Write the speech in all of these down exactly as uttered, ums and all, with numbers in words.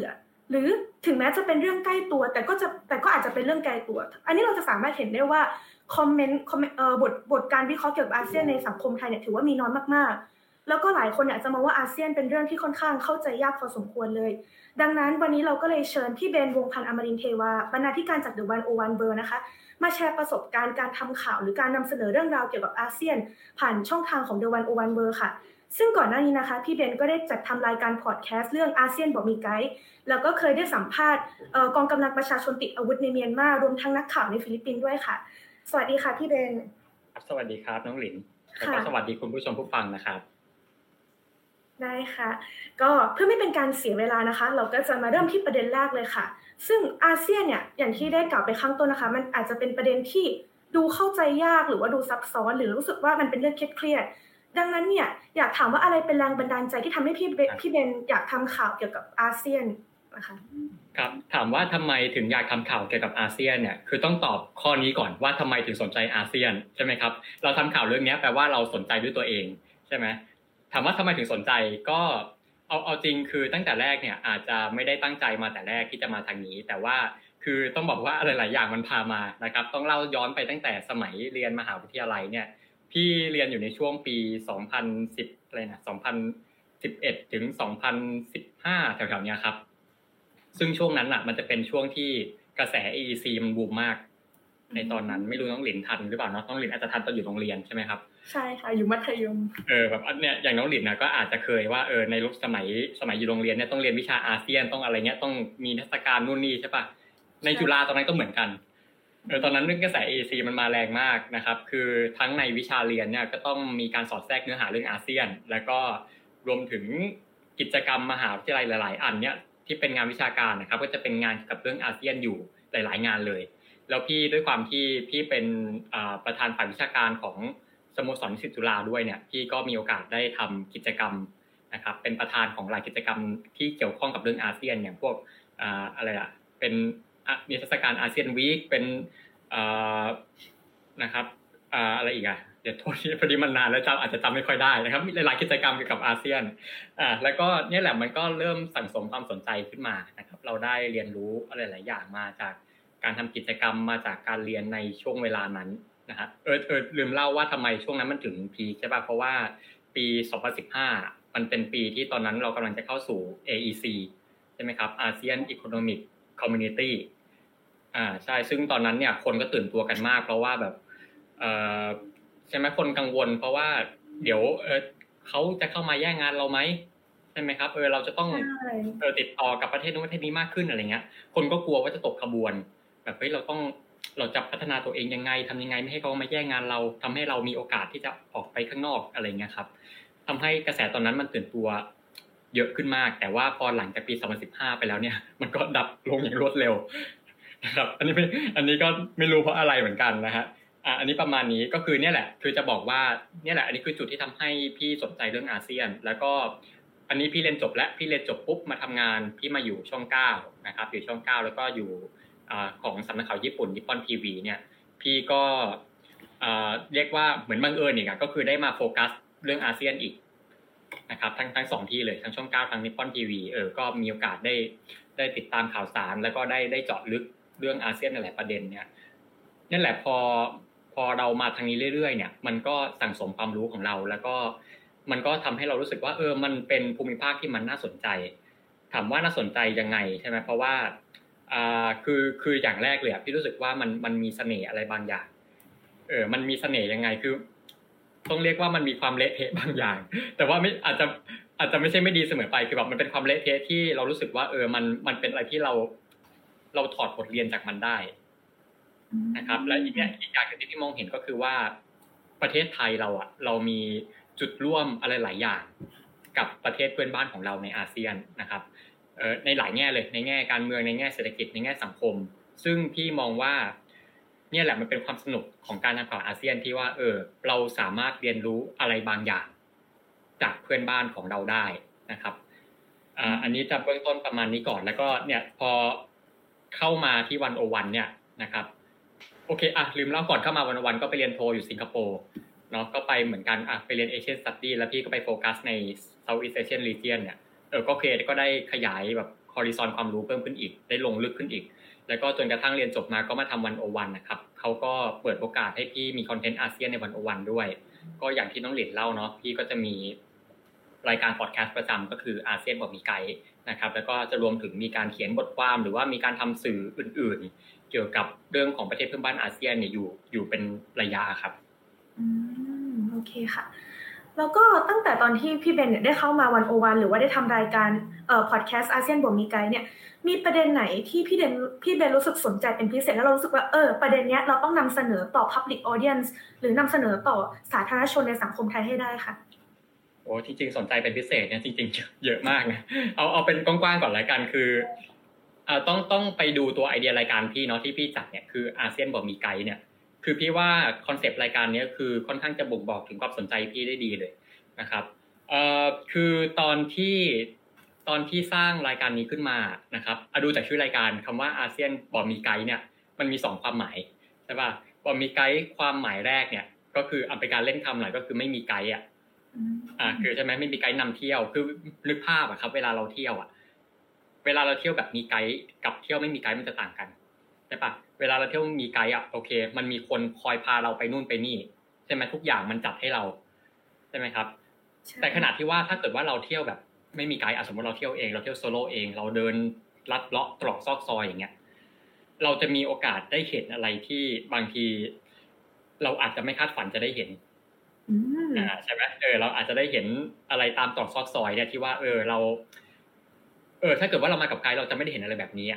บื่อหรือถึงแม้จะเป็นเรื่องใกล้ตัวแต่ก็จะแต่ก็อาจจะเป็นเรื่องไกลตัวอันนี้เราจะสามารถเห็นได้ว่าคอมเมนต์เอ่อบทบทการวิเคราะห์เกี่ยวกับอาเซียนในสังคมไทยเนี่ยถือว่ามีน้อยมากๆแล้วก็หลายคนอาจจะมองว่าอาเซียนเป็นเรื่องที่ค่อนข้างเข้าใจยากพอสมควรเลยดังนั้นวันนี้เราก็เลยเชิญพี่เบนวงศ์พันธ์อมรินทร์เทวาบรรณาธิการจาก เดอะ วัน โอ วัน เวิลด์ นะคะมาแชร์ประสบการณ์การทำข่าวหรือการนำเสนอเรื่องราวเกี่ยวกับอาเซียนผ่านช่องทางของ เดอะ วัน โอ วัน เวิลด์ ค่ะซึ่งก่อนหน้านี้นะคะพี่เบนก็ได้จัดทำรายการพอดแคสต์เรื่องอาเซียนบอกมีไกด์แล้วก็เคยได้สัมภาษณ์กองกำลังประชาชนติดอาวุธในเมียนมารวมทั้งนักข่าวในฟิลิปปินส์ด้วยค่ะสวัสดีค่ะพี่เบนครับสวัสดีครับน้องหลินแล้วก็สวัสดีคุณผู้ชมผู้ฟังนะครับได้ค่ะก็เพื่อไม่เป็นการเสียเวลานะคะเราก็จะมาเริ่มที่ประเด็นแรกเลยค่ะซึ่งอาเซียนเนี่ยอย่างที่ได้กล่าวไปข้างต้นนะคะมันอาจจะเป็นประเด็นที่ดูเข้าใจยากหรือว่าดูซับซ้อนหรือรู้สึกว่ามันเป็นเรื่องเครียดดังนั้นเนี่ยอยากถามว่าอะไรเป็นแรงบันดาลใจที่ทำให้พี่พี่เบนอยากทำข่าวเกี่ยวกับอาเซียนนะคะครับถามว่าทำไมถึงอยากทำข่าวเกี่ยวกับอาเซียนเนี่ยคือต้องตอบข้อนี้ก่อนว่าทำไมถึงสนใจอาเซียนใช่ไหมครับเราทำข่าวเรื่องนี้แปลว่าเราสนใจด้วยตัวเองใช่ไหมถามว่าทำไมถึงสนใจก็เอาเอาจริงคือตั้งแต่แรกเนี่ยอาจจะไม่ได้ตั้งใจมาแต่แรกที่จะมาทางนี้แต่ว่าคือต้องบอกว่าหลายๆอย่างมันพามานะครับต้องเล่าย้อนไปตั้งแต่สมัยเรียนมหาวิทยาลัยเนี่ยพี่เรียนอยู่ในช่วงปีสองพันสิบอะไรนะสองพันสิบเอ็ดถึงสองพันสิบห้าแถวๆเนี้ยครับซึ่งช่วงนั้นน่ะมันจะเป็นช่วงที่กระแส เอ อี ซี มันบูมมากในตอนนั้นไม่รู้น้องหลินทันหรือเปล่าเนาะน้องหลินอาจจะทันตอนอยู่โรงเรียนใช่มั้ยครับใช่ค่ะอยู่มัธยมเออแบบเนี่ยอย่างน้องหลินน่ะก็อาจจะเคยว่าเออในรุ่นสมัยสมัยอยู่โรงเรียนเนี่ยต้องเรียนวิชาอาเซียนต้องอะไรเงี้ยต้องมีนิทรรศการนู่นนี่ใช่ป่ะในจุฬาตอนนั้นก็เหมือนกันเออตอนนั้นเรื่องกระแส เอ อี ซี มันมาแรงมากนะครับคือทั้งในวิชาเรียนเนี่ยก็ต้องมีการสอดแทรกเนื้อหาเรื่องอาเซียนแล้วก็รวมถึงกิจกรรมมหาวิทยาลัยหลายๆอันเนี่ยที่เป็นงานวิชาการนะครับก็จะเป็นงานเกี่ยวกับเรื่องอาเซียนอยู่หลายๆงานเลยแล้วพี่ด้วยความที่พี่เป็นอ่าประธานฝ่ายวิชาการของสโมสรนิสิตจุฬาด้วยเนี่ยพี่ก็มีโอกาสได้ทำกิจกรรมนะครับเป็นประธานของหลายกิจกรรมที่เกี่ยวข้องกับเรื่องอาเซียนอย่างพวกอ่าอะไรอ่ะเป็นนิทรรศการอาเซียนวีคเป็นเอ่อนะครับเอ่ออะไรอีกอ่ะเดี๋ยวโทษทีพอดีมันนานแล้วจำอาจจะจำไม่ค่อยได้นะครับมีหลายๆกิจกรรมเกี่ยวกับอาเซียนอ่าแล้วก็เนี่ยแหละมันก็เริ่มสั่งสมความสนใจขึ้นมานะครับเราได้เรียนรู้อะไรหลายอย่างมาจากการทำกิจกรรมมาจากการเรียนในช่วงเวลานั้นนะฮะเออเออลืมเล่าว่าทำไมช่วงนั้นมันถึงพีคใช่ป่ะเพราะว่าปีสองพันสิบห้ามันเป็นปีที่ตอนนั้นเรากำลังจะเข้าสู่ เอ อี ซี ใช่มั้ยครับ ASEAN Economic Communityอ่าใช่ซึ่งตอนนั้นเนี่ยคนก็ตื่นตัวกันมากเพราะว่าแบบเอ่อใช่มั้ยคนกังวลเพราะว่าเดี๋ยวเอ่อเค้าจะเข้ามาแย่งงานเรามั้ยใช่มั้ยครับเออเราจะต้องเออติดต่อกับประเทศนู้นประเทศนี้มากขึ้นอะไรเงี้ยคนก็กลัวว่าจะตกขบวนแบบเฮ้ยเราต้องเราจะพัฒนาตัวเองยังไงทำยังไงไม่ให้เค้ามาแย่งงานเราทำให้เรามีโอกาสที่จะออกไปข้างนอกอะไรเงี้ยครับทำให้กระแสตอนนั้นมันตื่นตัวเยอะขึ้นมากแต่ว่าพอหลังจากปีสองพันสิบห้าไปแล้วเนี่ยมันก็ดับลงอย่างรวดเร็วนะครับอันนี้อันนี้ก็ไม่รู้เพราะอะไรเหมือนกันนะฮะอ่ะอันนี้ประมาณนี้ก็คือเนี่ยแหละคือจะบอกว่าเนี่ยแหละอันนี้คือจุดที่ทำให้พี่สนใจเรื่องอาเซียนแล้วก็อันนี้พี่เรียนจบแล้วพี่เรียนจบปุ๊บมาทำงานพี่มาอยู่ช่องเก้านะครับอยู่ช่องเก้าแล้วก็อยู่อ่าของสำนักข่าวญี่ปุ่น Nippon ที วี เนี่ยพี่ก็อ่าเรียกว่าเหมือนบังเอิญอีกอ่ะก็คือได้มาโฟกัสเรื่องอาเซียนอีกนะครับทั้งทั้งสองที่เลยทั้งช่องเก้าทั้ง Nippon ที วี เออก็มีโอกาสได้ได้ติดตามข่าวสารแล้วก็ได้ได้เจาะลึกเรื่องอาเซียนหลายประเด็นเนี่ยนั่นแหละพอพอเรามาทางนี้เรื่อยๆเนี่ยมันก็สั่งสมความรู้ของเราแล้วก็มันก็ทำให้เรารู้สึกว่าเออมันเป็นภูมิภาคที่มันน่าสนใจถามว่าน่าสนใจยังไงใช่มั้ยเพราะว่าอ่าคือคืออย่างแรกเลยอ่ะพี่รู้สึกว่ามันมันมีเสน่ห์อะไรบางอย่างเออมันมีเสน่ห์ยังไงคือต้องเรียกว่ามันมีความเละเทะบางอย่างแต่ว่าไม่อาจจะอาจจะไม่ใช่ไม่ดีเสมอไปคือแบบมันเป็นความเละเทะที่เรารู้สึกว่าเออมันมันเป็นอะไรที่เราเราถอดบทเรียนจากมันได้นะครับและอีกเนี่ยอีกอย่างนึงที่มองเห็นก็คือว่าประเทศไทยเราอ่ะเรามีจุดร่วมอะไรหลายอย่างกับประเทศเพื่อนบ้านของเราในอาเซียนนะครับเอ่อในหลายแง่เลยในแง่การเมืองในแง่เศรษฐกิจในแง่สังคมซึ่งพี่มองว่าเนี่ยแหละมันเป็นความสนุกของการทำข่าวอาเซียนที่ว่าเออเราสามารถเรียนรู้อะไรบางอย่างจากเพื่อนบ้านของเราได้นะครับอ่าอันนี้จะเบื้องต้นประมาณนี้ก่อนแล้วก็เนี่ยพอเข้ามาที่วัน โอ วันเนี่ยนะครับโอเคอ่ะลืมเล่าก่อนเข้ามาวัน โอ วันก็ไปเรียนโทอยู่สิงคโปร์เนาะก็ไปเหมือนกันอ่ะไปเรียน Asian Studies แล้วพี่ก็ไปโฟกัสใน Southeast Asian Region เนี่ยเออก็โอเคก็ได้ขยายแบบค horizon ความรู้เพิ่มขึ้นอีกได้ลงลึกขึ้นอีกแล้วก็จนกระทั่งเรียนจบมาก็มาทำวันโอวันนะครับเขาก็เปิดโอกาสให้พี่มีคอนเทนต์อาเซียนในวันโอวันด้วยก็อย่างที่น้องหลินเล่าเนาะพี่ก็จะมีรายการพอดแคสต์ประจำก็คืออาเซียนบอกมีไกด์นะครับแล้วก็จะรวมถึงมีการเขียนบทความหรือว่ามีการทำสื่ออื่นๆเกี่ยวกับเรื่องของประเทศเพื่อนบ้านอาเซียนเนี่ยอยู่อยู่เป็นระยะครับอืมโอเคค่ะแล้วก็ตั้งแต่ตอนที่พี่เบนเนี่ยได้เข้ามาวันโอวันหรือว่าได้ทำรายการเอ่อพอดแคสต์อาเซียนบอกมีไกด์เนี่ยมีประเด็นไหนที่พี่เบนพี่เบนรู้สึกสนใจเป็นพิเศษแล้วเรารู้สึกว่าเออประเด็นเนี้ยเราต้องนำเสนอต่อ public audience หรือนำเสนอต่อสาธารณชนในสังคมไทยให้ได้ค่ะโอ้จริงๆสนใจเป็นพิเศษเนี่ยจริงๆเยอะมากนะเอาเอาเป็นกว้างๆก่อนละกันคือเอ่อต้องต้องไปดูตัวไอเดียรายการพี่เนาะที่พี่จัดเนี่ยคืออาเซียนบอกมีไกด์เนี่ยคือพี่ว่าคอนเซปต์รายการนี้คือค่อนข้างจะบ่งบอกถึงความสนใจพี่ได้ดีเลยนะครับเอ่อคือตอนที่ตอนที่สร้างรายการนี้ขึ้นมานะครับเอาดูจากชื่อรายการคำว่าอาเซียนบอกมีไกด์เนี่ยมันมีสองความหมายใช่ป่ะบอกมีไกด์ความหมายแรกเนี่ยก็คือเอาเป็นการเล่นคำหน่อยก็คือไม่มีไกด์อ่ะอ่าคือใช่ไหมไม่มีไกด์นำเที่ยวคือนึกภาพอะครับเวลาเราเที่ยวอะเวลาเราเที่ยวแบบมีไกด์กับเที่ยวไม่มีไกด์มันจะต่างกันใช่ปะเวลาเราเที่ยวมีไกด์อะโอเคมันมีคนคอยพาเราไปนู่นไปนี่ใช่ไหมทุกอย่างมันจัดให้เราใช่ไหมครับแต่ขนาดที่ว่าถ้าเกิดว่าเราเที่ยวแบบไม่มีไกด์อะสมมติเราเที่ยวเองเราเที่ยวโซโล่เองเราเดินลัดเลาะตรอกซอกซอยอย่างเงี้ยเราจะมีโอกาสได้เห็นอะไรที่บางทีเราอาจจะไม่คาดฝันจะได้เห็นอ่าใช่ไหมเออเราอาจจะได้เห็นอะไรตามตรอกซอกซอยเนี่ยที่ว่าเออเราเออถ้าเกิดว่าเรามากับไกด์เราจะไม่ได้เห็นอะไรแบบนี้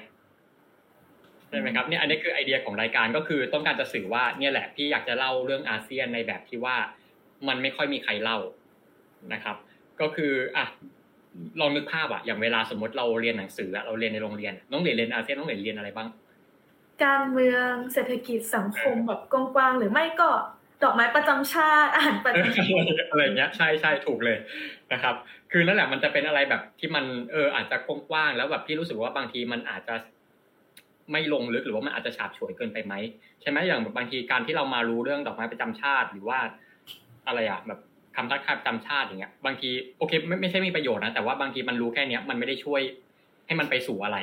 ใช่ไหมครับเนี่ยอันนี้คือไอเดียของรายการก็คือต้องการจะสื่อว่าเนี่ยแหละพี่อยากจะเล่าเรื่องอาเซียนในแบบที่ว่ามันไม่ค่อยมีใครเล่านะครับก็คืออ่ะลองนึกภาพอ่ะอย่างเวลาสมมติเราเรียนหนังสือเราเรียนในโรงเรียนน้องเรียนเรียนอาเซียนน้องเรียนเรียนอะไรบ้างการเมืองเศรษฐกิจสังคมแบบกว้างๆหรือไม่ก็ดอกไม้ประจำชาติอาหารประจำชาติอะไรเงี้ยใช่ใช่ถูกเลยนะครับคือนั่นแหละมันจะเป็นอะไรแบบที่มันเอออาจจะกว้างๆแล้วแบบพี่รู้สึกว่าบางทีมันอาจจะไม่ลงลึกหรือว่ามันอาจจะฉาบฉวยเกินไปไหมใช่ไหมอย่างบางทีการที่เรามารู้เรื่องดอกไม้ประจำชาติหรือว่าอะไรอ่ะแบบคำทักทายประจำชาติอย่างเงี้ยบางทีโอเคไม่ไม่ใช่มีประโยชน์นะแต่ว่าบางทีมันรู้แค่เนี้ยมันไม่ได้ช่วยให้มันไปสู่อะไร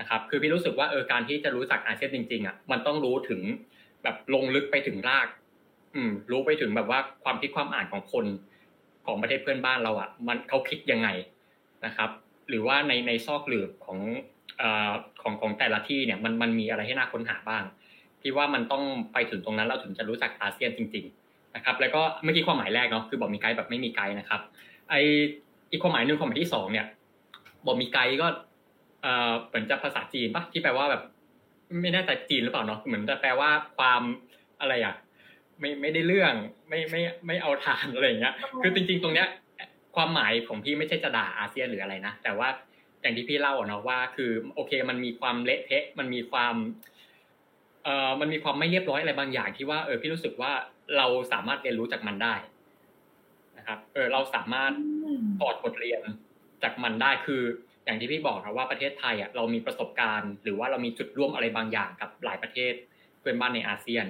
นะครับคือพี่รู้สึกว่าเออการที่จะรู้จักอาเซียนจริงๆอ่ะมันต้องรู้ถึงแบบลงลึกไปถึงรากอืมรู้ไปถึงแบบว่าความคิดความอ่านของคนของประเทศเพื่อนบ้านเราอ่ะมันเขาคิดยังไงนะครับหรือว่าในในซอกหลืบของเอ่อของของแต่ละที่เนี่ยมันมันมีอะไรให้น่าค้นหาบ้างพี่ว่ามันต้องไปถึงตรงนั้นเราถึงจะรู้จักอาเซียนจริงๆนะครับแล้วก็เมื่อกี้ความหมายแรกเนาะคือบอกมีไกด์แบบไม่มีไกด์นะครับไออีกความหมายนึงความหมายที่สองเนี่ยบอกมีไกด์ก็เอ่อเหมือนจะภาษาจีนป่ะที่แปลว่าแบบไม่แน่ใจจีนหรือเปล่าเนาะเหมือนจะแปลว่าความอะไรอ่ะไม่ไม่ได้เรื่องไม่ไม่ไม่เอาทานอะไรอย่างเงี้ยคือจริงๆตรงเนี้ยความหมายของพี่ไม่ใช่จะด่าอาเซียนหรืออะไรนะแต่ว่าอย่างที่พี่เล่าเนาะว่าคือโอเคมันมีความเละเทะมันมีความเอ่อมันมีความไม่เรียบร้อยอะไรบางอย่างที่ว่าเออพี่รู้สึกว่าเราสามารถเรียนรู้จากมันได้นะครับเออเราสามารถถอดบทเรียนจากมันได้คืออย่างที่พี่บอกนะว่าประเทศไทยอ่ะเรามีประสบการณ์หรือว่าเรามีจุดร่วมอะไรบางอย่างกับหลายประเทศเพื่อนบ้านในอาเซียน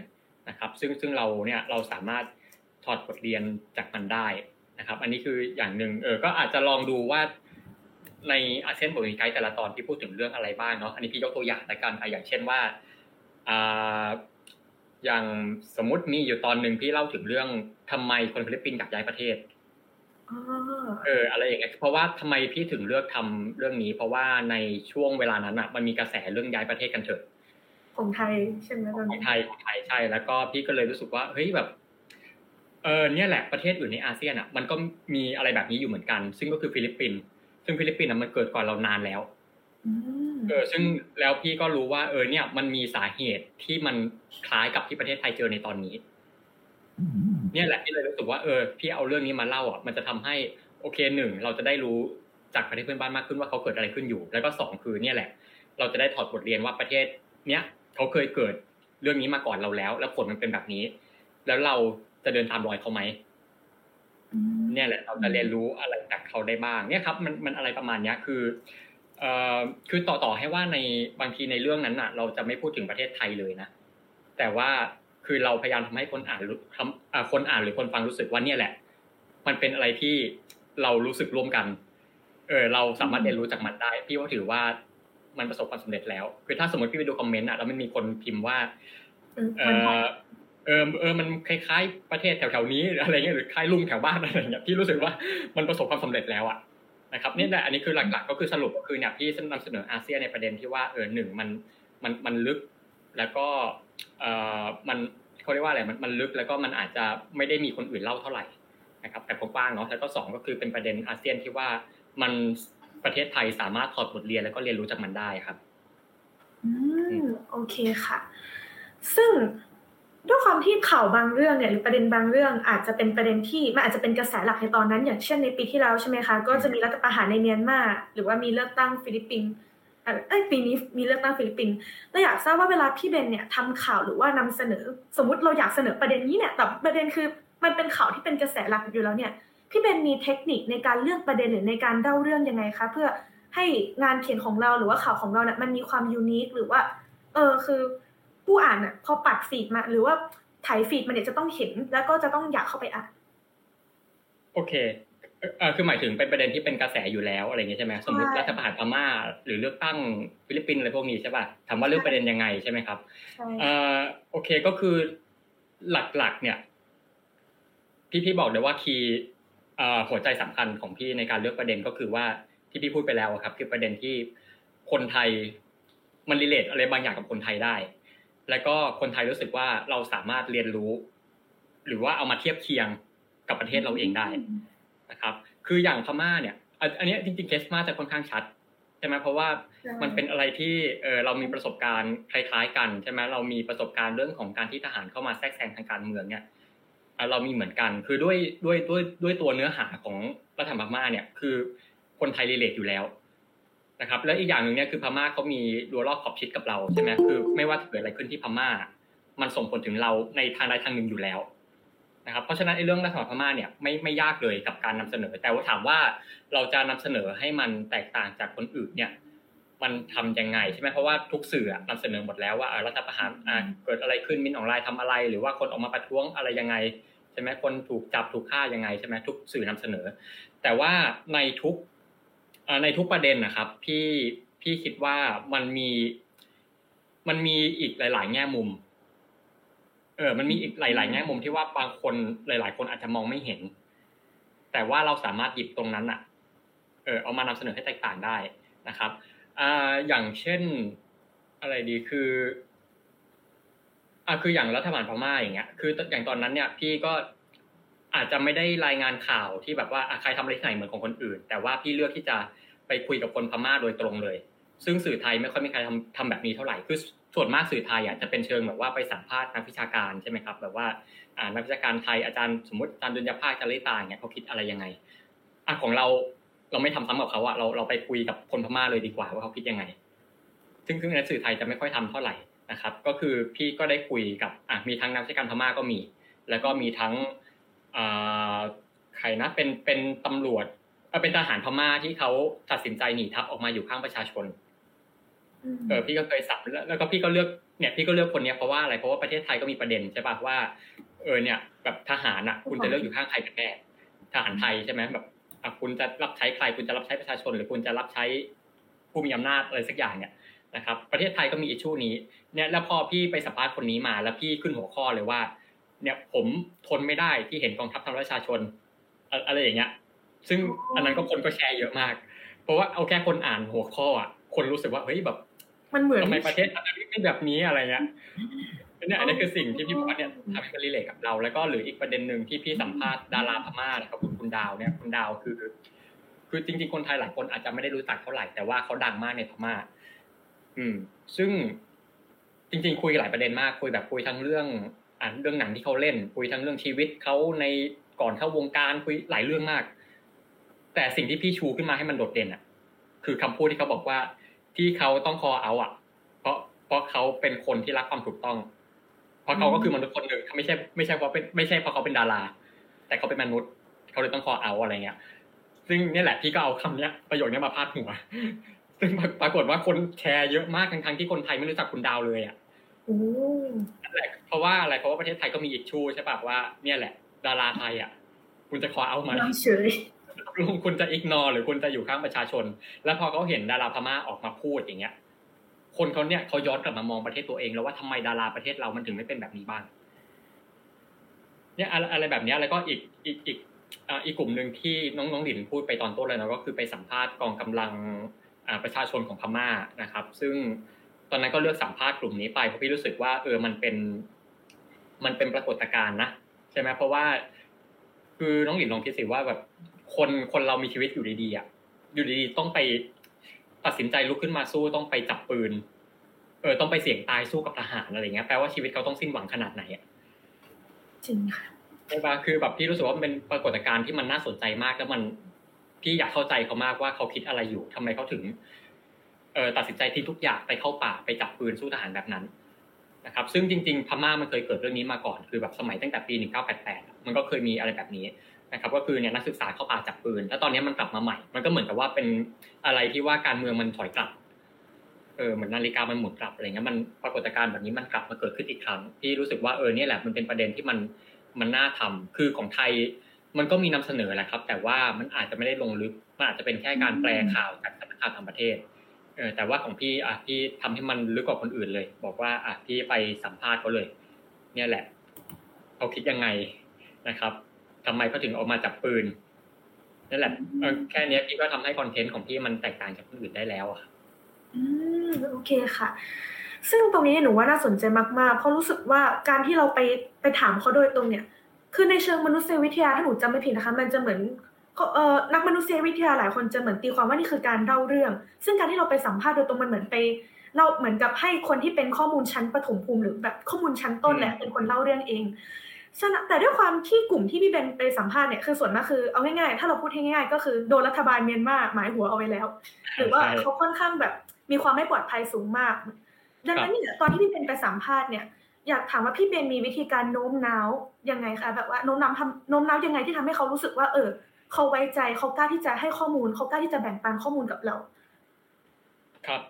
นะครับซึ่งซึ่งเราเนี่ยเราสามารถถอดบทเรียนจากมันได้นะครับอันนี้คืออย่างนึงเออก็อาจจะลองดูว่าในอาเซียนบอกมีไกด์แต่ละตอนที่พูดถึงเรื่องอะไรบ้างเนาะอันนี้พี่ยกตัวอย่างละกันอ่ะอย่างเช่นว่าอ่าอย่างสมมุติมีอยู่ตอนนึงพี่เล่าถึงเรื่องทำไมคนฟิลิปปินส์อยากย้ายประเทศอ๋อเอออะไรอย่างเงี้ยเพราะว่าทำไมพี่ถึงเลือกทำเรื่องนี้เพราะว่าในช่วงเวลานั้นน่ะมันมีกระแสเรื่องย้ายประเทศกันเถอะของไทยใช่มั้ยตอนนี้ของไทยของไทยใช่แล้วก็พี่ก็เลยรู้สึกว่าเฮ้ยแบบเออเนี่ยแหละประเทศอื่นในอาเซียนอ่ะมันก็มีอะไรแบบนี้อยู่เหมือนกันซึ่งก็คือฟิลิปปินส์ซึ่งฟิลิปปินส์น่ะมันเกิดก่อนเรานานแล้วเออซึ่งแล้วพี่ก็รู้ว่าเออเนี่ยมันมีสาเหตุที่มันคล้ายกับที่ประเทศไทยเจอในตอนนี้เนี่ยแหละพี่เลยรู้สึกว่าเออพี่เอาเรื่องนี้มาเล่าอ่ะมันจะทำให้โอเคหนึ่งเราจะได้รู้จากประเทศเพื่อนบ้านมากขึ้นว่าเขาเกิดอะไรขึ้นอยู่แล้วก็สองคือเนี่ยแหละเราจะได้ถอดบทเรียนว่าประเทศเนี้ยเขาเคยเกิดเรื่องนี้มาก่อนเราแล้วแล้วผลมันเป็นแบบนี้แล้วเราจะเดินตามรอยเขาไหมเนี่ยแหละเราจะเรียนรู้อะไรจากเขาได้บ้างเนี่ยครับมันมันอะไรประมาณนี้คือเอ่อคือต่อต่อให้ว่าในบางทีในเรื่องนั้นน่ะเราจะไม่พูดถึงประเทศไทยเลยนะแต่ว่าคือเราพยายามทำให้คนอ่านคนอ่านหรือคนฟังรู้สึกว่าเนี่ยแหละมันเป็นอะไรที่เรารู้สึกร่วมกัน เออเราสามารถเรียนรู้จากมันได้พี่ก็ถือว่ามันประสบความสำเร็จแล้วคือถ้าสมมติพี่ไปดูคอมเมนต์อ่ะแล้วมันมีคนพิมพ์ว่าเออเออเออมันคล้ายๆประเทศแถวๆนี้อะไรเงี้ยหรือคล้ายลุงแถวบ้านอะไรอย่างเงี้ยพี่รู้สึกว่ามันประสบความสำเร็จแล้วอ่ะนะครับนี่แหละอันนี้คือหลักๆก็คือสรุปก็คือเนี่ยพี่นำเสนออาเซียนในประเด็นที่ว่าเออหนึ่งมันมันมันลึกแล้วก็เออมันเขาเรียกว่าอะไรมันมันลึกแล้วก็มันอาจจะไม่ได้มีคนอื่นเล่าเท่าไหร่นะครับแต่กว้างเนาะแล้วก็สองก็คือเป็นประเด็นอาเซียนที่ว่ามันประเทศไทยสามารถถอดบทเรียนแล้วก็เรียนรู้จากมันได้ครับอืมโอเคค่ะซึ่งด้วยความที่ข่าวบางเรื่องเนี่ยหรือประเด็นบางเรื่องอาจจะเป็นประเด็นที่มันอาจจะเป็นกระแสหลักในตอนนั้นอย่างเช่นในปีที่แล้วใช่ไหมคะก็จะมีรัฐประหารในเมียนมาหรือว่ามีเลือกตั้งฟิลิปปินส์เอ้ยปีนี้มีเลือกตั้งฟิลิปปินส์เราอยากทราบว่าเวลาพี่เบนเนี่ยทำข่าวหรือว่านำเสนอสมมติเราอยากเสนอประเด็นนี้เนี่ยแต่ประเด็นคือมันเป็นข่าวที่เป็นกระแสหลักอยู่แล้วเนี่ยพี่เบนมีเทคนิคในการเลือกประเด็นหรือในการเล่าเรื่องยังไงคะเพื่อให้งานเขียนของเราหรือว่าข่าวของเราเนี่ยมันมีความยูนิคหรือว่าเออคือผู้อ่านน่ะพอปัดฟีดมาหรือว่าถ่ายฟีดมันเนี่ยจะต้องเห็นแล้วก็จะต้องอยากเข้าไปอ่านโอเคเอ่อคือหมายถึงเป็นประเด็นที่เป็นกระแสอยู่แล้วอะไรเงี้ยใช่มั้ยสมมุติรัฐประหารพม่าหรือเลือกตั้งฟิลิปปินส์อะไรพวกนี้ใช่ป่ะถามว่าเลือกประเด็นยังไงใช่มั้ยครับเอ่อโอเคก็คือหลักๆเนี่ยพี่พี่บอกเลยว่าคีย์เอ่อหัวใจสำคัญของพี่ในการเลือกประเด็นก็คือว่าที่พี่พูดไปแล้วอ่ะครับคือประเด็นที่คนไทยมันรีเลทอะไรบางอย่างกับคนไทยได้แล้วก็คนไทยรู้สึกว่าเราสามารถเรียนรู้หรือว่าเอามาเทียบเคียงกับประเทศเราเองได้นะครับคืออย่างพม่าเนี่ยอันนี้จริงๆเคสพม่าจะค่อนข้างชัดใช่ไหมเพราะว่ามันเป็นอะไรที่เออเรามีประสบการณ์คล้ายๆกันใช่ไหมเรามีประสบการณ์เรื่องของการที่ทหารเข้ามาแทรกแซงทางการเมืองเนี่ยเรามีเหมือนกันคือด้วยด้วยด้วยด้วยตัวเนื้อหาของรัฐธรรมนูญพม่าเนี่ยคือคนไทยรีเลทอยู่แล้วนะครับแล้วอีกอย่างนึงเนี่ยคือพม่าเค้ามีรั้วรอบขอบชิดกับเราใช่มั้ยคือไม่ว่าจะเกิดอะไรขึ้นที่พม่ามันส่งผลถึงเราในทางใดทางหนึ่งอยู่แล้วนะครับเพราะฉะนั้นไอ้เรื่องรัฐบาลพม่าเนี่ยไม่ไม่ยากเลยกับการนำเสนอแต่ว่าถามว่าเราจะนำเสนอให้มันแตกต่างจากคนอื่นเนี่ยมันทำยังไงใช่มั้ยเพราะว่าทุกสื่ออ่ะนำเสนอหมดแล้วว่าเอ่อรัฐประหารอ่ะเกิดอะไรขึ้นมินออนไลน์ทำอะไรหรือว่าคนออกมาประท้วงอะไรยังไงใช่มั้ยคนถูกจับถูกฆ่ายังไงใช่มั้ยทุกสื่อนำเสนอแต่ว่าในทุกเอ่อในทุกประเด็นนะครับพี่พี่คิดว่ามันมีมันมีอีกหลายๆแง่มุมเออมันมีอีกหลายๆแง่มุมที่ว่าบางคนหลายๆคนอาจจะมองไม่เห็นแต่ว่าเราสามารถหยิบตรงนั้นน่ะเออเอามานำเสนอให้แตกต่างได้นะครับอ่าอย่างเช่นอะไรดีคืออ่ะคืออย่างรัฐบาลพม่าอย่างเงี้ยคืออย่างตอนนั้นเนี่ยพี่ก็อาจจะไม่ได้รายงานข่าวที่แบบว่าใครทำอะไรที่ไหนเหมือนของคนอื่นแต่ว่าพี่เลือกที่จะไปคุยกับคนพม่าโดยตรงเลยซึ่งสื่อไทยไม่ค่อยมีใครทำทำแบบนี้เท่าไหร่คือส่วนมากสื่อไทยอ่ะจะเป็นเชิงแบบว่าไปสัมภาษณ์นักวิชาการใช่มั้ยครับแบบว่าอ่านักวิชาการไทยอาจารย์สมมุติอาจารย์ดุลยภาคจาริตาอย่างเงี้ยเค้าคิดอะไรยังไงอ่ะของเราเราไม่ทำซ้ำกับเค้าอ่ะเราเราไปคุยกับคนพม่าเลยดีกว่าว่าเค้าคิดยังไงซึ่งซึ่งในสื่อไทยจะไม่ค่อยทำเท่าไหร่นะครับก็คือพี่ก็ได้คุยกับอ่ะมีทั้งนักวิชาการพม่าก็มีแล้วก็มีทั้งอ่าใครนะเป็นเป็นตำรวจเอ่อเป็นทหารพม่าที่เค้าตัดสินใจหนีทัพออกมาอยู่ข้างประชาชนเออพี่ก็เคยสับแล้วก็พี่ก็เลือกเนี่ยพี่ก็เลือกคนเนี้ยเพราะว่าอะไรเพราะว่าประเทศไทยก็มีประเด็นใช่ป่ะว่าเออเนี่ยแบบทหารน่ะคุณจะเลือกอยู่ข้างใครกันแน่ทหารไทยใช่มั้ยแบบอ่ะคุณจะรับใช้ใครคุณจะรับใช้ประชาชนหรือคุณจะรับใช้ผู้มีอำนาจอะไรสักอย่างเนี่ยนะครับประเทศไทยก็มีอิชชูนี้เนี่ยแล้วพอพี่ไปสัมภาษณ์คนนี้มาแล้วพี่ขึ้นหัวข้อเลยว่าเนี่ยผมทนไม่ได้ที่เห็นกองทัพทำร้ายประชาชนอะไรอย่างเงี้ยซึ่งอันนั้นก็คนก็แชร์เยอะมากเพราะว่าเอาแค่คนอ่านหัวข้ออ่ะคนรู้สึกว่าเฮ้ยแบบมันเหมือนทำไมประเทศอาจจะเป็นแบบนี้อะไรเงี้ยเนี่ยอันนี้คือสิ่งที่พี่บอกว่าเนี่ยทำให้มันรีเลทกับเราแล้วก็หรืออีกประเด็นนึงที่พี่สัมภาษณ์ดาราพม่านะครับคุณคุณดาวเนี่ยคุณดาวคือคือจริงๆคนไทยหลายคนอาจจะไม่ได้รู้จักเท่าไหร่แต่ว่าเค้าดังมากในพม่าอืมซึ่งจริงๆคุยหลายประเด็นมากคุยแบบคุยทั้งเรื่องอ่านเรื่องหนังที่เค้าเล่นคุยทั้งเรื่องชีวิตเค้าในก่อนเข้าวงการคุยหลายเรื่องมากแต่สิ่งที่พี่ชูขึ้นมาให้มันโดดเด่นอ่ะคือคำพูดที่เค้าบอกว่าที่เค้าต้องคอเอาอ่ะเพราะเพราะเค้าเป็นคนที่รักความถูกต้องเพราะเค้าก็คือมนุษย์คนนึงไม่ใช่ไม่ใช่เพราะเป็นไม่ใช่เพราะเค้าเป็นดาราแต่เค้าเป็นมนุษย์เค้าเลยต้องคอเอาอะไรเงี้ยซึ่งนี่แหละพี่ก็เอาคำเนี้ยประโยคเนี้ยมาพาดหัวซึ่งปรากฏว่าคนแชร์เยอะมากทั้งๆที่คนไทยไม่รู้จักคุณดาวเลยอ่ะอืมนั่นแหละเพราะว่าอะไรเพราะว่าประเทศไทยก็มีอิชชูใช่ป่ะว่าเนี่ยแหละดาราไทยอ่ะคุณจะคอเอามาเฉย รูมคุณจะอิกนอร์หรือคุณจะอยู่ข้างประชาชนแล้วพอเขาเห็นดาราพม่าออกมาพูดอย่างเงี้ยคนเขาเนี่ยเขาย้อนกลับมามองประเทศตัวเองแล้วว่าทำไมดาราประเทศเรามันถึงไม่เป็นแบบนี้บ้างเนี่ยอะไรแบบนี้แล้วก็อีกอีกอีกอีกกลุ่มนึงที่น้องน้องหลินพูดไปตอนต้นเลยเนาะก็คือไปสัมภาษณ์กองกำลังประชาชนของพม่านะครับซึ่งตอนนั้นก็เลือกสัมภาษณ์กลุ่มนี้ไปเพราะพี่รู้สึกว่าเออมันเป็นมันเป็นปรากฏการณ์นะใช่ไหมเพราะว่าคือน้องหลินลองคิดสิว่าแบบคนคนเรามีชีวิตอยู่ดีๆอ่ะอยู่ดีๆต้องไปตัดสินใจลุกขึ้นมาสู้ต้องไปจับปืนเออต้องไปเสี่ยงตายสู้กับทหารอะไรเงี้ยแปลว่าชีวิตเขาต้องสิ้นหวังขนาดไหนอ่ะจริงค่ะใช่ป่ะคือแบบพี่รู้สึกว่ามันเป็นปรากฏการณ์ที่มันน่าสนใจมากแล้วมันพี่อยากเข้าใจเขามากว่าเขาคิดอะไรอยู่ทำไมเขาถึงเอ่อตัดสินใจที่ทุกอย่างไปเข้าป่าไปจับปืนสู้ทหารแบบนั้นนะครับซึ่งจริงๆพม่ามันเคยเกิดเรื่องนี้มาก่อนคือแบบสมัยตั้งแต่ปีหนึ่งเก้าแปดแปดมันก็เคยมีอะไรแบบนี้นะครับก็คือเนี่ยนักศึกษาเข้าป่าจับปืนแล้วตอนนี้มันกลับมาใหม่มันก็เหมือนกับว่าเป็นอะไรที่ว่าการเมืองมันถอยกลับเออเหมือนนาฬิกามันหมุนกลับอะไรเงี้ยมันปรากฏการณ์แบบนี้มันกลับมาเกิดขึ้นอีกครั้งที่รู้สึกว่าเออเนี่ยแหละมันเป็นประเด็นที่มันมันน่าทำคือของไทยมันก็มีนำเสนอแหละครับแต่ว่ามันอาจจะไม่ได้ลงลึกมันอาจจะเป็นแค่การแปลข่าวจากสำนักข่าวต่างประเทศเออแต่ว่าของพี่อ่ะพี่ทำให้มันลึกกว่าคนอื่นเลยบอกว่าอ่ะพี่ไปสัมภาษณ์เขาเลยเนี่ยแหละเขาคิดยังไงนะครับทำไมเขาถึงออกมาจับปืนนั่นแหละแค่นี้พี่ก็ทำให้คอนเทนต์ของพี่มันแตกต่างจากคนอื่นได้แล้วอ่ะอืมโอเคค่ะซึ่งตรงนี้หนูว่าน่าสนใจมากๆเพราะรู้สึกว่าการที่เราไปไปถามเขาโดยตรงเนี่ยคือในเชิงมนุษยวิทยาถ้าหนูจำไม่ผิดนะคะมันจะเหมือนเอ่อนักมนุษยวิทยาหลายคนจะเหมือนตีความว่านี่คือการเล่าเรื่องซึ่งการที่เราไปสัมภาษณ์โดยตรงมันเหมือนไปเราเหมือนกับให้คนที่เป็นข้อมูลชั้นปฐมภูมิหรือแบบข้อมูลชั้นต้นแหละเป็นคนเล่าเรื่องเองแต่ด้วยความที่กลุ่มที่พี่เบนไปสัมภาษณ์เนี่ยคือส่วนมากคือเอาง่ายๆถ้าเราพูดง่ายๆก็คือโดนรัฐบาลเมียนมาหมายหัวเอาไว้แล้วหรือว่าเขาค่อนข้างแบบมีความไม่ปลอดภัยสูงมากดังนั้นเนี่ยตอนที่พี่เบนไปสัมภาษณ์เนี่ยอยากถามว่าพี่เบนมีวิธีการโน้มน้าวยังไงคะแบบว่าโน้มน้าวทำโน้มน้าวยังไงที่ทำให้เขารู้สึกว่าเออเขาไว้ใจเขากล้าที่จะให้ข้อมูลเขากล้าที่จะแบ่งปันข้อมูลกับเราครับ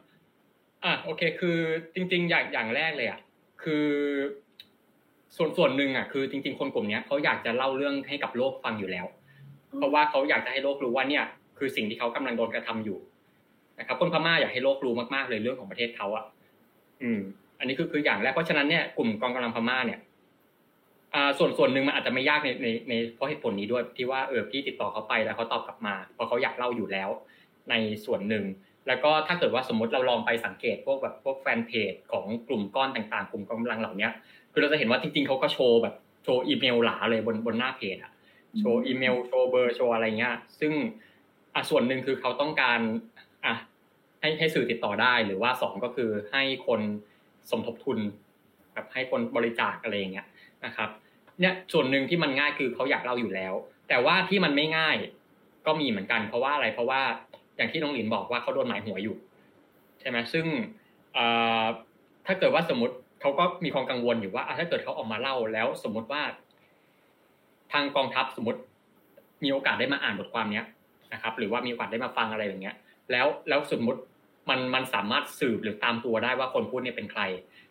อ่ะโอเคคือจริงๆอย่างอย่างแรกเลยอ่ะคือส่วนส่วนหนึ่งอ่ะคือจริงๆคนกลุ่มนี้เขาอยากจะเล่าเรื่องให้กับโลกฟังอยู่แล้วเพราะว่าเขาอยากจะให้โลกรู้ว่าเนี่ยคือสิ่งที่เขากำลังโดนกระทำอยู่นะครับคนพม่าอยากให้โลกรู้มากๆเลยเรื่องของประเทศเขาอ่ะอืมอันนี้คือคืออย่างแรกเพราะฉะนั้นเนี่ยกลุ่มกองกำลังพม่าเนี่ยอ่าส่วนส่วนหนึ่งมันอาจจะไม่ยากในในในเพราะเหตุผลนี้ด้วยที่ว่าเออพี่ติดต่อเขาไปแล้วเขาตอบกลับมาเพราะเขาอยากเล่าอยู่แล้วในส่วนหนึ่งแล้วก็ถ้าเกิดว่าสมมติเราลองไปสังเกตพวกแบบพวกแฟนเพจของกลุ่มก้อนต่างๆกลุ่มกองกำลังเหล่านี้คือเราจะเห็นว่าจริงๆเขาก็โชว์แบบโชว์อีเมลหลาเลยบนบนหน้าเพจอ่ะโชว์อีเมลโชว์เบอร์โชว์อะไรเงี้ยซึ่งอ่ะส่วนหนึ่งคือเขาต้องการอ่ะให้ให้สื่อติดต่อได้หรือว่าสองก็คือให้คนสมทบทุนแบบให้คนบริจาคอะไรอย่างเงี้ยนะครับเนี่ยส่วนหนึ่งที่มันง่ายคือเขาอยากเล่าอยู่แล้วแต่ว่าที่มันไม่ง่ายก็มีเหมือนกันเพราะว่าอะไรเพราะว่าอย่างที่น้องหลินบอกว่าเขาโดนหมายหัวอยู่ใช่ไหมซึ่งถ้าเกิดว่าสมมติเขาก็มีความกังวลอยู่ว่าถ้าเกิดเขาออกมาเล่าแล้วสมมติว่าทางกองทัพสมมติมีโอกาสได้มาอ่านบทความนี้นะครับหรือว่ามีโอกาสได้มาฟังอะไรอย่างเงี้ยแล้วแล้วสมมติมันมันสามารถสืบหรือตามตัวได้ว่าคนพูดเนี่ยเป็นใคร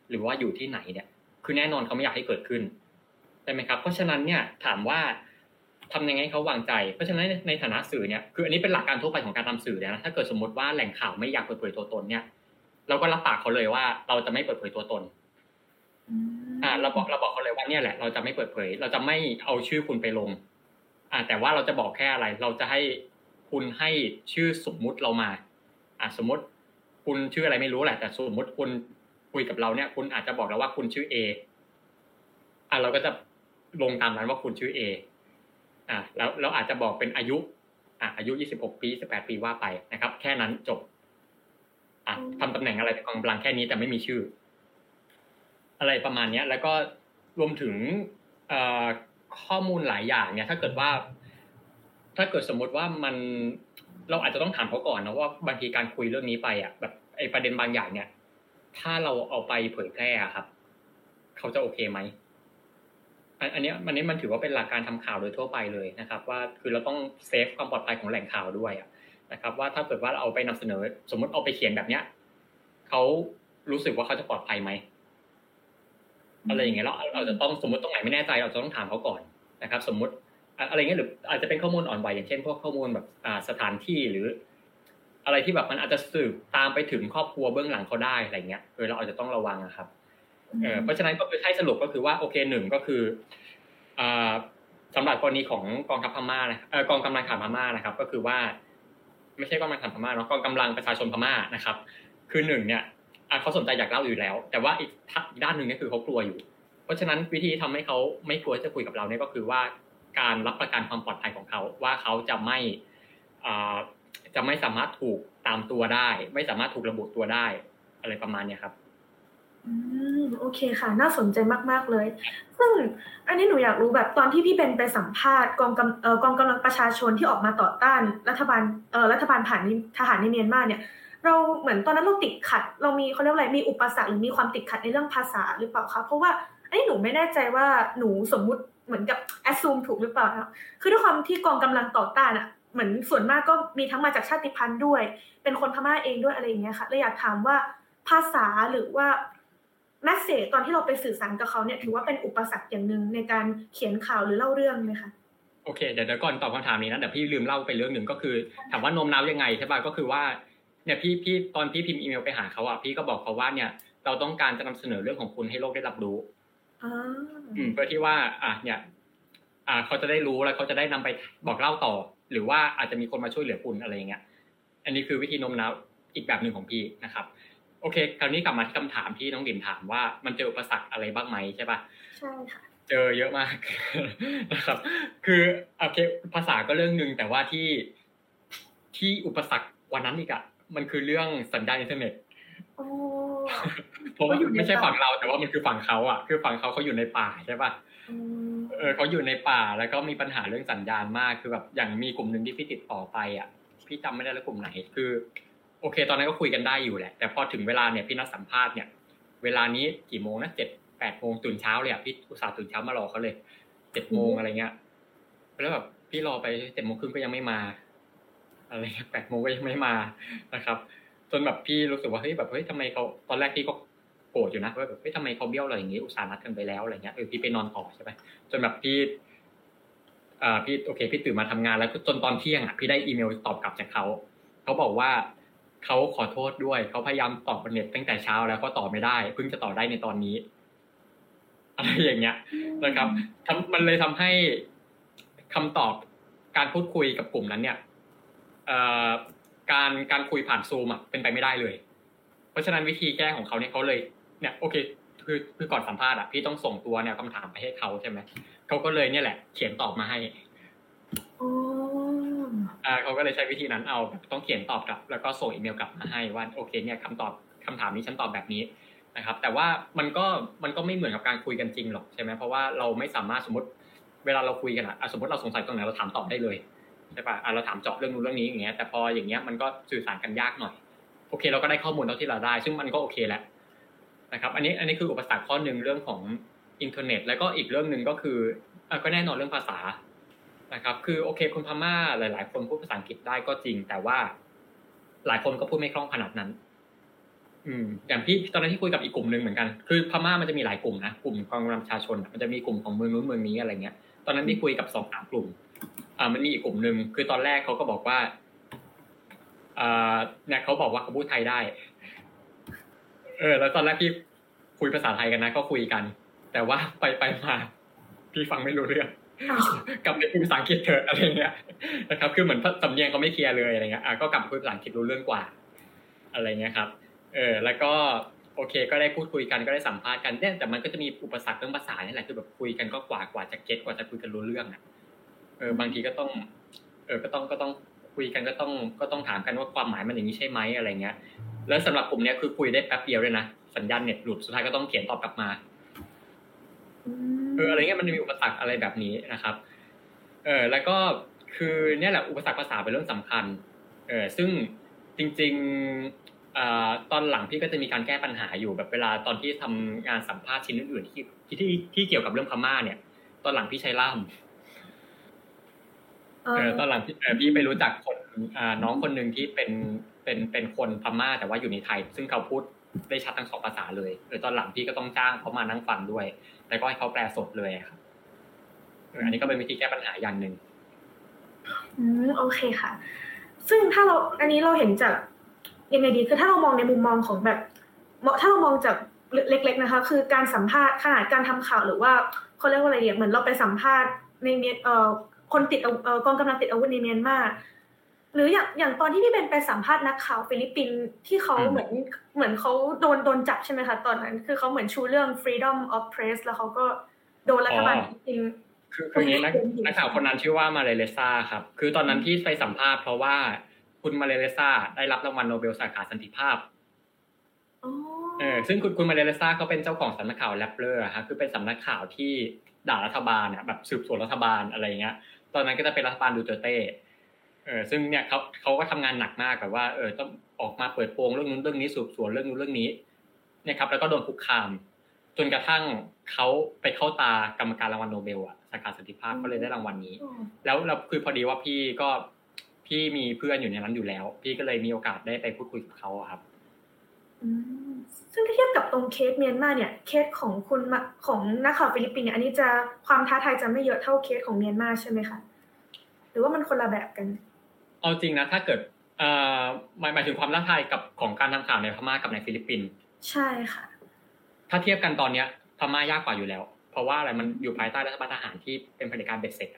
หรือว่าอยู่ที่ไหนเนี่ยคือแน่นอนเขาไม่อยากให้เกิดขึ้นใช่ไหมครับเพราะฉะนั้นเนี่ยถามว่าทำยังไงเขาวางใจเพราะฉะนั้นในฐานะสื่อเนี่ยคืออันนี้เป็นหลักการทั่วไปของการทำสื่อนะถ้าเกิดสมมติว่าแหล่งข่าวไม่อยากเปิดเผยตัวตนเนี่ยเราก็รับปากเขาเลยว่าเราจะไม่เปิดเผยตัวตนอ่าเราบอกเราบอกเขาเลยว่าเนี่ยแหละเราจะไม่เปิดเผยเราจะไม่เอาชื่อคุณไปลงอ่าแต่ว่าเราจะบอกแค่อะไรเราจะให้คุณให้ชื่อสมมุติเรามาอ่าสมมติคุณชื่ออะไรไม่รู้แหละแต่สมมติคุณคุยกับเราเนี่ยคุณอาจจะบอกเราว่าคุณชื่อ A อ่ะเราก็จะลงตามนั้นว่าคุณชื่อ A อ่ะแล้วเราอาจจะบอกเป็นอายุอ่ะอายุยี่สิบหกปีสิบแปดปีว่าไปนะครับแค่นั้นจบอ่ะทำตำแหน่งอะไรเป็นกองกำลังแค่นี้แต่ไม่มีชื่ออะไรประมาณนี้แล้วก็รวมถึงเอ่อข้อมูลหลายอย่างเนี่ยถ้าเกิดว่าถ้าเกิดสมมติว่ามันเราอาจจะต้องถามเขาก่อนนะว่าบางทีการคุยเรื่องนี้ไปอ่ะแบบไอ้ประเด็นบางอย่างเนี่ยถ้าเราเอาไปเผยแพร่ครับเขาจะโอเคไหมอันนี้มันนี่มันถือว่าเป็นหลักการทำข่าวโดยทั่วไปเลยนะครับว่าคือเราต้องเซฟความปลอดภัยของแหล่งข่าวด้วยนะครับว่าถ้าเกิดว่าเราเอาไปนำเสนอสมมติเอาไปเขียนแบบเนี้ยเขารู้สึกว่าเขาจะปลอดภัยไหมอะไรอย่างเงี้ยเราเราจะต้องสมมติตรงไหนไม่แน่ใจเราจะต้องถามเขาก่อนนะครับสมมติ อะไรเงี้ยหรืออาจจะเป็นข้อมูลอ่อนไหวอย่างเช่นพวกข้อมูลแบบอ่าสถานที่หรืออะไรที่แบบมันอาจจะสืบตามไปถึงครอบครัวเบื้องหลังเขาได้อะไรเงี้ยเออเราอาจจะต้องระวังนะครับเออเพราะฉะนั้นก็คือให้สรุปก็คือว่าโอเคหนึ่งก็คืออ่าสำหรับกรณีของกองทัพพม่านะเอ่อกองกำลังทหารพม่านะครับก็คือว่าไม่ใช่กองกำลังทหารพม่าเนาะกองกำลังประชาชนพม่านะครับคือหนึ่งเนี่ยเขาสนใจอยากเล่าอยู่แล้วแต่ว่าอีกด้านนึงเนี่ยคือเขากลัวอยู่เพราะฉะนั้นวิธีทำให้เขาไม่กลัวจะคุยกับเราเนี่ยก็คือว่าการรับประกันความปลอดภัยของเขาว่าเขาจะไม่อ่าจะไม่สามารถถูกตามตัวได้ไม่สามารถถูกระบุตัวได้อะไรประมาณเนี้ยครับอืมโอเคค่ะน่าสนใจมากๆเลยซึ่งอันนี้หนูอยากรู้แบบตอนที่พี่เบนไปสัมภาษณ์กองกำเอ่อกองกำลังประชาชนที่ออกมาต่อต้านรัฐบาลเอ่อรัฐบาลผ่านทหารในเมียนมาเนี่ยเราเหมือนตอนนั้นเราติดขัดเรามีเค้าเรียกอะไรมีอุปสรรคหรือมีความติดขัดในเรื่องภาษาหรือเปล่าคะเพราะว่าอันนี้หนูไม่แน่ใจว่าหนูสมมุติเหมือนกับแอสซูมถูกหรือเปล่านะคือด้วยความที่กองกำลังต่อต้านอ่ะเหมือนส่วนมากก็มีทั้งมาจากชาติพันธุ์ด้วยเป็นคนพม่าเองด้วยอะไรอย่างเงี้ยค่ะเลยอยากถามว่าภาษาหรือว่าแมสเสจตอนที่เราไปสื่อสารกับเขาเนี่ยถือว่าเป็นอุปสรรคอย่างนึงในการเขียนข่าวหรือเล่าเรื่องมั้ยคะโอเคเดี๋ยวๆก่อนตอบคำถามนี้นะเดี๋ยวพี่ลืมเล่าไปเรื่องนึงก็คือถามว่าโน้มน้าวยังไงใช่ป่ะก็คือว่าเนี่ยพี่พี่ตอนพี่พิมพ์อีเมลไปหาเค้าอ่ะพี่ก็บอกเค้าว่าเนี่ยเราต้องการจะนำเสนอเรื่องของคุณให้โลกได้รับรู้อ๋ออืมเพื่อที่ว่าอ่ะเนี่ยอ่าเค้าจะได้รู้แล้วเค้าจะได้นำไปบอกเล่าต่อหรือว่าอาจจะมีคนมาช่วยเหลือคุณอะไรอย่างเงี้ยอันนี้คือวิธีโน้มน้าวอีกแบบนึงของพี่นะครับโอเคคราวนี้กลับมาที่คำถามที่น้องดิมถามว่ามันเจออุปสรรคอะไรบ้างมั้ยใช่ป่ะใช่ค่ะเจอเยอะมากนะครับคือโอเคภาษาก็เรื่องนึงแต่ว่าที่ที่อุปสรรคกว่านั้นอีกอ่ะมันคือเรื่องสัญญาณอินเทอร์เน็ตโอ้เพราะว่าไม่ใช่ฝั่งเราแต่ว่ามันคือฝั่งเค้าอ่ะคือฝั่งเค้าเค้าอยู่ในป่าใช่ป่ะอืมเออเค้าอยู่ในป่าแล้วก็มีปัญหาเรื่องสัญญาณมากคือแบบอย่างมีกลุ่มนึงที่พี่ติดต่อไปอ่ะพี่จำไม่ได้แล้วกลุ่มไหนคือโอเคตอนนั้นก็คุยกันได้อยู่แหละแต่พอถึงเวลาเนี่ยพี่นัดสัมภาษณ์เนี่ยเวลานี้กี่โมงนะเจ็ด แปดโมงตื่นเช้าเลยอ่ะพี่อุตส่าห์ตื่นเช้ามารอเค้าเลย เจ็ดโมง อะไรเงี้ยแล้วแบบพี่รอไป เจ็ดโมงครึ่ง ก็ยังไม่มาอะไรแปดโมงก็ยังไม่มานะครับจนแบบพี่รู้สึกว่าเฮ้ยแบบเฮ้ยทำไมเขาตอนแรกพี่ก็โกรธอยู่นะว่าแบบเฮ้ยทำไมเขาเบี้ยวอะไรอย่างงี้อุตส่าห์นัดกันไปแล้วอะไรเงี้ยเออพี่ไปนอนต่อใช่ไหมจนแบบพี่อ่าพี่โอเคพี่ตื่นมาทำงานแล้วจนตอนเที่ยงอ่ะพี่ได้อีเมลตอบกลับจากเขาเขาบอกว่าเขาขอโทษด้วยเขาพยายามตอบเน็ตตั้งแต่เช้าแล้วก็ตอบไม่ได้เพิ่งจะตอบได้ในตอนนี้อะไรอย่างเงี้ยนะครับมันเลยทำให้คำตอบการพูดคุยกับกลุ่มนั้นเนี่ยเอ่อการการคุยผ่าน Zoom อ่ะเป็นไปไม่ได้เลยเพราะฉะนั้นวิธีแก้ของเค้าเนี่ยเค้าเลยเนี่ยโอเคคือคือก่อนสัมภาษณ์อ่ะพี่ต้องส่งตัวเนี่ยคำถามไปให้เค้าใช่มั้ยเค้าก็เลยเนี่ยแหละเขียนตอบมาให้อ๋ออ่าเค้าก็เลยใช้วิธีนั้นเอาต้องเขียนตอบกลับแล้วก็ส่งอีเมลกลับมาให้ว่าโอเคเนี่ยคำตอบคำถามนี้ฉันตอบแบบนี้นะครับแต่ว่ามันก็มันก็ไม่เหมือนกับการคุยกันจริงหรอกใช่มั้ยเพราะว่าเราไม่สามารถสมมุติเวลาเราคุยกันอ่ะสมมุติเราสงสัยตรงไหนเราถามตอบได้เลยใช่ป่ะอ่ะเราถามเจาะเรื่องนู้นเรื่องนี้อย่างเงี้ยแต่พออย่างเงี้ยมันก็สื่อสารกันยากหน่อยโอเคเราก็ได้ข้อมูลเท่าที่เราได้ซึ่งมันก็โอเคแล้วนะครับอันนี้อันนี้คืออุปสรรคข้อนึงเรื่องของอินเทอร์เน็ตแล้วก็อีกเรื่องนึงก็คืออ่ะก็แน่นอนเรื่องภาษานะครับคือโอเคคนพม่าหลายๆคนพูดภาษาอังกฤษได้ก็จริงแต่ว่าหลายคนก็พูดไม่คล่องขนาดนั้นอืมอย่างพี่ตอนนั้นที่คุยกับอีกกลุ่มนึงเหมือนกันคือพม่ามันจะมีหลายกลุ่มนะกลุ่มกองกำลังประชาชนมันจะมีกลุ่มของเมืองนู้นเมืองนี้อะไรเงี้ยตอนนั้นที่คุยกับ สองถึงสาม กลุ่มอ่ามันมีอีกกลุ่มนึงคือตอนแรกเค้าก็บอกว่าเอ่อเนี่ยเค้าบอกว่าเค้าพูดไทยได้เออแล้วตอนแรกพี่คุยภาษาไทยกันนะก็คุยกันแต่ว่าไปๆมาพี่ฟังไม่รู้เรื่องกลับไปคุยภาษาอังกฤษเถอะอะไรเงี้ยนะครับคือเหมือนสำเนียงเค้าไม่เคลียร์เลยอะไรเงี้ยอ่ะก็กลับคุยภาษาอังกฤษรู้เรื่องกว่าอะไรเงี้ยครับเออแล้วก็โอเคก็ได้พูดคุยกันก็ได้สัมภาษณ์กันแต่มันก็จะมีอุปสรรคเรื่องภาษานี่แหละคือแบบคุยกันก็กว่ากว่าจะเก็ทกว่าจะคุยกันรู้เรื่องอ่ะเออบางทีก็ต้องเออก็ต้องก็ต้องคุยกันก็ต้องก็ต้องถามกันว่าความหมายมันอย่างนี้ใช่มั้ยอะไรเงี้ยแล้วสำหรับกลุ่มเนี้ยคือคุยได้แป๊บเดียวด้วยนะสัญญาณเน็ตหลุดสุดท้ายก็ต้องเขียนตอบกลับมาเอออะไรเงี้ยมันมีอุปสรรคอะไรแบบนี้นะครับเออแล้วก็คือเนี่ยแหละอุปสรรคภาษาเป็นเรื่องสำคัญเออซึ่งจริงๆเอ่อตอนหลังพี่ก็จะมีการแก้ปัญหาอยู่แบบเวลาตอนที่ทำงานสัมภาษณ์ชิ้นอื่นๆที่ที่ที่เกี่ยวกับเรื่องพม่าเนี่ยตอนหลังพี่ใช้ล่ามเออตอนหลังพี่พี่ไปรู้จักคนอ่าน้องคนนึงที่เป็นเป็นเป็นคนพม่าแต่ว่าอยู่ในไทยซึ่งเขาพูดได้ชัดทั้งสองภาษาเลยเออตอนหลังพี่ก็ต้องจ้างเขามานั่งฟังด้วยแล้วก็ให้เขาแปลสดเลยครับเอ อันนี้ก็เป็นวิธีแก้ปัญหาอย่างหนึ่งอืมโอเคค่ะซึ่งถ้าเราอันนี้เราเห็นจากยังไงดีคือถ้าเรามองในมุมมองของแบบถ้าเรามองจากเล็กๆนะคะคือการสัมภาษณ์ขนาดการทำข่าวหรือว่าเขาเรียกว่าอะไรเนี่ยเหมือนเราไปสัมภาษณ์ในเมียนเอ่อคนติดเอ่อกองกำลังติดอาวุธในเมียนมาหรืออย่างอย่างตอนที่พี่เบนไปสัมภาษณ์นักข่าวฟิลิปปินส์ที่เขาเหมือนเหมือนเขาโดนโดนจับใช่ไหมคะตอนนั้นคือเขาเหมือนชูเรื่อง freedom of press แล้วเขาก็โดนรัฐบาลจริงคือคืออย่างนี้นักข่าวคนนั้นชื่อว่ามาเรเลซ่าครับคือตอนนั้นที่ไปสัมภาษณ์เพราะว่าคุณมาเรเลซ่าได้รับรางวัลโนเบลสาขาสันติภาพเออซึ่งคุณคุณมาเรเลซ่าเขาเป็นเจ้าของสำนักข่าว Lapre อ่ะฮะคือเป็นสำนักข่าวที่ด่ารัฐบาลเนี่ยแบบสืบสวนรัฐบาลอะไรอย่างเงี้ยตอนนั้นก็จะเป็นรัฐบาลดูเตอร์เต้เออซึ่งเนี่ยเขาเขาก็ทำงานหนักมากแบบว่าเออต้องออกมาเปิดโปงเรื่องนู้นเรื่องนี้สืบสวนเรื่องนู้นเรื่องนี้เนี่ยครับแล้วก็โดนคุกคามจนกระทั่งเขาไปเข้าตากรรมการรางวัลโนเบลอ่ะสาขาสันติภาพก็เลยได้รางวัลนี้แล้วเราคือพอดีว่าพี่ก็พี่มีเพื่อนอยู่ในนั้นอยู่แล้วพี่ก็เลยมีโอกาสได้ไปพูดคุยกับเขาครับซึ่งถ้าเทียบกับตรงเคสเมียนมาเนี่ยเคสของคุณของนักข่าวฟิลิปปินส์เนี่ยอันนี้จะความท้าทายจะไม่เยอะเท่าเคสของเมียนมาใช่ไหมคะหรือว่ามันคนละแบบกันเอาจริงนะถ้าเกิดเอ่อหมายหมายถึงความท้าทายกับของการทำข่าวในพม่ากับในฟิลิปปินส์ใช่ค่ะถ้าเทียบกันตอนเนี้ยพม่ายากกว่าอยู่แล้วเพราะว่าอะไรมันอยู่ภายใต้รัฐบาลทหารที่เป็นเผด็จการเบ็ดเสร็จ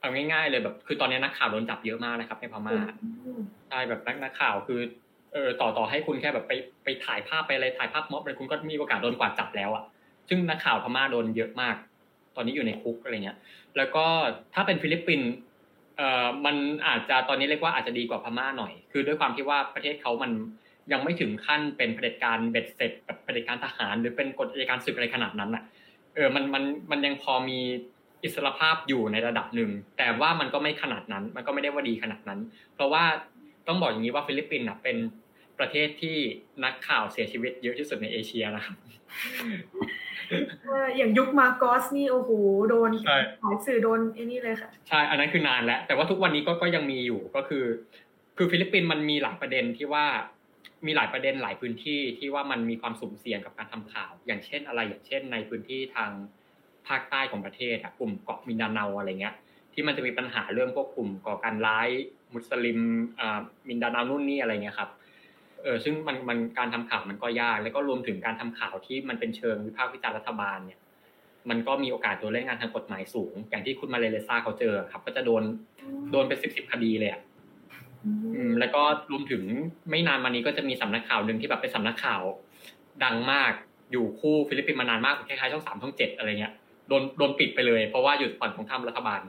เอาง่ายๆเลยแบบคือตอนนี้นักข่าวโดนจับเยอะมากนะครับในพม่าใช่แบบนักข่าวคือเออต่อต่อให้คุณแค่แบบไปไปถ่ายภาพไปอะไรถ่ายภาพม็อบอะไรคุณก็มีโอกาสโดนกวาดจับแล้วอ่ะซึ่งนักข่าวพม่าโดนเยอะมากตอนนี้อยู่ในคุกอะไรเงี้ยแล้วก็ถ้าเป็นฟิลิปปินส์เอ่อมันอาจจะตอนนี้เรียกว่าอาจจะดีกว่าพม่าหน่อยคือด้วยความที่ว่าประเทศเขามันยังไม่ถึงขั้นเป็นเผด็จการเบ็ดเสร็จแบบเผด็จการทหารหรือเป็นกฎอัยการศึกอะไรขนาดนั้นอ่ะเออมันมันมันยังพอมีอิสรภาพอยู่ในระดับนึงแต่ว่ามันก็ไม่ขนาดนั้นมันก็ไม่ได้ว่าดีขนาดนั้นเพราะว่าต้องบอกอย่างนี้ว่าฟิลิปปินส์น่ะเป็นประเทศที่นักข่าวเสียชีวิตเยอะที่สุดในเอเชียนะครับอย่างยุคมาโกสนี่โอ้โหโดนหลายสื่อโดนไอ้นี่เลยค่ะใช่อันนั้นคือนานแล้วแต่ว่าทุกวันนี้ก็ก็ยังมีอยู่ก็คือคือฟิลิปปินส์มันมีหลายประเด็นที่ว่ามีหลายประเด็นหลายพื้นที่ที่ว่ามันมีความสุ่มเสี่ยงกับการทำข่าวอย่างเช่นอะไรอย่างเช่นในพื้นที่ทางภาคใต้ของประเทศกลุ่มเกาะมินดาเนาอะไรเงี้ยที่มันจะมีปัญหาเรื่องพวกกลุ่มก่อการร้ายมุสลิมอ่ามินดาเนานู่นนี่อะไรเงี้ยครับเออซึ่งมันมันการทำข่าวมันก็ยากแล้วก็รวมถึงการทำข่าวที่มันเป็นเชิงวิพากษ์วิจารณ์รัฐบาลเนี่ยมันก็มีโอกาสโดนเล่นงานทางกฎหมายสูงอย่างที่คุณมาเลเลซ่าเขาเจอครับก็จะโดนโดนเป็นสิบสิบคดีเลยอ่ะอืมแล้วก็รวมถึงไม่นานมานี้ก็จะมีสำนักข่าวนึงที่แบบเป็นสำนักข่าวดังมากอยู่คู่ฟิลิปปินส์มานานมากคล้ายๆช่องสามช่องเจ็ดอะไรเงี้ยโดนโดนปิดไปเลยเพราะว่าอยู่ฝั่งของข้ามรัฐบาล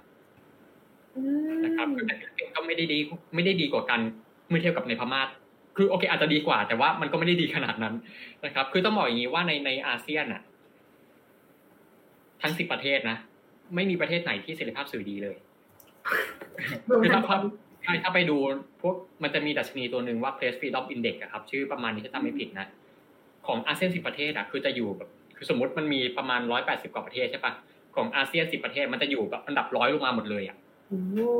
นะครับแต่ฟิลิปปินส์ก็ไม่ได้ดีไม่ได้ดีกว่ากันเมื่อเทียบกับในพม่าคือโอเคอาจจะดีกว่าแต่ว่ามันก็ไม่ได้ดีขนาดนั้นนะครับคือต้องบอกอย่างนี้ว่าในในอาเซียนอ่ะทั้งสิบประเทศนะไม่มีประเทศไหนที่เสรีภาพสื่อดีเลยคือถ้าใช่ถ้าไปดูพวกมันจะมีดัชนีตัวนึงว่า Press Freedom Index อ่ะครับชื่อประมาณนี้ถ้าจำไม่ผิดนะของอาเซียนสิบประเทศอ่ะคือจะอยู่แบบคือสมมุติมันมีประมาณหนึ่งร้อยแปดสิบกว่าประเทศใช่ป่ะของอาเซียนสิบประเทศมันจะอยู่แบบอันดับหนึ่งร้อยลงมาหมดเลยอ่ะ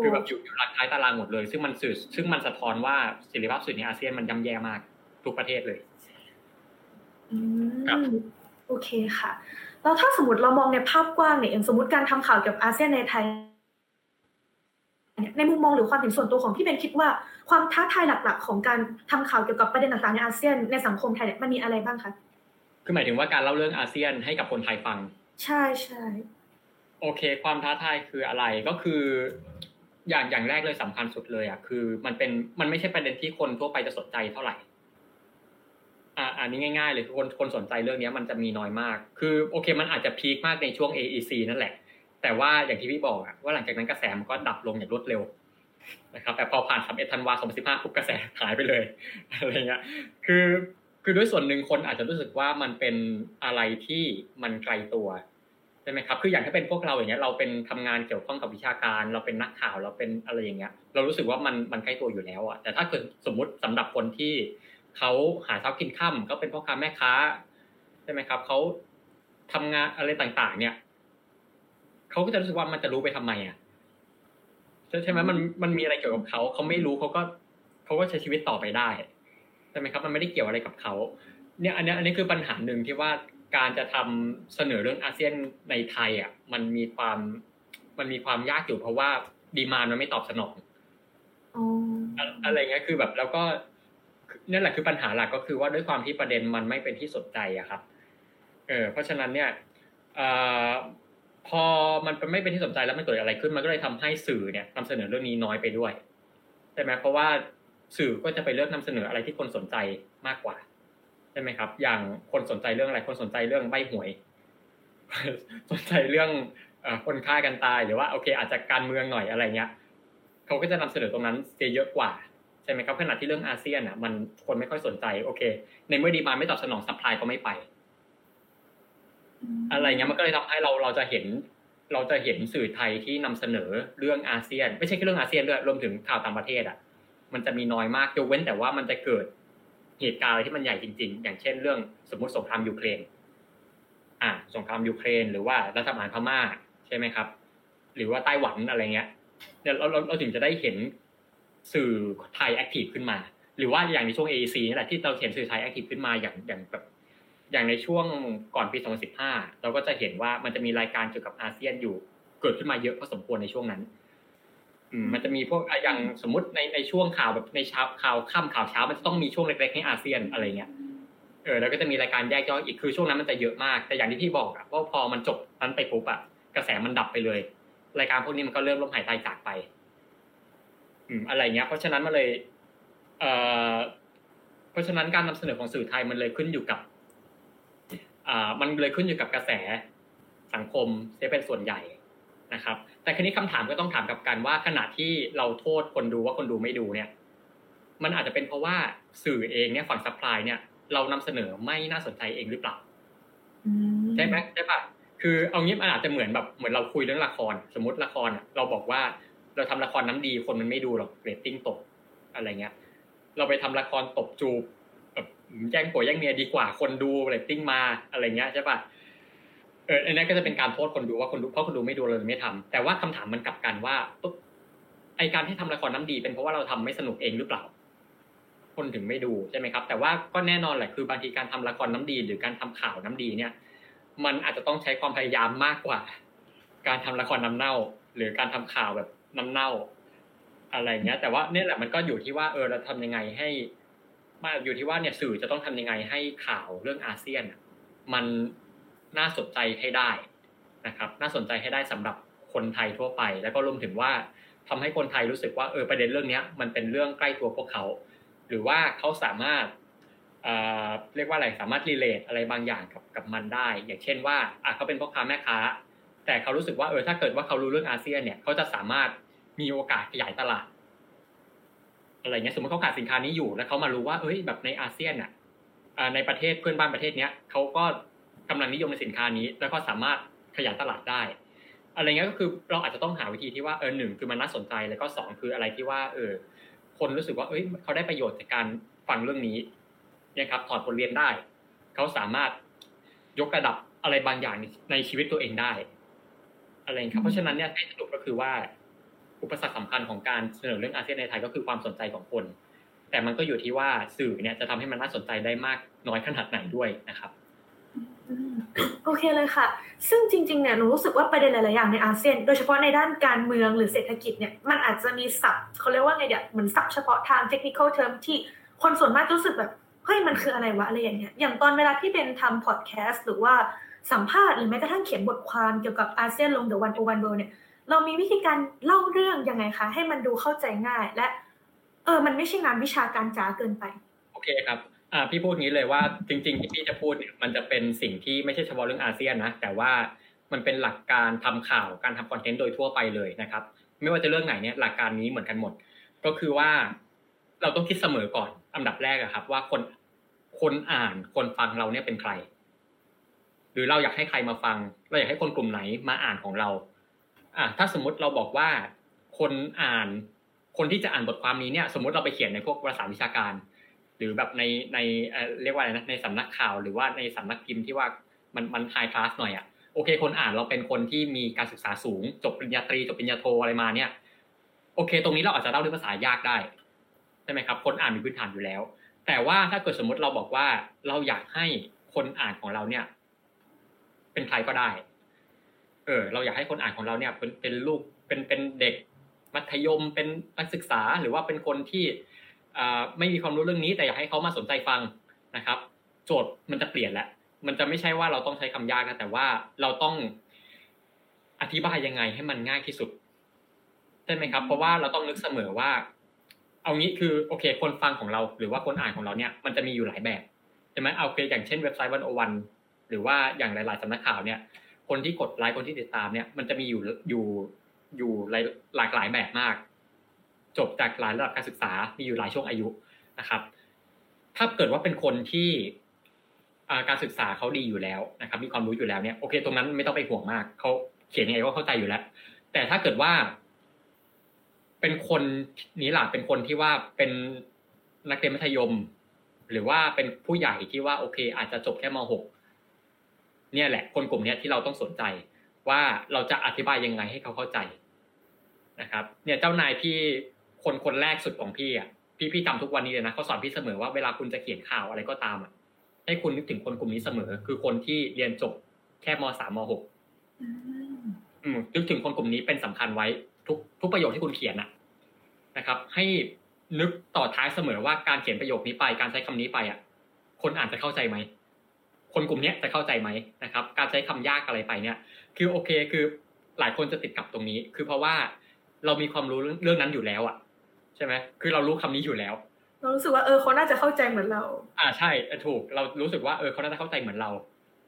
คือแบบอยู่อยู่หลังท้ายตารางหมดเลยซึ่งมันสื่อซึ่งมันสะท้อนว่าเสรีภาพสื่อในอาเซียนมันย่ำแย่มากทุกประเทศเลยอืมโอเคค่ะแล้วถ้าสมมุติเรามองในภาพกว้างเนี่ยอย่างสมมุติการทำข่าวเกี่ยวกับอาเซียนในไทยในมุมมองหรือความเห็นส่วนตัวของพี่เบนคิดว่าความท้าทายหลักๆของการทำข่าวเกี่ยวกับประเด็นต่างๆในอาเซียนในสังคมไทยเนี่ยมันมีอะไรบ้างคะคือหมายถึงว่าการเล่าเรื่องอาเซียนให้กับคนไทยฟังใช่ๆโอเคความท้าทายคืออะไรก็คืออย่างอย่างแรกเลยสำคัญสุดเลยอ่ะคือมันเป็นมันไม่ใช่ประเด็นที่คนทั่วไปจะสนใจเท่าไหร่อ่าอันนี้ง่ายๆเลยคือคนคนสนใจเรื่องนี้มันจะมีน้อยมากคือโอเคมันอาจจะพีคมากในช่วง เอ อี ซี นั่นแหละแต่ว่าอย่างที่พี่บอกอ่ะว่าหลังจากนั้นกระแสมันก็ดับลงอย่างรวดเร็วนะครับแต่พอผ่านสามสิบเอ็ดธันวาคมสองพันสิบห้าปุ๊บกระแสหายไปเลยอะไรเงี้ยคือคือด้วยส่วนหนึ่งคนอาจจะรู้สึกว่ามันเป็นอะไรที่มันไกลตัวใช่มั้ยครับคืออย่างถ้าเป็นพวกเราอย่างเงี้ยเราเป็นทำงานเกี่ยวข้องกับวิชาการเราเป็นนักข่าวเราเป็นอะไรอย่างเงี้ยเรารู้สึกว่ามันมันใกล้ตัวอยู่แล้วอ่ะแต่ถ้าเกิดสมมุติสำหรับคนที่เค้าหาเช้ากินค่ำก็เป็นพ่อค้าแม่ค้าใช่มั้ยครับเค้าทำงานอะไรต่างๆเนี่ยเขาก็จะรู้สึกว่ามันจะรู้ไปทำไมอ่ะใช่ไหมมันมันมีอะไรเกี่ยวกับเขาเขาไม่รู้เขาก็เขาก็ใช้ชีวิตต่อไปได้ใช่ไหมครับมันไม่ได้เกี่ยวอะไรกับเขาเนี่ยอันนี้อันนี้คือปัญหาหนึ่งที่ว่า การจะทำเสนอเรื่องอาเซียนในไทยอ่ะมันมีความมันมีความยากอยู่เพราะว่าดีมานด์มันไม่ตอบสนองอะไรเงี้ยคือแบบแล้วก็นั่นแหละคือปัญหาหลักก็คือว่าด้วยความที่ประเด็นมันไม่เป็นที่สนใจอะครับเออเพราะฉะนั้นเนี่ยเอ่อพอมันไม่เป็นที่สนใจแล้วมันเกิดอะไรขึ้นมันก็เลยทำให้สื่อเนี่ยนำเสนอเรื่องนี้น้อยไปด้วยใช่ไหมเพราะว่าสื่อก็จะไปเลือกนำเสนออะไรที่คนสนใจมากกว่าใช่ไหมครับอย่างคนสนใจเรื่องอะไรคนสนใจเรื่องใบหวยสนใจเรื่องคนฆ่ากันตายหรือว่าโอเคอาจจะการเมืองหน่อยอะไรเงี้ยเขาก็จะนำเสนอตรงนั้นเยอะกว่าใช่ไหมครับขณะที่เรื่องอาเซียนอ่ะมันคนไม่ค่อยสนใจโอเคในเมื่อดีมานด์ไม่ตอบสนองซัพพลายก็ไม่ไปอะไรเงี้ยมันก็เลยทำให้เราเราจะเห็นเราจะเห็นสื่อไทยที่นำเสนอเรื่องอาเซียนไม่ใช่แค่เรื่องอาเซียนด้วยรวมถึงข่าวต่างประเทศอ่ะมันจะมีน้อยมากยกเว้นแต่ว่ามันจะเกิดเหตุการณ์อะไรที่มันใหญ่จริงๆอย่างเช่นเรื่องสมมติสงครามยูเครนอ่ะสงครามยูเครนหรือว่ารัฐประหารพม่าใช่ไหมครับหรือว่าไต้หวันอะไรเงี้ยเดี๋ยวเราเราถึงจะได้เห็นสื่อไทยแอคทีฟขึ้นมาหรือว่าอย่างในช่วง เอ อี ซี นี่แหละที่เราเห็นสื่อไทยแอคทีฟขึ้นมาอย่างอย่างแบบอย่างในช่วงก่อนปีสองพันสิบห้าเราก็จะเห็นว่ามันจะมีรายการเกี่ยวกับอาเซียนอยู่เกิดขึ้นมาเยอะพอสมควรในช่วงนั้นอืมมันจะมีพวกอย่างสมมุติในในช่วงข่าวแบบในเช้าข่าวค่ำข่าวเช้ามันจะต้องมีช่วงเล็กๆให้อาเซียนอะไรเงี้ยเออแล้วก็จะมีรายการแยกย่อยอีกคือช่วงนั้นมันจะเยอะมากแต่อย่างที่พี่บอกอ่ะว่าพอมันจบนั้นไปปุ๊บอ่ะกระแสมันดับไปเลยรายการพวกนี้มันก็เริ่มล้มหายตายจากไปอืมอะไรเงี้ยเพราะฉะนั้นมันเลยเอ่อเพราะฉะนั้นการนำเสนอของสื่อไทยมันเลยขึ้นอยู่กับอ่ามันเลยขึ้นอยู่กับกระแสสังคมเสียเป็นส่วนใหญ่นะครับแต่คราวนี้คำถามก็ต้องถามกับกันว่าขณะที่เราโทษคนดูว่าคนดูไม่ดูเนี่ยมันอาจจะเป็นเพราะว่าสื่อเองเนี่ยฝั่งซัพพลายเนี่ยเรานำเสนอไม่น่าสนใจเองหรือเปล่าอืมใช่มั้ยใช่ป่ะคือเอางี้มันอาจจะเหมือนแบบเหมือนเราคุยเรื่องละครสมมติละครเราบอกว่าเราทำละครน้ำดีคนมันไม่ดูหรอกเรตติ้งตกอะไรเงี้ยเราไปทำละครตบจูบแบบแย่งผัวแย่งเมียดีกว่าคนดูเรตติ้งมาอะไรเงี้ยใช่ป่ะเอออันนั้นก็จะเป็นการโทษคนดูว่าคนดูเพราะคนดูไม่ดูเราไม่ทำแต่ว่าคำถามมันกลับกันว่าไอการที่ทำละครน้ำดีเป็นเพราะว่าเราทำไม่สนุกเองหรือเปล่าคนถึงไม่ดูใช่มั้ยครับแต่ว่าก็แน่นอนแหละคือบางทีการทำละครน้ำดีหรือการทำข่าวน้ำดีเนี่ยมันอาจจะต้องใช้ความพยายามมากกว่าการทำละครน้ำเน่าหรือการทำข่าวแบบน้ำเน่าอะไรเงี้ยแต่ว่าเนี่ยแหละมันก็อยู่ที่ว่าเออเราทำยังไงให้มาอยู่ที่ว่าเนี่ยสื่อจะต้องทำยังไงให้ข่าวเรื่องอาเซียนมันน่าสนใจให้ได้นะครับน่าสนใจให้ได้สำหรับคนไทยทั่วไปแล้วก็รวมถึงว่าทำให้คนไทยรู้สึกว่าเออประเด็นเรื่องเนี้ยมันเป็นเรื่องใกล้ตัวพวกเขาหรือว่าเขาสามารถเอ่อเรียกว่าอะไรสามารถรีเลทอะไรบางอย่างกับกับมันได้อย่างเช่นว่าอ่ะเขาเป็นพ่อค้าแม่ค้าแต่เขารู้สึกว่าเออถ้าเกิดว่าเขารู้เรื่องอาเซียนเนี่ยเขาจะสามารถมีโอกาสขยายตลาดอะไรเงี้ยสมมุติเขาขายสินค้านี้อยู่แล้วเขามารู้ว่าเอ้ยแบบในอาเซียนน่ะอ่าในประเทศเพื่อนบ้านประเทศเนี้ยเขาก็กำลังนิยมในสินค้านี้แล้วก็สามารถขยายตลาดได้อะไรเงี้ยก็คือเราอาจจะต้องหาวิธีที่ว่าเออหนึ่งคือมันน่าสนใจแล้วก็สองคืออะไรที่ว่าเออคนรู้สึกว่าเอ้ยเขาได้ประโยชน์จากการฟังเรื่องนี้เนี่ยครับถอดบทเรียนได้เขาสามารถยกระดับอะไรบางอย่างในชีวิตตัวเองได้อะไรครับเพราะฉะนั้นเนี่ยสรุปก็คือว่าอุปสรรคสำคัญของการเสนอเรื่องอาเซียนในไทยก็คือความสนใจของคนแต่มันก็อยู่ที่ว่าสื่อเนี่ยจะทำให้มันน่าสนใจได้มากน้อยขนาดไหนด้วยนะครับโอเคเลยค่ะซึ่งจริงๆเนี่ยหนูรู้สึกว่าประเด็นหลายๆอย่างในอาเซียนโดยเฉพาะในด้านการเมืองหรือเศรษฐกิจเนี่ยมันอาจจะมีศัพท์เขาเรียกว่าไงเดี๋ยวเหมือนศัพท์เฉพาะทาง technical term ที่คนส่วนมากรู้สึกแบบเฮ้ยมันคืออะไรวะอะไรอย่างเงี้ยอย่างตอนเวลาที่เป็นทำพอดแคสต์หรือว่าสัมภาษณ์หรือแม้กระทั่งเขียนบทความเกี่ยวกับอาเซียนลง เดอะ วัน โอ วัน เวิลด์ เนี่ยเรามีวิธีการเล่าเรื่องยังไงคะให้มันดูเข้าใจง่ายและเออมันไม่ใช่งานวิชาการจ๋าเกินไปโอเคครับอ่าพี่พูดงี้เลยว่าจริงๆที่พี่จะพูดเนี่ยมันจะเป็นสิ่งที่ไม่ใช่เฉพาะเรื่องอาเซียนนะแต่ว่ามันเป็นหลักการทำข่าวการทำคอนเทนต์โดยทั่วไปเลยนะครับไม่ว่าจะเรื่องไหนเนี่ยหลักการนี้เหมือนกันหมดก็คือว่าเราต้องคิดเสมอก่อนอันดับแรกอะครับว่าคนคนอ่านคนฟังเราเนี่ยเป็นใครหรือเราอยากให้ใครมาฟังเราอยากให้คนกลุ่มไหนมาอ่านของเราอ่ะถ้าสมมุติเราบอกว่าคนอ่านคนที่จะอ่านบทความนี้เนี่ยสมมุติเราไปเขียนในพวกวารสารวิชาการหรือแบบในในเอ่อเรียกว่าอะไรนะในสำนักข่าวหรือว่าในสำนักพิมพ์ที่ว่ามันมันไฮคลาสหน่อยอ่ะโอเคคนอ่านเราเป็นคนที่มีการศึกษาสูงจบปริญญาตรีจบปริญญาโทอะไรมาเนี่ยโอเคตรงนี้เราอาจจะเล่าด้วยภาษายากได้ใช่มั้ยครับคนอ่านมีพื้นฐานอยู่แล้วแต่ว่าถ้าเกิดสมมุติเราบอกว่าเราอยากให้คนอ่านของเราเนี่ย เป็นใครก็ได้เออเราอยากให้คนอ่านของเราเนี่ยเป็นเป็นลูกเป็นเป็นเด็กมัธยมเป็นนักศึกษาหรือว่าเป็นคนที่อ่าไม่มีความรู้เรื่องนี้แต่อยากให้เขามาสนใจฟังนะครับโจทย์มันจะเปลี่ยนแล้วมันจะไม่ใช่ว่าเราต้องใช้คำยากนะแต่ว่าเราต้องอธิบายยังไงให้มันง่ายที่สุดใช่ไหมครับเพราะว่าเราต้องนึกเสมอว่าเอางี้คือโอเคคนฟังของเราหรือว่าคนอ่านของเราเนี่ยมันจะมีอยู่หลายแบบใช่ไหมเอาคืออย่างเช่นเว็บไซต์หนึ่งศูนย์หนึ่งหรือว่าอย่างหลายๆสำนักข่าวเนี่ยคนที่กดไลค์คนที่ติดตามเนี่ยมันจะมีอยู่อยู่อยู่หลากหลายแบบมากจบจากหลายระดับการศึกษามีอยู่หลายช่วงอายุนะครับถ้าเกิดว่าเป็นคนที่การศึกษาเขาดีอยู่แล้วนะครับมีความรู้อยู่แล้วเนี่ยโอเคตรงนั้นไม่ต้องไปห่วงมากเขาเขียนยังไงก็เข้าใจอยู่แล้วแต่ถ้าเกิดว่าเป็นคนนี้ล่ะเป็นคนที่ว่าเป็นนักเรียนมัธยมหรือว่าเป็นผู้ใหญ่ที่ว่าโอเคอาจจะจบแค่ม.หก เนี่ยแหละคนกลุ่มนี้ที่เราต้องสนใจว่าเราจะอธิบายยังไงให้เขาเข้าใจนะครับเนี่ยเจ้านายพี่คนคนแรกสุดของพี่อ่ะพี่พี่จำทุกวันนี้เลยนะเขาสอนพี่เสมอว่าเวลาคุณจะเขียนข่าวอะไรก็ตามอ่ะให้คุณนึกถึงคนกลุ่มนี้เสมอคือคนที่เรียนจบแค่ม.สาม ม.หก อืมนึกถึงคนกลุ่มนี้เป็นสำคัญไว้ทุกทุกประโยคที่คุณเขียนน่ะนะครับให้นึกต่อท้ายเสมอว่าการเขียนประโยคนี้ไปการใช้คำนี้ไปอ่ะคนอ่านจะเข้าใจไหมคนกลุ่มนี้จะเข้าใจไหมนะครับการใช้คำยากอะไรไปเนี่ยคือโอเคคือหลายคนจะติดกับตรงนี้คือเพราะว่าเรามีความรู้เรื่องนั้นอยู่แล้วอ่ะใช่ไหมคือเรารู้คำนี้อยู่แล้วเรารู้สึกว่าเออเขาน่าจะเข้าใจเหมือนเราอ่าใช่ถูกเรารู้สึกว่าเออเขาน่าจะเข้าใจเหมือนเรา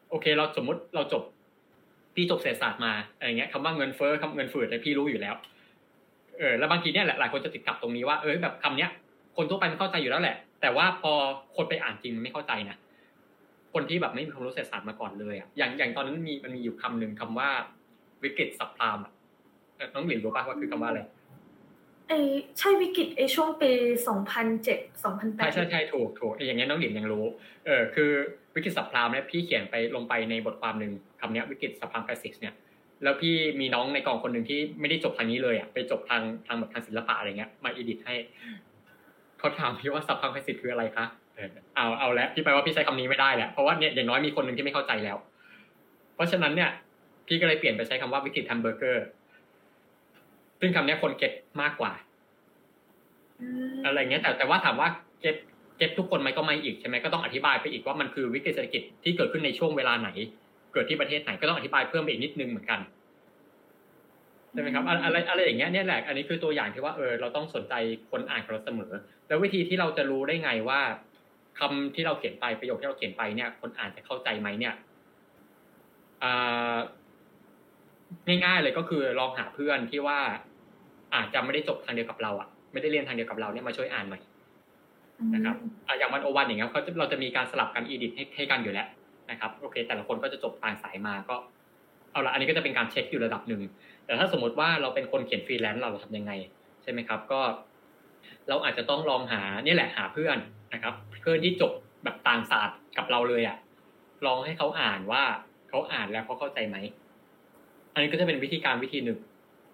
โอเคเราสมมติเราจบพี่จบเศรษฐศาสตร์มาอะไรเงี้ยคำว่าเงินเฟ้อคำเงินฝืดอะไรพี่รู้อยู่แล้วเออแล้วบางทีเนี่ยแหละหลายคนจะติดกับตรงนี้ว่าเออแบบคำเนี้ยคนทั่วไปมันเข้าใจอยู่แล้วแหละแต่ว่าพอคนไปอ่านจริงมันไม่เข้าใจนะคนที่แบบไม่มีความรู้เศรษฐศาสตร์มาก่อนเลยอ่ะอย่างอย่างตอนนั้นมีมันมีอยู่คำหนึ่งคำว่าวิกฤตซับไพรม์อ่ะน้องหลิวรู้ป่ะว่าคือคำว่าอะไรไอ้ใช่วิกฤตไอ้ช่วงปีสองพันเจ็ด สองพันแปดใช่ใช่ใช่ถูกถูกไอ้อย่างเงี้ยน้องหลิวยังรู้เออคือวิกฤตซับไพรม์เนี่ยพี่เขียนไปลงไปในบทความนึงคำเนี้ยวิกฤตซับไพรม์คราสิสเนี่ยแล้วพี่มีน้องในกองคนนึงที่ไม่ได้จบทางนี้เลยอ่ะไปจบทางทางแบบทางศิลปะอะไรเงี้ยมาอีดิทให้เขาถามพี่ว่าซับไพรม์คราสิสคืออะไรคะเอาเอาแล้วพี่ไปว่าพี่ใช้คำนี้ไม่ได้แหละเพราะว่าเนี่ยอย่างน้อยมีคนนึงที่ไม่เข้าใจแล้วเพราะฉะนั้นเนี่ยพี่ก็เลยเปลี่ยนไปใช้คำว่าวิกฤตแฮมเบอร์เกอร์ซึ่งคำนี้คนเก็ตมากกว่าอะไรเงี้ยแต่แต่ว่าถามว่าเก็ตเก็ตทุกคนไหมก็ไม่อีกใช่ไหมก็ต้องอธิบายไปอีกว่ามันคือวิกฤตเศรษฐกิจที่เกิดขึ้นในช่วงเวลาไหนเกิดที่ประเทศไหนก็ต้องอธิบายเพิ่มไปอีกนิดนึงเหมือนกันใช่ไหมครับอะไรอะไรอย่างเงี้ยเนี่ยแหละอันนี้คือตัวอย่างที่ว่าเออเราต้องสนใจคนอ่านของเราเสมอแล้ววิธีที่เราจะรู้ได้ไงว่าคำที่เราเขียนไปประโยคที่เราเขียนไปเนี่ยคนอ่านจะเข้าใจไหมเนี่ยง่ายๆเลยก็คือลองหาเพื่อนที่ว่าอาจจะไม่ได้จบทางเดียวกับเราอ่ะไม่ได้เรียนทางเดียวกับเราเนี่ยมาช่วยอ่านหน่อยนะครับอย่างวันโอวันอย่างเงี้ยเขาเราจะมีการสลับกันอีดิทให้ให้กันอยู่แล้วนะครับโอเคแต่ละคนก็จะจบต่างสายมาก็เอาละอันนี้ก็จะเป็นการเช็คอยู่ระดับหนึ่งแต่ถ้าสมมติว่าเราเป็นคนเขียนฟรีแลนซ์เราทำยังไงใช่ไหมครับก็เราอาจจะต้องลองหานี่แหละหาเพื่อนนะครับเพื่อนที่จบแบบต่างศาสตร์กับเราเลยอ่ะลองให้เขาอ่านว่าเขาอ่านแล้วเขาเข้าใจไหมอันนี้ก็จะเป็นวิธีการวิธีหนึ่ง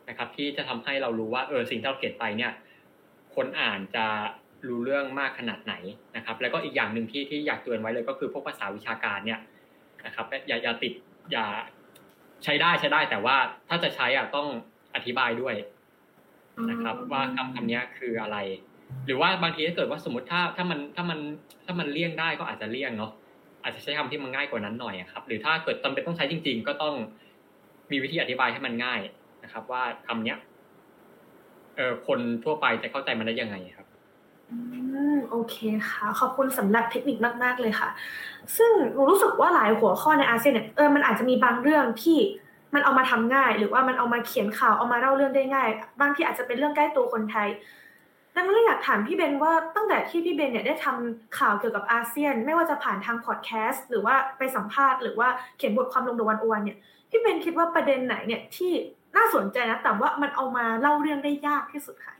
นะครับที่จะทำให้เรารู้ว่าเออสิ่งที่เราเขียนไปเนี่ยคนอ่านจะรู้เรื่องมากขนาดไหนนะครับแล้วก็อีกอย่างนึงที่ที่อยากเตือนไว้เลยก็คือพวกภาษาวิชาการเนี่ยนะครับอย่าอย่าติดอย่าใช้ได้ใช้ได้แต่ว่าถ้าจะใช้อ่ะต้องอธิบายด้วยนะครับว่าคำคำนี้คืออะไรหรือว่าบางทีถ้าเกิดว่าสมมติถ้าถ้ามันถ้ามันถ้ามันเลี่ยงได้ก็อาจจะเลี่ยงเนาะอาจจะใช้คำที่มันง่ายกว่านั้นหน่อยครับหรือถ้าเกิดจำเป็นต้องใช้จริงๆก็ต้องมีวิธีอธิบายให้มันง่ายนะครับว่าคำนี้เออคนทั่วไปจะเข้าใจมันได้ยังไงครับอืมโอเคค่ะขอบคุณสำหรับเทคนิคมากๆเลยค่ะซึ่งหนูรู้สึกว่าหลายหัวข้อในอาเซียนเนี่ยเออมันอาจจะมีบางเรื่องที่มันเอามาทำง่ายหรือว่ามันเอามาเขียนข่าวเอามาเล่าเรื่องได้ง่ายบางทีอาจจะเป็นเรื่องใกล้ตัวคนไทยดังนั้นเลยอยากถามพี่เบนว่าตั้งแต่ที่พี่เบนเนี่ยได้ทำข่าวเกี่ยวกับอาเซียนไม่ว่าจะผ่านทางพอดแคสต์หรือว่าไปสัมภาษณ์หรือว่าเขียนบทความลง เดอะ วัน โอ วัน เนี่ยพี่เบนคิดว่าประเด็นไหนเนี่ยที่น่าสนใจนะแต่ว่ามันเอามาเล่าเรื่องได้ยากที่สุดค่ะ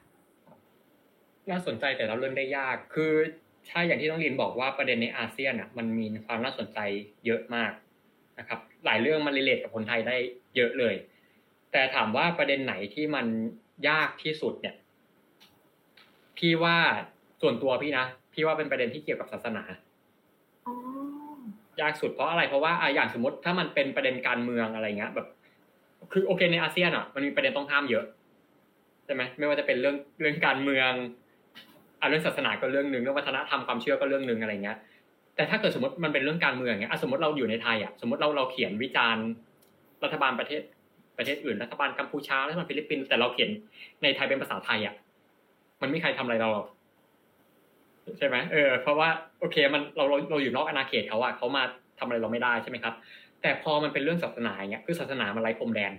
น่าสนใจแต่เราเล่าได้ยากคือใช่อย่างที่น้องลินบอกว่าประเด็นในอาเซียนอ่ะมันมีความน่าสนใจเยอะมากนะครับหลายเรื่องมันรีเลทกับคนไทยได้เยอะเลยแต่ถามว่าประเด็นไหนที่มันยากที่สุดเนี่ยพี่ว่าส่วนตัวพี่นะพี่ว่าเป็นประเด็นที่เกี่ยวกับศาสนา ยากสุดเพราะอะไรเพราะว่าอย่างสมมติถ้ามันเป็นประเด็นการเมืองอะไรเงี้ยแบบคือโอเคในอาเซียนอ่ะมันมีประเด็นต้องห้ามเยอะใช่ไหมไม่ว่าจะเป็นเรื่องเรื่องการเมืองเรื่องศาสนาก็เรื่องนึงเรื่องวัฒนธรรมความเชื่อก็เรื่องนึงอะไรเงี้ยแต่ถ้าเกิดสมมติมันเป็นเรื่องการเมืองเงี้ยสมมติเราอยู่ในไทยอ่ะสมมติเราเราเขียนวิจารณ์รัฐบาลประเทศประเทศอื่นรัฐบาลกัมพูชารัฐบาลฟิลิปปินส์แต่เราเขียนในไทยเป็นภาษาไทยอ่ะมันไม่มีใครทำอะไรเราใช่ไหมเออเพราะว่าโอเคมันเราเราเราอยู่นอกอาณาเขตเขาอ่ะเขามาทำอะไรเราไม่ได้ใช่ไหมครับแต่พอมันเป็นเรื่องศาสนาเงี้ยคือศาสนามันไร้พรมแดน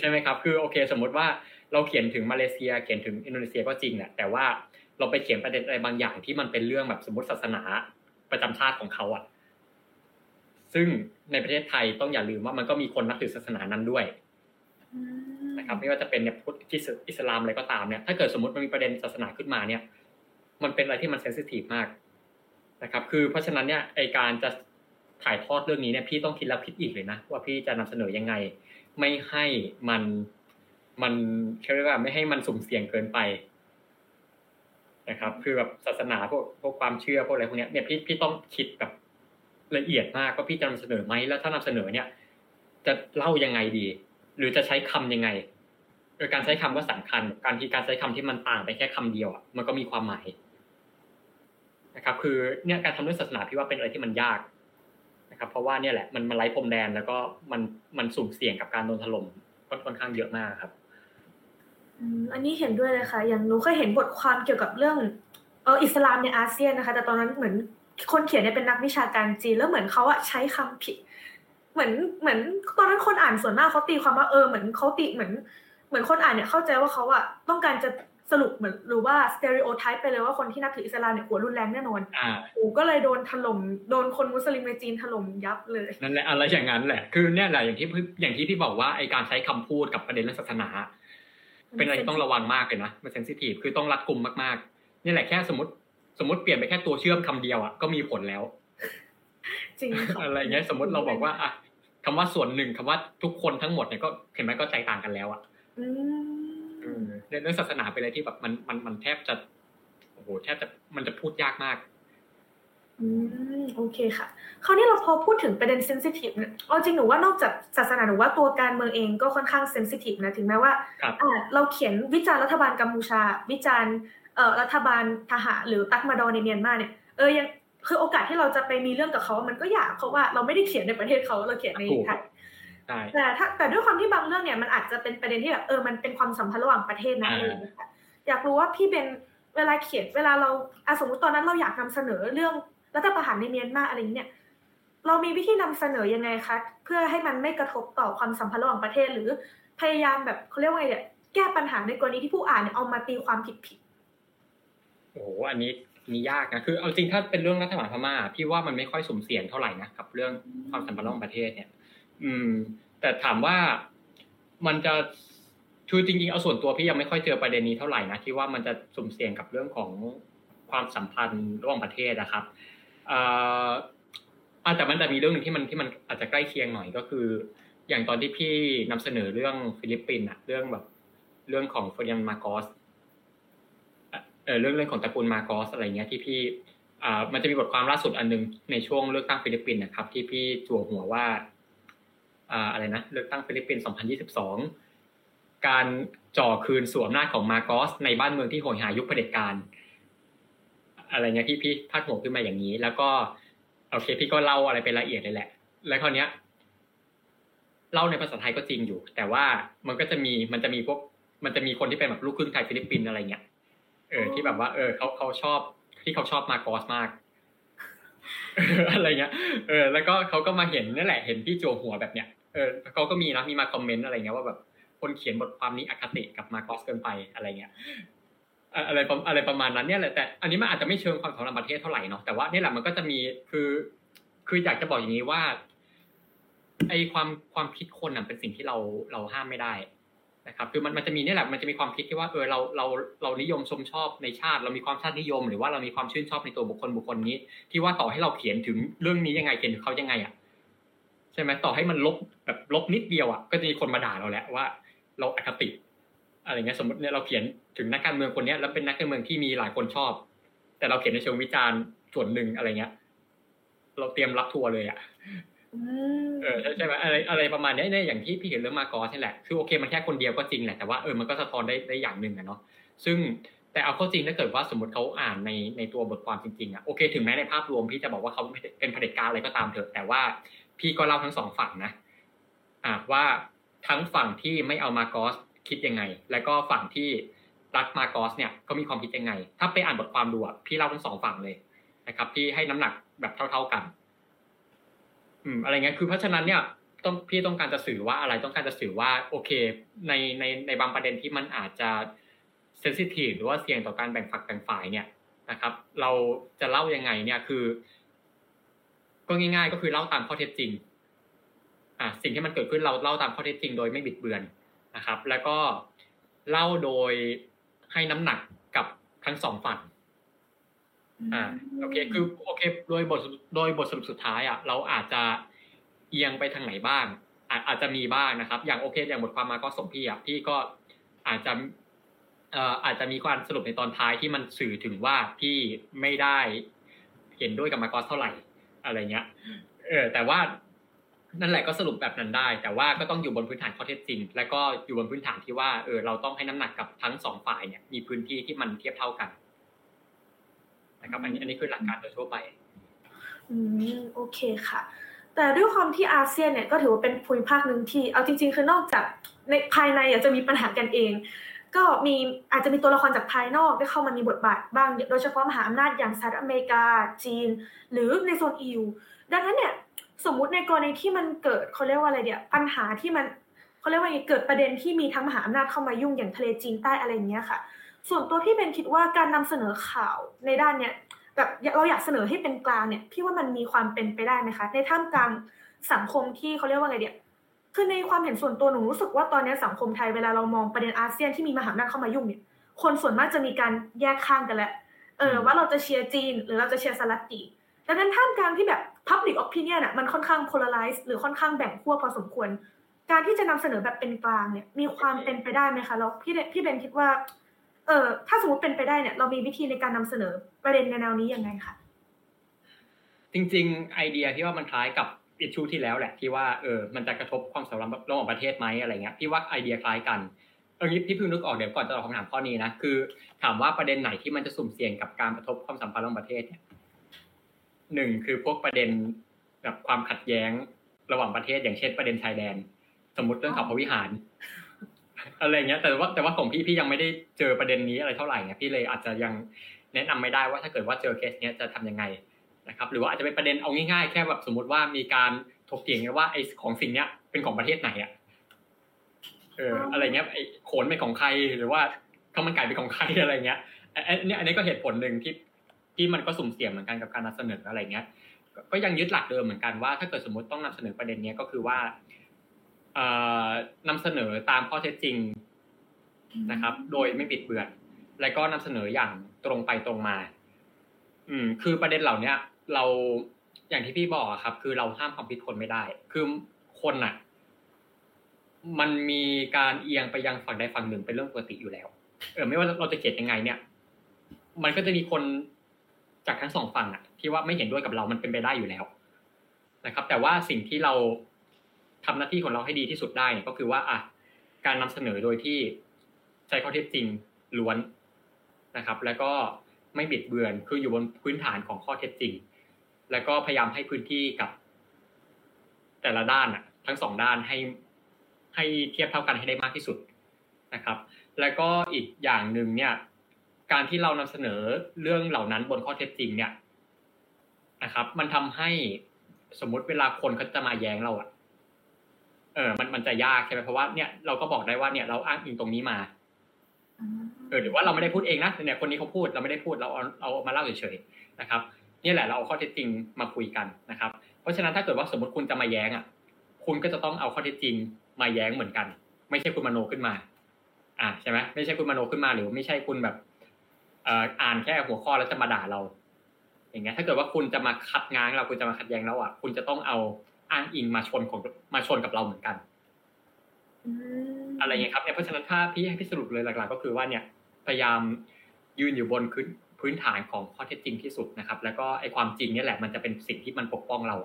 ใช่ไหมครับคือโอเคสมมติว่าเราเขียนถึงมาเลเซียเขียนถึงอินโดนีเซียก็จริงแหละแต่ว่าเราไปเขียนประเด็นอะไรบางอย่างที่มันเป็นเรื่องแบบสมมติศาสนาประจำชาติของเขาอ่ะซึ่งในประเทศไทยต้องอย่าลืมว่ามันก็มีคนนับถือศาสนานั้นด้วยนะครับไม่ว่าจะเป็นเนี่ยพุทธอิสลามอะไรก็ตามเนี่ยถ้าเกิดสมมติมันมีประเด็นศาสนาขึ้นมาเนี่ยมันเป็นอะไรที่มันเซนซิทีฟมากนะครับคือเพราะฉะนั้นเนี่ยไอการจะถ่ายทอดเรื่องนี้เนี่ยพี่ต้องคิดแล้วคิดอีกเลยนะว่าพี่จะนำเสนอยังไงไม่ให้มันมันเรียกว่าไม่ให้มันสุ่มเสี่ยงเกินไปนะครับคือแบบศาสนาพวกพวกความเชื่อพวกอะไรพวกเนี้ยเนี่ยพี่พี่ต้องคิดแบบละเอียดมากว่าพี่จะนำเสนอไหมแล้วถ้านำเสนอเนี่ยจะเล่ายังไงดีหรือจะใช้คำยังไงโดยการใช้คำก็สำคัญการที่การใช้คำที่มันต่างไปแค่คำเดียวอ่ะมันก็มีความหมายนะครับคือเนี่ยการทำเรื่องศาสนาพี่ว่าเป็นอะไรที่มันยากนะครับเพราะว่าเนี่ยแหละมันมันไร้พรมแดนแล้วก็มันมันสุ่มเสี่ยงกับการโดนถล่มค่อนข้างเยอะมากครับอันนี้เห็นด้วยเลยค่ะอย่างหนูเคยเห็นบทความเกี่ยวกับเรื่องเอออิสลามในอาเซียนนะคะแต่ตอนนั้นเหมือนคนเขียนเนี่ยเป็นนักวิชาการจีนแล้วเหมือนเขาอะใช้คำผิดเหมือนเหมือนตอนนั้นคนอ่านส่วนมากเขาตีความว่าเออเหมือนเขาตีเหมือนเหมือนคนอ่านเนี่ยเข้าใจว่าเขาอะต้องการจะสรุปเหมือนหรือว่าสเตอริโอไทป์ไปเลยว่าคนที่นับถืออิสลามเนี่ยหัวรุนแรงแน่นอนกูก็เลยโดนถล่มโดนคนมุสลิมในจีนถล่มยับเลยนั่นแหละอะไรอย่างนั้นแหละคือเนี่ยแหละอย่างที่อย่างที่พี่บอกว่าไอการใช้คำพูดกับประเด็นเรื่องศาสนาเป็นอะไรที่ต้องระวังมากเลยนะมันเซนซิทีฟคือต้องรัดกุมมากๆนี่แหละแค่สมมติสมมติเปลี่ยนไปแค่ตัวเชื่อมคำเดียวอ่ะก็มีผลแล้วจริงอะไรเงี้ยสมมติเราบอกว่าอ่ะคำว่าส่วนหนึ่งคำว่าทุกคนทั้งหมดเนี่ยก็เห็นไหมก็แตกต่างกันแล้วอ่ะเรื่องศาสนาเป็นอะไรที่แบบมันมันมันแทบจะโอ้โหแทบจะมันจะพูดยากมากอืมโอเคค่ะคราวนี้เราพอพูดถึงประเด็นเซนซิทีฟเนี่ยเอาจริงหนูว่านอกจากศาสนาหนูว่าตัวการเมืองเองก็ค่อนข้างเซนซิทีฟนะถึงแม้ว่าอ่าเราเขียนวิจารณ์รัฐบาลกัมพูชาวิจารณ์เอ่อรัฐบาลทหารหรือตักมาดอในเมียนมาเนี่ยเออยังคือโอกาสที่เราจะไปมีเรื่องกับเขามันก็ยากเพราะว่าเราไม่ได้เขียนในประเทศเขาเราเขียนในไทยแต่ถ้าแต่ด้วยความที่บางเรื่องเนี่ยมันอาจจะเป็นประเด็นที่แบบเออมันเป็นความสัมพันธ์ระหว่างประเทศนะอะไรอย่างเงี้ยอยากรู้ว่าพี่เป็นเวลาเขียนเวลาเราอ่ะสมมุติตอนนั้นเราอยากนำเสนอเรื่องรัฐประหารในเมียนมาอะไรอย่างเงี้ยเรามีวิธีนำเสนอยังไงคะเพื่อให้มันไม่กระทบต่อความสัมพันธ์ระหว่างประเทศหรือพยายามแบบเค้าเรียกว่าไงเนี่ยแก้ปัญหาในกรณีที่ผู้อ่านเนี่ยเอามาตีความผิดๆโอ้โหอันนี้นี่ยากนะคือเอาจริงถ้าเป็นเรื่องรัฐประหารพม่าพี่ว่ามันไม่ค่อยสมเสียนเท่าไหร่นะกับเรื่องความสัมพันธ์ระหว่างประเทศเนี่ยอืมแต่ถามว่ามันจะคือจริงๆเอาส่วนตัวพี่ยังไม่ค่อยเจอประเด็นนี้เท่าไหร่นะที่ว่ามันจะสุ่มเสี่ยงกับเรื่องของความสัมพันธ์ระหว่างประเทศนะครับเอ่อแต่มันจะมีเรื่องนึงที่มันที่มันอาจจะใกล้เคียงหน่อยก็คืออย่างตอนที่พี่นำเสนอเรื่องฟิลิปปินส์อะเรื่องแบบเรื่องของเฟอร์ดินานด์มาโกสเอ่อเรื่องเรื่องของตระกูลมาโกสอะไรเงี้ยที่พี่อ่ามันจะมีบทความล่าสุดอันนึงในช่วงเลือกตั้งฟิลิปปินส์นะครับที่พี่จั่วหัวว่าอ่าอะไรนะเลือกตั้งฟิลิปปินส์สองพันยี่สิบสองการจ่อคืนสู่อำนาจของมาโกสในบ้านเมืองที่โหยหายุคเผด็จการอะไรเงี้ยที่พี่พาดหัวขึ้นมาอย่างนี้แล้วก็โอเคพี่ก็เล่าอะไรเป็นละเอียดเลยแหละแล้วคราวเนี้ยเล่าในภาษาไทยก็จริงอยู่แต่ว่ามันก็จะมีมันจะมีพวกมันจะมีคนที่เป็นแบบลูกครึ่งไทยฟิลิปปินส์อะไรเงี้ยเออที่แบบว่าเออเค้าเค้าชอบที่เค้าชอบมาโกสมากอะไรเงี้ยเออแล้วก็เค้าก็มาเห็นนั่นแหละเห็นพี่จั่วหัวแบบเนี้ยเออเค้าก็มีนะมีมาคอมเมนต์อะไรเงี้ยว่าแบบคนเขียนบทความนี้อคติกับมาโกสเกินไปอะไรเงี้ยอะไรอะไรประมาณนั้นเนี่ยแหละแต่อันนี้มันอาจจะไม่เชิงความสัมพันธ์ระหว่างประเทศเท่าไหร่เนาะแต่ว่านี่แหละมันก็จะมีคือคืออยากจะบอกอย่างนี้ว่าไอ้ความความคิดคนน่ะเป็นสิ่งที่เราเราห้ามไม่ได้นะครับคือมันมันจะมีนี่แหละมันจะมีความคิดที่ว่าเออเราเราเรานิยมชมชอบในชาติเรามีความชาตินิยมหรือว่าเรามีความชื่นชอบในตัวบุคคลบุคคลนี้ที่ว่าต่อให้เราเขียนถึงเรื่องนี้ยังไงเขียนถึงเขายังไงอ่ะใช่มั้ยต่อให้มันลบแบบลบนิดเดียวอ่ะก็จะมีคนมาด่าเราแหละว่าเราอคติอะไรเงี้ยสมมติเนี่ยเราเขียนถึงนักการเมืองคนเนี้ยแล้วเป็นนักการเมืองที่มีหลายคนชอบแต่เราเขียนในเชิงวิจารณ์ส่วนนึงอะไรเงี้ย เราเตรียมรับทัวร์เลยอ่ะเออใช่ไหมอะไรอะไรประมาณนี้เนี่ยอย่างที่พี่เห็นเรื่องมาเก๊านี่แหละคือโอเคมันแค่คนเดียวก็จริงแหละแต่ว่าเออมันก็สะท้อนได้ได้อย่างนึงอ่ะเนาะซึ่งแต่เอาเข้าจริงถ้าเกิดว่าสมมติเขาอ่านในในตัวบทความจริงๆอ่ะโอเคถึงแม้ในภาพรวมพี่จะบอกว่าเขาเป็นเผด็จการอะไรก็ตามเถอะแต่ว่าพี่ก็เล่าทั้งสองฝั่งนะอ่ะว่าทั้งฝั่งที่ไม่เอามาเก๊าคิดยังไงแล้วก็ฝั่งที่รักมาเก๊าเนี่ยเขามีความคิดยังไงถ้าไปอ่านบทความดูอ่ะพี่เล่าทั้งสองฝั่งเลยนะครับพี่ให้น้ำหนักแบบเท่าๆกันอืมอะไรเงี้ยคือเพราะฉะนั้นเนี่ยต้องพี่ต้องการจะสื่อว่าอะไรต้องการจะสื่อว่าโอเคในในในบางประเด็นที่มันอาจจะเซนซิทีฟหรือว่าเสี่ยงต่อการแบ่งฝักแบ่งฝ่ายเนี่ยนะครับเราจะเล่ายังไงเนี่ยคือก็ง่ายๆก็คือเล่าตามข้อเท็จจริงอ่ะสิ่งที่มันเกิดขึ้นเราเล่าตามข้อเท็จจริงโดยไม่บิดเบือนนะครับแล้วก็เล่าโดยให้น้ำหนักกับทั้งสองฝั่งอ่าโอเคคือโอเคโดยบทโดยบทสรุปสุดท้ายอ่ะเราอาจจะเอียงไปทางไหนบ้างอาจอาจจะมีบ้างนะครับอย่างโอเคอย่างบทความมาก็สมพี่อ่ะพี่ก็อาจจะเอ่ออาจจะมีการสรุปในตอนท้ายที่มันสื่อถึงว่าพี่ไม่ได้เห็นด้วยกับมาก็เท่าไหร่อะไรเงี้ยเออแต่ว่านั่นแหละก็สรุปแบบนั้นได้แต่ว่าก็ต้องอยู่บนพื้นฐานข้อเท็จจริงและก็อยู่บนพื้นฐานที่ว่าเออเราต้องให้น้ำหนักกับทั้งสองฝ่ายเนี่ยมีพื้นที่ที่มันเทียบเท่ากันนะครับอันนี้อันนี้คือหลักการโดยทั่วไปอืมโอเคค่ะแต่ด้วยความที่อาเซียนเนี่ยก็ถือว่าเป็นภูมิภาคนึงที่เอาจริงๆคือนอกจากในภายในอาจจะมีปัญหากันเองก็มีอาจจะมีตัวละครจากภายนอกได้เข้ามามีบทบาทบ้างโดยเฉพาะมหาอำนาจอย่างสหรัฐอเมริกาจีนหรือในโซน อี ยู ดังนั้นเนี่ยสมมุติในกรณีที่มันเกิดเค้าเรียกว่าอะไรเนี่ยปัญหาที่มันเค้าเรียกว่าเกิดประเด็นที่มีทั้งมหาอำนาจเข้ามายุ่งอย่างทะเลจีนใต้อะไรอย่างเงี้ยค่ะส่วนตัวพี่เป็นคิดว่าการนำเสนอข่าวในด้านเนี้ยแบบเราอยากเสนอให้เป็นกลางเนี่ยพี่ว่ามันมีความเป็นไปได้ไหมคะในท่ามกลางสังคมที่เขาเรียกว่าอะไรเดี๋ยวคือในความเห็นส่วนตัวหนูรู้สึกว่าตอนนี้สังคมไทยเวลาเรามองประเด็นอาเซียนที่มีมหาอำนาจเข้ามายุ่งเนี่ยคนส่วนมากจะมีการแยกข้างกันแหละเออว่าเราจะเชียร์จีนหรือเราจะเชียร์สหรัฐดีดังนั้นท่ามกลางที่แบบ public opinion น่ะมันค่อนข้าง polarize หรือค่อนข้างแบ่งขั้วพอสมควรการที่จะนำเสนอแบบเป็นกลางเนี่ยมีความเป็นไปได้ไหมคะแล้วพี่พี่เบนคิดว่าเออถ้าสมมุติเป็นไปได้เนี่ยเรามีวิธีในการนำเสนอประเด็นในแนวนี้ยังไงคะจริงๆไอเดียที่ว่ามันคล้ายกับอิชชูที่แล้วแหละที่ว่าเออมันจะกระทบความสัมพันธ์ระหว่างประเทศไหมอะไรเงี้ยพี่ว่าไอเดียคล้ายกันเออพี่เพิ่งนึกออกเดี๋ยวก่อนจะตอบคำถามข้อนี้นะคือถามว่าประเด็นไหนที่มันจะสุ่มเสี่ยงกับการกระทบความสัมพันธ์ระหว่างประเทศเนี่ยหนึ่งคือพวกประเด็นแบบความขัดแย้งระหว่างประเทศอย่างเช่นประเด็นชายแดนสมมติเรื่องข่าวพระวิหารอะไรเงี้ยแต่ว่าแต่ว่าของพี่พี่ยังไม่ได้เจอประเด็นนี้อะไรเท่าไหร่ไงพี่เลยอาจจะยังแนะนำไม่ได้ว่าถ้าเกิดว่าเจอเคสเนี้ยจะทำยังไงนะครับหรือว่าอาจจะเป็นประเด็นเอาง่ายๆแค่แบบสมมติว่ามีการถกเถียงกันว่าไอ้ของสิ่งเนี้ยเป็นของประเทศไหนอ่ะเอออะไรเงี้ยไอ้โขนเป็นของใครหรือว่าข้าวมันไก่เป็นของใครอะไรเงี้ยอันนี้อันนี้ก็เหตุผลนึงที่ที่มันก็สุ่มเสี่ยงเหมือนกันกับการนำเสนออะไรเงี้ยก็ยังยึดหลักเดิมเหมือนกันว่าถ้าเกิดสมมติต้องนำเสนอประเด็นเนี้ยก็คือว่าเอ่อนำเสนอตามข้อเท็จจริงนะครับโดยไม่บิดเบือนและก็นำเสนออย่างตรงไปตรงมาอืมคือประเด็นเหล่านี้เราอย่างที่พี่บอกครับคือเราห้ามความคิดคนไม่ได้คือคนน่ะมันมีการเอียงไปยังฝั่งใดฝั่งหนึ่งเป็นเรื่องปกติอยู่แล้วเออไม่ว่าเราจะเขียนยังไงเนี่ยมันก็จะมีคนจากทั้งสองฝั่งอ่ะที่ว่าไม่เห็นด้วยกับเรามันเป็นไปได้อยู่แล้วนะครับแต่ว่าสิ่งที่เราทำหน้าที่ของเราให้ดีที่สุดได้เนี่ยก็คือว่าอ่ะการนำเสนอโดยที่ใช้ข้อเท็จจริงล้วนนะครับแล้วก็ไม่บิดเบือนคืออยู่บนพื้นฐานของข้อเท็จจริงแล้วก็พยายามให้พื้นที่กับแต่ละด้านอ่ะทั้งสองด้านให้ให้เทียบเท่ากันให้ได้มากที่สุดนะครับแล้วก็อีกอย่างนึงเนี่ยการที่เรานำเสนอเรื่องเหล่านั้นบนข้อเท็จจริงเนี่ยนะครับมันทำให้สมมติเวลาคนเขาจะมาแย้งเราอ่ะเออมันมันจะยากใช่มั้ยเพราะว่าเนี่ยเราก็บอกได้ว่าเนี่ยเราอ้างอิงตรงนี้มาเออหรือว่าเราไม่ได้พูดเองนะเนี่ยคนนี้เขาพูดเราไม่ได้พูดเราเอาเอามาเล่าเฉยๆนะครับนี่แหละเราเอาข้อเท็จจริงมาคุยกันนะครับเพราะฉะนั้นถ้าเกิดว่าสมมติคุณจะมาแย้งอ่ะคุณก็จะต้องเอาข้อเท็จจริงมาแย้งเหมือนกันไม่ใช่คุณมโนขึ้นมาอ่ะใช่มั้ยไม่ใช่คุณมโนขึ้นมาหรือไม่ใช่คุณแบบเอ่ออ่านแค่หัวข้อแล้วจะมาด่าเราอย่างเงี้ยถ้าเกิดว่าคุณจะมาขัดง้างเราคุณจะมาขัดแย้งเราอ่ะคุณจะต้องเอาอ้างอิงมาชนของมาชนกับเราเหมือนกันอะไรอย่างเงี้ยครับเนี่ยเพราะฉะนั้นถ้าพี่ให้พี่สรุปเลยหลักๆก็คือว่าเนี่ยพยายามยืนอยู่บนพื้น พื้นฐานของข้อเท็จจริงที่สุดนะครับแล้วก็ไอ้ความจริงเนี่ยแหละมันจะเป็นสิ่งที่มันปกป้องเรา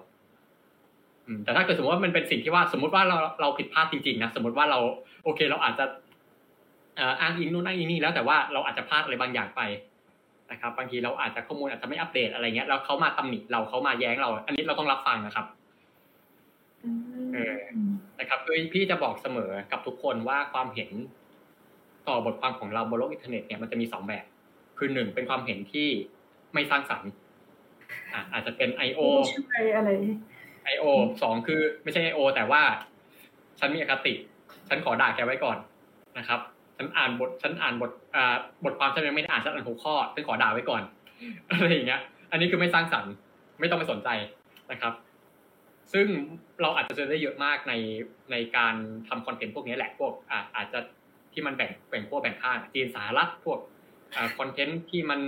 แต่ถ้าเกิดสมมติว่ามันเป็นสิ่งที่ว่าสมมติว่าเราเราผิดพลาดจริงๆนะสมมติว่าเราโอเคเราอาจจะอ้างอิงนู่นนั่นอิงนี่แล้วแต่ว่าเราอาจจะพลาดอะไรบางอย่างไปนะครับบางทีเราอาจจะข้อมูลอาจจะไม่อัปเดตอะไรเงี้ยแล้วเขามาตำหนิเราเขามาแย้งเราอันนี้เราต้องรับฟังนะครับเออนะครับคือพี่จะบอกเสมอกับทุกคนว่าความเห็นต่อบทความของเราบนโลกอินเทอร์เน็ตเนี่ยมันจะมีสองแบบคือหนึ่งเป็นความเห็นที่ไม่สร้างสรรค์อ่ะอาจจะเป็น ไอ โอ อะไร ไอ โอ สองคือไม่ใช่ ไอ โอ แต่ว่าฉันมีอคติฉันขอด่าแกไว้ก่อนนะครับฉันอ่านบทฉันอ่านบทอ่าบทความฉันยังไม่ได้อ่านฉันอ่านหัวข้อฉันขอด่าไว้ก่อนอะไรอย่างเงี้ยอันนี้คือไม่สร้างสรรค์ไม่ต้องไปสนใจนะครับซึ่งเราอาจจะเจอได้เยอะมากในในการทำคอนเทนต์พวกนี้แหละพวกอ่าอาจจะที่มันแบ่งแบ่งพวกแบ่งข้างจีนสหรัฐพวกอ่าคอนเทนต์ที่มัน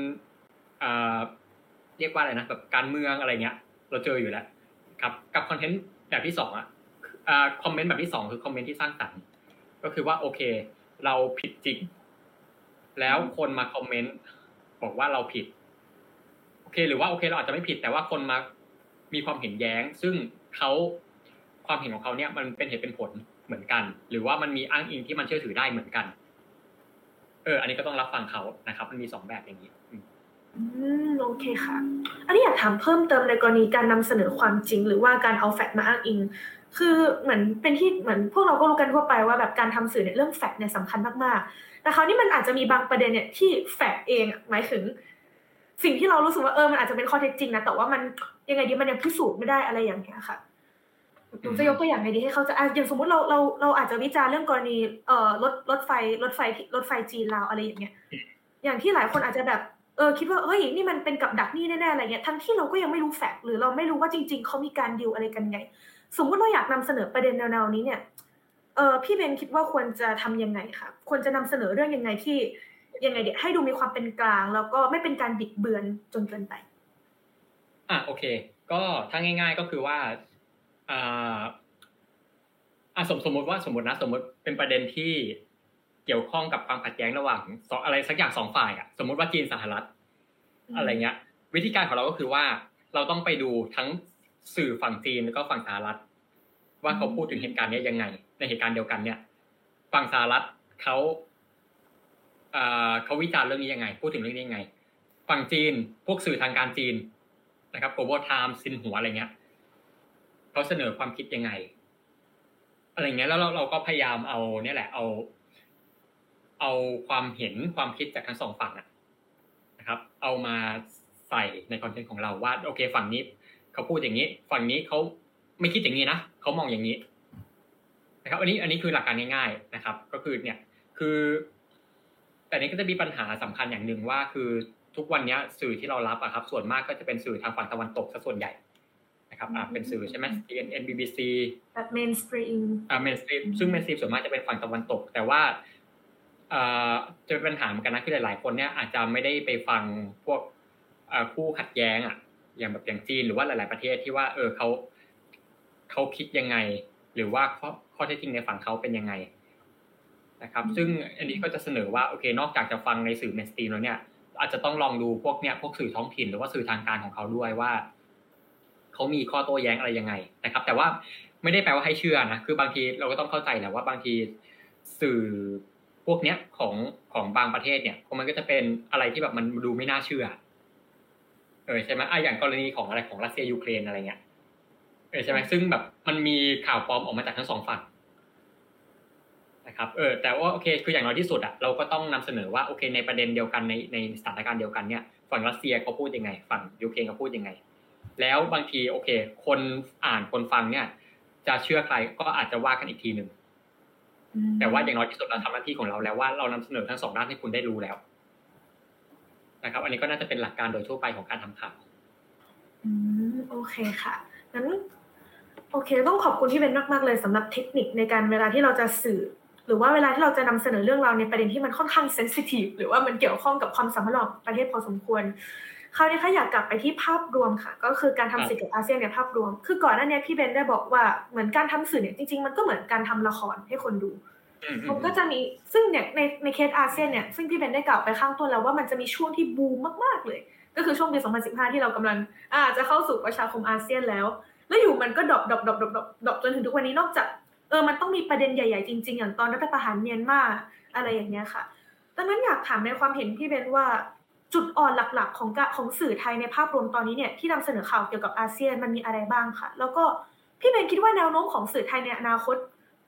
อ่าเรียกว่าอะไรนะแบบการเมืองอะไรเงี้ยเราเจออยู่แล้วครับกับคอนเทนต์แบบที่สองอ่ะอ่าคอมเมนต์แบบที่สองคือคอมเมนต์ที่สร้างสรรค์ก็คือว่าโอเคเราผิดจริงแล้วคนมาคอมเมนต์บอกว่าเราผิดโอเคหรือว่าโอเคเราอาจจะไม่ผิดแต่ว่าคนมามีความเห็นแย้งซึ่งเขาความเห็นของเขาเนี่ยมันเป็นเหตุเป็นผลเหมือนกันหรือว่ามันมีอ้างอิงที่มันเชื่อถือได้เหมือนกันเอออันนี้ก็ต้องรับฟังเขานะครับมันมีสองแบบอย่างนี้อืมโอเคค่ะอันนี้อยากถามเพิ่มเติมในกรณีการนำเสนอความจริงหรือว่าการเอาแฟกต์มาอ้างอิงคือเหมือนเป็นที่เหมือนพวกเราก็รู้กันทั่วไปว่าแบบการทำสื่อเนี่ยเรื่องแฟกต์เนี่ยสำคัญมากๆแต่คราวนี้มันอาจจะมีบางประเด็นเนี่ยที่แฟกต์เองหมายถึงสิ่งที่เรารู้สึกว่าเออมันอาจจะเป็นข้อเท็จจริงนะแต่ว่ามันยังไงดีมันยังพิสูจน์ไม่ได้อะไรอย่างเงี้ยค่ะหนูจะยกตัวอย่างไงดีให้เขาจะอย่างสมมติเราเราเราอาจจะวิจารณ์เรื่องกรณีเอ่อรถรถไฟรถไฟรถไฟจีนลาวอะไรอย่างเงี้ยอย่างที่หลายคนอาจจะแบบเออคิดว่าเฮ้ยนี่มันเป็นกับดักนี่แน่ๆอะไรเงี้ยทั้งที่เราก็ยังไม่รู้แฟกต์หรือเราไม่รู้ว่าจริงๆเขามีการดีลอะไรกันไงสมมุติเราอยากนำเสนอประเด็นแนวๆนี้เนี่ยเออพี่เบนคิดว่าควรจะทำยังไงคะควรจะนำเสนอเรื่องยังไงที่ยังไงเดี๋ยวให้ดูมีความเป็นกลางแล้วก็ไม่เป็นการบิดเบือนจนเกินไปอ่ะโอเคก็ถ้าง่ายๆก็คือว่าอ่าอ่ะสมสมมติว่าสมมตินะสมมติเป็นประเด็นที่เกี่ยวข้องกับความขัดแย้งระหว่างสองอะไรสักอย่างสองฝ่ายอ่ะสมมติว่าจีนสหรัฐอะไรเงี้ยวิธีการของเราก็คือว่าเราต้องไปดูทั้งสื่อฝั่งจีนแล้วก็ฝั่งสหรัฐว่าเขาพูดถึงเหตุการณ์นี้ยังไงในเหตุการณ์เดียวกันเนี่ยฝั่งสหรัฐเขาเอ่อเขาวิจารณ์เรื่องนี้ยังไงพูดถึงเรื่องนี้ยังไงฝั่งจีนพวกสื่อทางการจีนนะครับ Global Times ซินหัวอะไรเงี้ยเขาเสนอความคิดยังไงอะไรเงี้ยแล้วเราเราก็พยายามเอาเนี่ยแหละเอาเอาความเห็นความคิดจากทั้งสองฝั่งอ่ะนะครับเอามาใส่ในคอนเทนต์ของเราว่าโอเคฝั่งนี้เขาพูดอย่างนี้ฝั่งนี้เขาไม่คิดอย่างนี้นะเขามองอย่างนี้นะครับอันนี้อันนี้คือหลักการง่ายๆนะครับก็คือเนี่ยคือแต่นี้ก็จะมีปัญหาสำคัญอย่างหนึ่งว่าคือทุกวันนี้สื่อที่เรารับอะครับส่วนมากก็จะเป็นสื่อทางฝั่งตะวันตกซะส่วนใหญ่นะครับอ่ะเป็นสื่อใช่ไหม ซี เอ็น เอ็น บี บี ซี แบบเมนสตรีมอ่าเมนสตรีมซึ่งเมนสตรีมส่วนมากจะเป็นฝั่งตะวันตกแต่ว่าเอ่อจะเป็นปัญหาเหมือนกันนะคือหลายๆคนเนี่ยอาจจะไม่ได้ไปฟังพวกเอ่อคู่ขัดแย้งอะอย่างแบบอย่างจีนหรือว่าหลายๆประเทศที่ว่าเออเขาเขาคิดยังไงหรือว่าข้อข้อเท็จจริงในฝั่งเขาเป็นยังไงนะครับซึ่งอันนี้ก็จะเสนอว่าโอเคนอกจากจะฟังในสื่อเมนสตรีมแล้วเนี่ยอาจจะต้องลองดูพวกเนี่ยพวกสื่อท้องถิ่นหรือว่าสื่อทางการของเขาด้วยว่าเขามีข้อโต้แย้งอะไรยังไงนะครับแต่ว่าไม่ได้แปลว่าให้เชื่อนะคือบางทีเราก็ต้องเข้าใจแหละว่าบางทีสื่อพวกเนี้ยของของบางประเทศเนี่ยมันก็จะเป็นอะไรที่แบบมันดูไม่น่าเชื่อเออใช่ไหมไอ้อย่างกรณีของอะไรของรัสเซียยูเครนอะไรเงี้ยเออใช่ไหมซึ่งแบบมันมีข่าวปลอมออกมาจากทั้งสองฝั่งนะครับเออแต่ว่าโอเคคืออย่างน้อยที่สุดอ่ะเราก็ต้องนำเสนอว่าโอเคในประเด็นเดียวกันในในสถานการณ์เดียวกันเนี่ยฝั่งรัสเซียเขาพูดยังไงฝั่งยูเครนเขาพูดยังไงแล้วบางทีโอเคคนอ่านคนฟังเนี่ยจะเชื่อใครก็อาจจะว่ากันอีกทีนึงแต่ว่าอย่างน้อยที่สุดเราทำหน้าที่ของเราแล้วว่าเรานำเสนอทั้งสองด้านให้คุณได้รู้แล้วนะครับอันนี้ก็น่าจะเป็นหลักการโดยทั่วไปของการทำข่าวอืมโอเคค่ะงั้นโอเคต้องขอบคุณที่เป็นมากๆเลยสำหรับเทคนิคในการเวลาที่เราจะสื่อหรือว่าเวลาที่เราจะนำเสนอเรื่องราวในประเด็นที่มันค่อนข้างเซนซิทีฟหรือว่ามันเกี่ยวข้องกับความสัมพันธ์ของประเทศพอสมควรคราวนี้ค่ะอยากกลับไปที่ภาพรวมค่ะก็คือการทำสื่อกับอาเซียนในภาพรวมคือก่อนหน้านี้พี่เบนได้บอกว่าเหมือนการทำสื่อเนี่ยจริงๆมันก็เหมือนการทำละครให้คนดู ผมก็จะมีซึ่งเนี่ยในในเคสอาเซียนเนี่ยซึ่งพี่เบนได้กล่าวไปข้างต้นแล้วว่ามันจะมีช่วงที่บูมมากๆเลยก็คือช่วงปีสองพันสิบห้าที่เรากำลังอ่าจะเข้าสู่ประชาคมอาเซียนแล้วแล้วอยู่มันก็ดรอปดรอปดรอปดรอปดรอปจนถึงทุกวันนี้นอกจากเออมันต้องมีประเด็นใหญ่ๆจริงๆอย่างตอนรัฐประหารเมียนมาอะไรอย่างเงี้ยค่ะดังนั้นอยากถามในความเห็นพี่เบนว่าจุดอ่อนหลักๆของของสื่อไทยในภาพรวมตอนนี้เนี่ยที่นำเสนอข่าวเกี่ยวกับอาเซียนมันมีอะไรบ้างคะแล้วก็พี่เบนคิดว่าแนวโน้มของสื่อไทยในอนาคต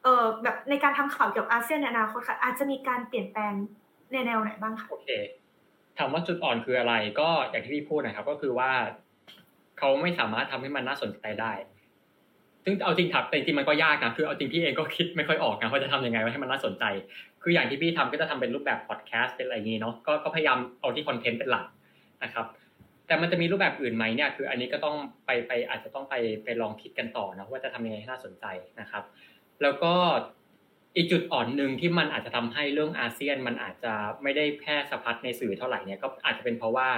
เอ่อแบบในการทำข่าวเกี่ยวกับอาเซียนในอนาคตค่ะอาจจะมีการเปลี่ยนแปลงในแนวไหนบ้างคะโอเคถามว่าจุดอ่อนคืออะไรก็อย่างที่พี่พูดนะครับก็คือว่าเขาไม่สามารถทำให้มันน่าสนใจได้ซึ่งเอาจริงถับแต่จริงมันก็ยากนะคือเอาจริงพี่เองก็คิดไม่ค่อยออกนะว่าจะทำยังไงว่าให้มันน่าสนใจคืออย่างที่พี่ทำก็จะทำเป็นรูปแบบพอดแคสต์เป็นอะไรอย่างนี้เนาะก็ก็พยายามเอาที่คอนเทนต์เป็นหลักนะครับแต่มันจะมีรูปแบบอื่นไหมเนี่ยคืออันนี้ก็ต้องไปไปอาจจะต้องไปไปลองคิดกันต่อนะว่าจะทำยังไงให้น่าสนใจนะครับแล้วก็อีกจุดอ่อนนึงที่มันอาจจะทำให้เรื่องอาเซียนมันอาจจะไม่ได้แพร่สะพัดในสื่อเท่าไหร่เนี่ยก็อาจจะเป็นเพราะว่า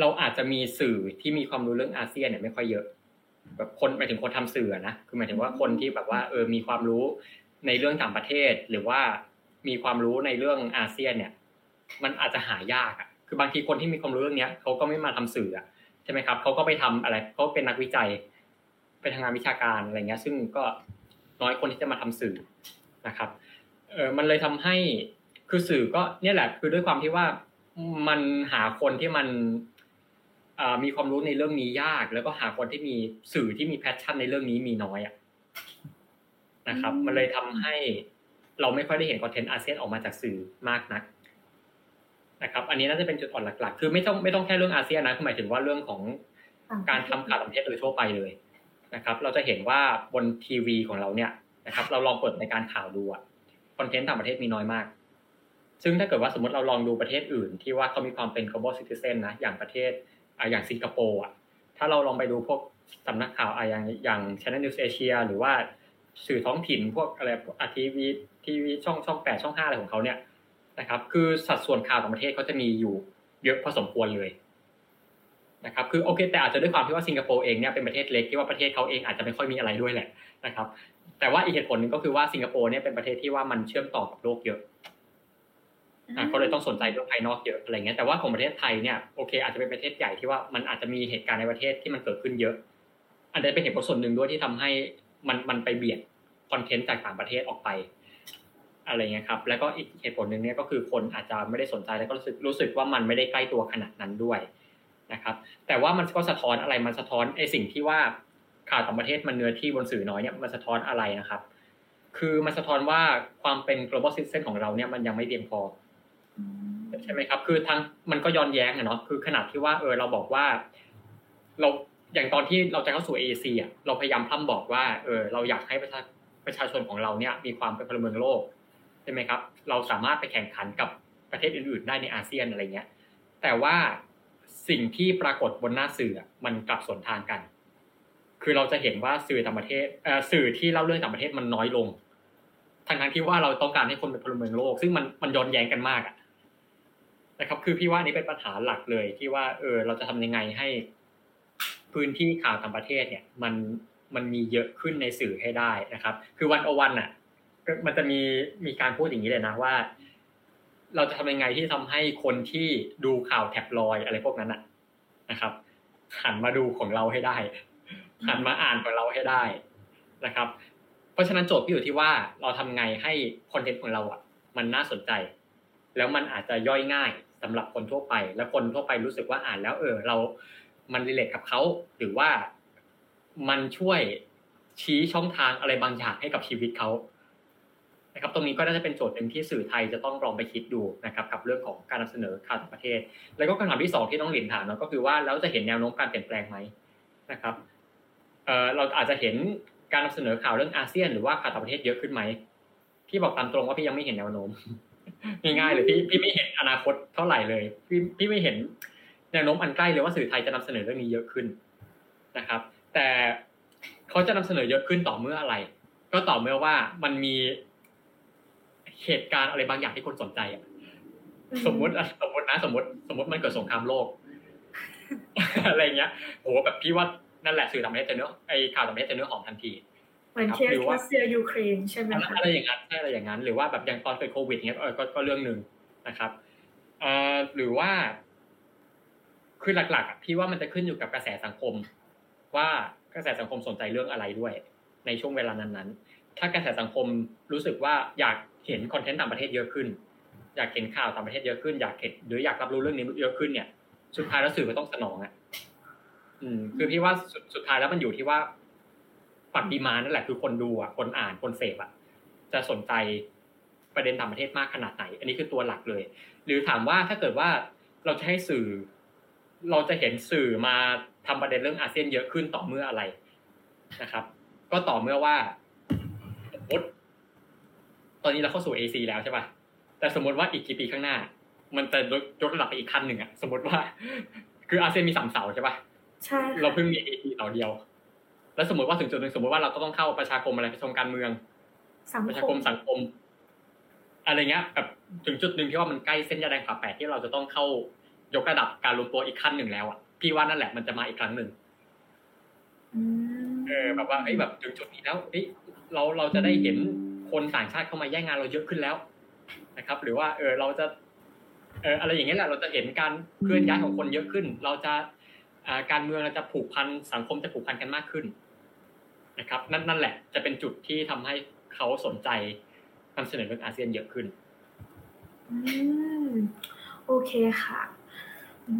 เราอาจจะมีสื่อที่มีความรู้เรื่องอาเซียนเนี่ยไม่ค่อยเยอะแบบคนหมายถึงคนทำสื่อนะคือหมายถึงว่าคนที่แบบว่าเออมีความรู้ในเรื่องต่างประเทศหรือว่ามีความรู้ในเรื่องอาเซียนเนี่ยมันอาจจะหายากอ่ะคือบางทีคนที่มีความรู้เรื่องเนี้ยเขาก็ไม่มาทำสื่ออ่ะใช่ไหมครับเขาก็ไปทำอะไรเขาเป็นนักวิจัยไปทำงานวิชาการอะไรเงี้ยซึ่งก็น้อยคนที่จะมาทำสื่อนะครับเออมันเลยทำให้คือสื่อก็เนี่ยแหละคือด้วยความที่ว่ามันหาคนที่มันอ่ามีความรู้ในเรื่องนี้ยากแล้วก็หาคนที่มีสื่อที่มีแพชชั่นในเรื่องนี้มีน้อยอ่ะนะครับมันเลยทำให้เราไม่ค่อยได้เห็นคอนเทนต์อาเซียนออกมาจากสื่อมากนักนะครับอันนี้น่าจะเป็นจุดอ่อนหลักๆคือไม่ต้องไม่ต้องแค่เรื่องอาเซียนนะหมายถึงว่าเรื่องของการทำข่าวต่างประเทศโดยทั่วไปเลยนะครับเราจะเห็นว่าบนทีวีของเราเนี่ยนะครับเราลองเปิดในการข่าวดูอ่ะคอนเทนต์ต่างประเทศมีน้อยมากซึ่งถ้าเกิดว่าสมมติเราลองดูประเทศอื่นที่ว่าเขามีความเป็น global citizen นะอย่างประเทศอย่างสิงคโปร์อ่ะถ้าเราลองไปดูพวกสำนักข่าวอ่ะอย่างอย่าง Channel News Asia หรือว่าสื่อท้องถิ่นพวกอะไรอ่ะทีวีทีวีช่องช่องแปดช่องห้าอะไรของเขาเนี่ยนะครับคือสัดส่วนข่าวต่างประเทศเขาจะมีอยู่เยอะพอสมควรเลยนะครับคือโอเคแต่อาจจะด้วยความที่ว่าสิงคโปร์เองเนี่ยเป็นประเทศเล็กที่ว่าประเทศเขาเองอาจจะไม่ค่อยมีอะไรด้วยแหละนะครับแต่ว่าอีกเหตุผลนึงก็คือว่าสิงคโปร์เนี่ยเป็นประเทศที่ว่ามันเชื่อมต่อกับโลกเยอะอ่ะก็เลยต้องสนใจเรื่องภายนอกเยอะอะไรเงี้ยแต่ว่าของประเทศไทยเนี่ยโอเคอาจจะเป็นประเทศใหญ่ที่ว่ามันอาจจะมีเหตุการณ์ในประเทศที่มันเกิดขึ้นเยอะอันนั้นเป็นเหตุผลส่วนหนึ่งด้วยที่ทำให้มันมันไปเบียดคอนเทนต์จากต่างประเทศออกไปอะไรเงี้ยครับแล้วก็อีกเหตุผลนึงเนี่ยก็คือคนอาจจะไม่ได้สนใจแล้วก็รู้สึกรู้สึกว่ามันไม่ได้ใกล้ตัวขนาดนั้นด้วยนะครับแต่ว่ามันก็สะท้อนอะไรมันสะท้อนไอ้สิ่งที่ว่าข่าวต่างประเทศมันเนื้อที่บนสื่อน้อยเนี่ยมันสะท้อนอะไรนะครับคือมันสะท้อนว่าความเป็น global citizen ของเราเนี่ยมันยังไม่เพียงพอใช่ไหมครับคือทั้งมันก็ย้อนแย้งอะเนาะคือขนาดที่ว่าเออเราบอกว่าเราอย่างตอนที่เราจะเข้าสู่ เอ เอ ซี อ่ะเราพยายามพร่ำบอกว่าเออเราอยากให้ประชาประชาชนของเราเนี่ยมีความเป็นพลเมืองโลกใช่ไหมครับเราสามารถไปแข่งขันกับประเทศอื่นๆได้ในอาเซียนอะไรเงี้ยแต่ว่าสิ่งที่ปรากฏบนหน้าสื่อมันกลับสวนทางกันคือเราจะเห็นว่าสื่อต่างประเทศเอ่อสื่อที่เล่าเรื่องต่างประเทศมันน้อยลงทั้งๆที่ว่าเราต้องการให้คนเป็นพลเมืองโลกซึ่งมันมันย้อนแย้งกันมากอะนะครับคือพี่ว่านี่เป็นปัญหาหลักเลยที่ว่าเออเราจะทำยังไงให้พื้นที่ข่าวต่างประเทศเนี่ยมันมันมีเยอะขึ้นในสื่อให้ได้นะครับคือวันโอวันอ่ะมันจะมีมีการพูดอย่างนี้เลยนะว่าเราจะทำยังไงที่ทำให้คนที่ดูข่าวแท็บลอยอะไรพวกนั้นอ่ะนะครับหันมาดูของเราให้ได้หันมาอ่านของเราให้ได้นะครับเพราะฉะนั้นโจทย์ก็อยู่ที่ว่าเราทำไงให้คอนเทนต์ของเราอ่ะมันน่าสนใจแล้วมันอาจจะย่อยง่ายสำหรับคนทั่วไปและคนทั่วไปรู้สึกว่าอ่านแล้วเออเรามันรีเลทกับเขาหรือว่ามันช่วยชี้ช่องทางอะไรบางอย่างให้กับชีวิตเขานะครับตรงนี้ก็น่าจะเป็นโจทย์หนึ่งที่สื่อไทยจะต้องลองไปคิดดูนะครับกับเรื่องของการนำเสนอข่าวต่างประเทศแล้วก็คำถามที่สองที่น้องหลินถามเนาะก็คือว่าแล้วจะเห็นแนวโน้มการเปลี่ยนแปลงไหมนะครับเออเราอาจจะเห็นการนำเสนอข่าวเรื่องอาเซียนหรือว่าข่าวต่างประเทศเยอะขึ้นไหมพี่บอกตามตรงว่าพี่ยังไม่เห็นแนวโน้มง่ายๆเลยพี่พี่ไม่เห็นอนาคตเท่าไหร่เลยพี่พี่ไม่เห็นแนวโน้มอันใกล้เลยว่าสื่อไทยจะนำเสนอเรื่องนี้เยอะขึ้นนะครับแต่เขาจะนำเสนอเยอะขึ้นต่อเมื่ออะไรก็ต่อเมื่อว่ามันมีเหตุการณ์อะไรบางอย่างที่คนสนใจอ่ะสมมติสมมตินะสมมติสมมติมันเกิดสงครามโลกอะไรเงี้ยโหแบบพี่ว่านั่นแหละสื่อต่างประเทศจะเนื้อไอข่าวต่างประเทศจะเนื้อหอมทันที เหมือนเคสรัสเซียยูเครนใช่ไหมคะอะไรอย่างนั้นอะไรอย่างนั้นหรือว่าแบบอย่างตอนเกิดโควิดเงี้ยเออก็ก็เรื่องนึงนะครับเอ่อหรือว่าคือหลักๆพี่ว่ามันจะขึ้นอยู่กับกระแสสังคมว่ากระแสสังคมสนใจเรื่องอะไรด้วยในช่วงเวลานั้นๆถ้ากระแสสังคมรู้สึกว่าอยากเห็นคอนเทนต์ต่างประเทศเยอะขึ้นอยากเห็นข่าวต่างประเทศเยอะขึ้นอยากเห็นหรืออยากรับรู้เรื่องนี้เยอะขึ้นเนี่ยสุดท้ายแล้วสื่อก็ต้องสนองอ่ะอืมคือพี่ว่าสุดท้ายแล้วมันอยู่ที่ว่าฝั่งดีมานด์นั่นแหละคือคนดูอ่ะคนอ่านคนเสพอ่ะจะสนใจประเด็นต่างประเทศมากขนาดไหนอันนี้คือตัวหลักเลยหรือถามว่าถ้าเกิดว่าเราจะให้สื่อเราจะเห็นสื่อมาทำประเด็นเรื่องอาเซียนเยอะขึ้นต่อเมื่ออะไรนะครับก็ต่อเมื่อว่าสมมติตอนนี้เราเข้าสู่ เอ ซี แล้วใช่ป่ะแต่สมมติว่าอีกกี่ปีข้างหน้ามันจะยกระดับไปอีกขั้นหนึ่งอะสมมติว่าคืออาเซียนมีสามเสาใช่ป่ะใช่เราเพิ่งมี เอ ซี เสาเดียวแล้วสมมติว่าถึงจุดนึงสมมติว่าเราก็ต้องเข้าประชาคมอะไรประชาคมการเมืองประชาคมสังคมอะไรเงี้ยแบบถึงจุดนึงที่ว่ามันใกล้เส้นยาแดงผ่าแปดที่เราจะต้องเข้ายกระดับการรวมตัวอีกขั้นหนึ่งแล้วอ่ะพี่ว่านั่นแหละมันจะมาอีกครั้งหนึ่งเออแบบว่าไอ้แบบถึงจุดนี้แล้วเอ้ยเราเราจะได้เห็นคนต่างชาติเข้ามาแย่งงานเราเยอะขึ้นแล้วนะครับหรือว่าเออเราจะเอออะไรอย่างเงี้ยแหละเราจะเห็นการเคลื่อนย้ายของคนเยอะขึ้นเราจะอ่าการเมืองเราจะผูกพันสังคมจะผูกพันกันมากขึ้นนะครับนั่นนั่นแหละจะเป็นจุดที่ทำให้เขาสนใจนำเสนอเรื่องอาเซียนเยอะขึ้นอืมโอเคค่ะ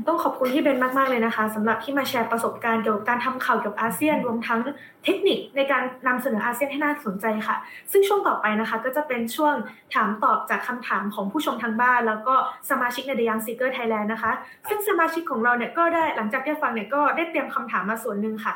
ต้องขอบคุณที่เบนมากๆเลยนะคะสำหรับที่มาแชร์ประสบการณ์เกี่ยวกับการทำข่าวเกี่ยวกับอาเซียนรวมทั้งเทคนิคในการนำเสนออาเซียนให้น่าสนใจค่ะซึ่งช่วงต่อไปนะคะก็จะเป็นช่วงถามตอบจากคำถามของผู้ชมทางบ้านแล้วก็สมาชิกใน The Young Seeker Thailand นะคะซึ่งสมาชิกของเราเนี่ยก็ได้หลังจากได้ฟังเนี่ยก็ได้เตรียมคำถามมาส่วนนึงค่ะ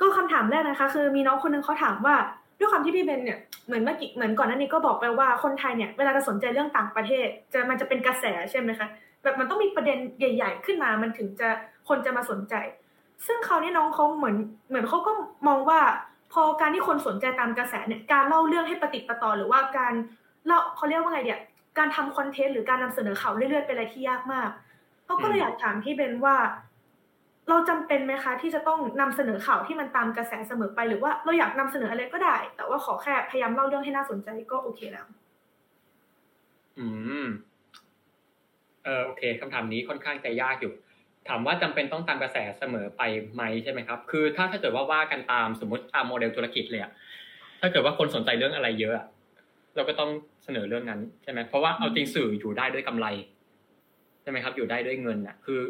ก็คำถามแรกนะคะคือมีน้องคนนึงเขาถามว่าด้วยความที่พี่เบนเนี่ยเหมือนเมื่อกี้เหมือนก่อนหน้านี้ก็บอกไปว่าคนไทยเนี่ยเวลาจะสนใจเรื่องต่างประเทศจะมันจะเป็นกระแสใช่มั้ยคะแบบมันต้องมีประเด็นใหญ่ๆขึ้นมามันถึงจะคนจะมาสนใจซึ่งคราวนี้น้องเขาเหมือนเหมือนเขาก็มองว่าพอการที่คนสนใจตามกระแสเนี่ยการเล่าเรื่องให้ประติดประต่อหรือว่าการเล่าเขาเรียกว่าไงเนี่ยการทำคอนเทนต์หรือการนำเสนอข่าวเรื่อยๆเป็นอะไรที่ยากมากเขาก็เลยอยากถามพี่เบนว่าเราจำเป็นไหมคะที่จะต้องนำเสนอข่าวที่มันตามกระแสเสมอไปหรือว่าเราอยากนำเสนออะไรก็ได้แต่ว่าขอแค่พยายามเล่าเรื่องให้น่าสนใจก็โอเคแล้วอืมเออโอเคคำถามนี้ค่อนข้างจะยากอยู่ถามว่าจำเป็นต้องตามกระแสเสมอไปไหมใช่ไหมครับคือถ้าถ้าเกิดว่าว่ากันตามสมมติตามโมเดลธุรกิจเลยอะถ้าเกิดว่าคนสนใจเรื่องอะไรเยอะเราก็ต้องเสนอเรื่องนั้นใช่ไหมเพราะว่าเอาจริงสื่ออยู่ได้ด้วยกำไรใช่ไหมครับอยู่ได้ด้วยเงินอะคือ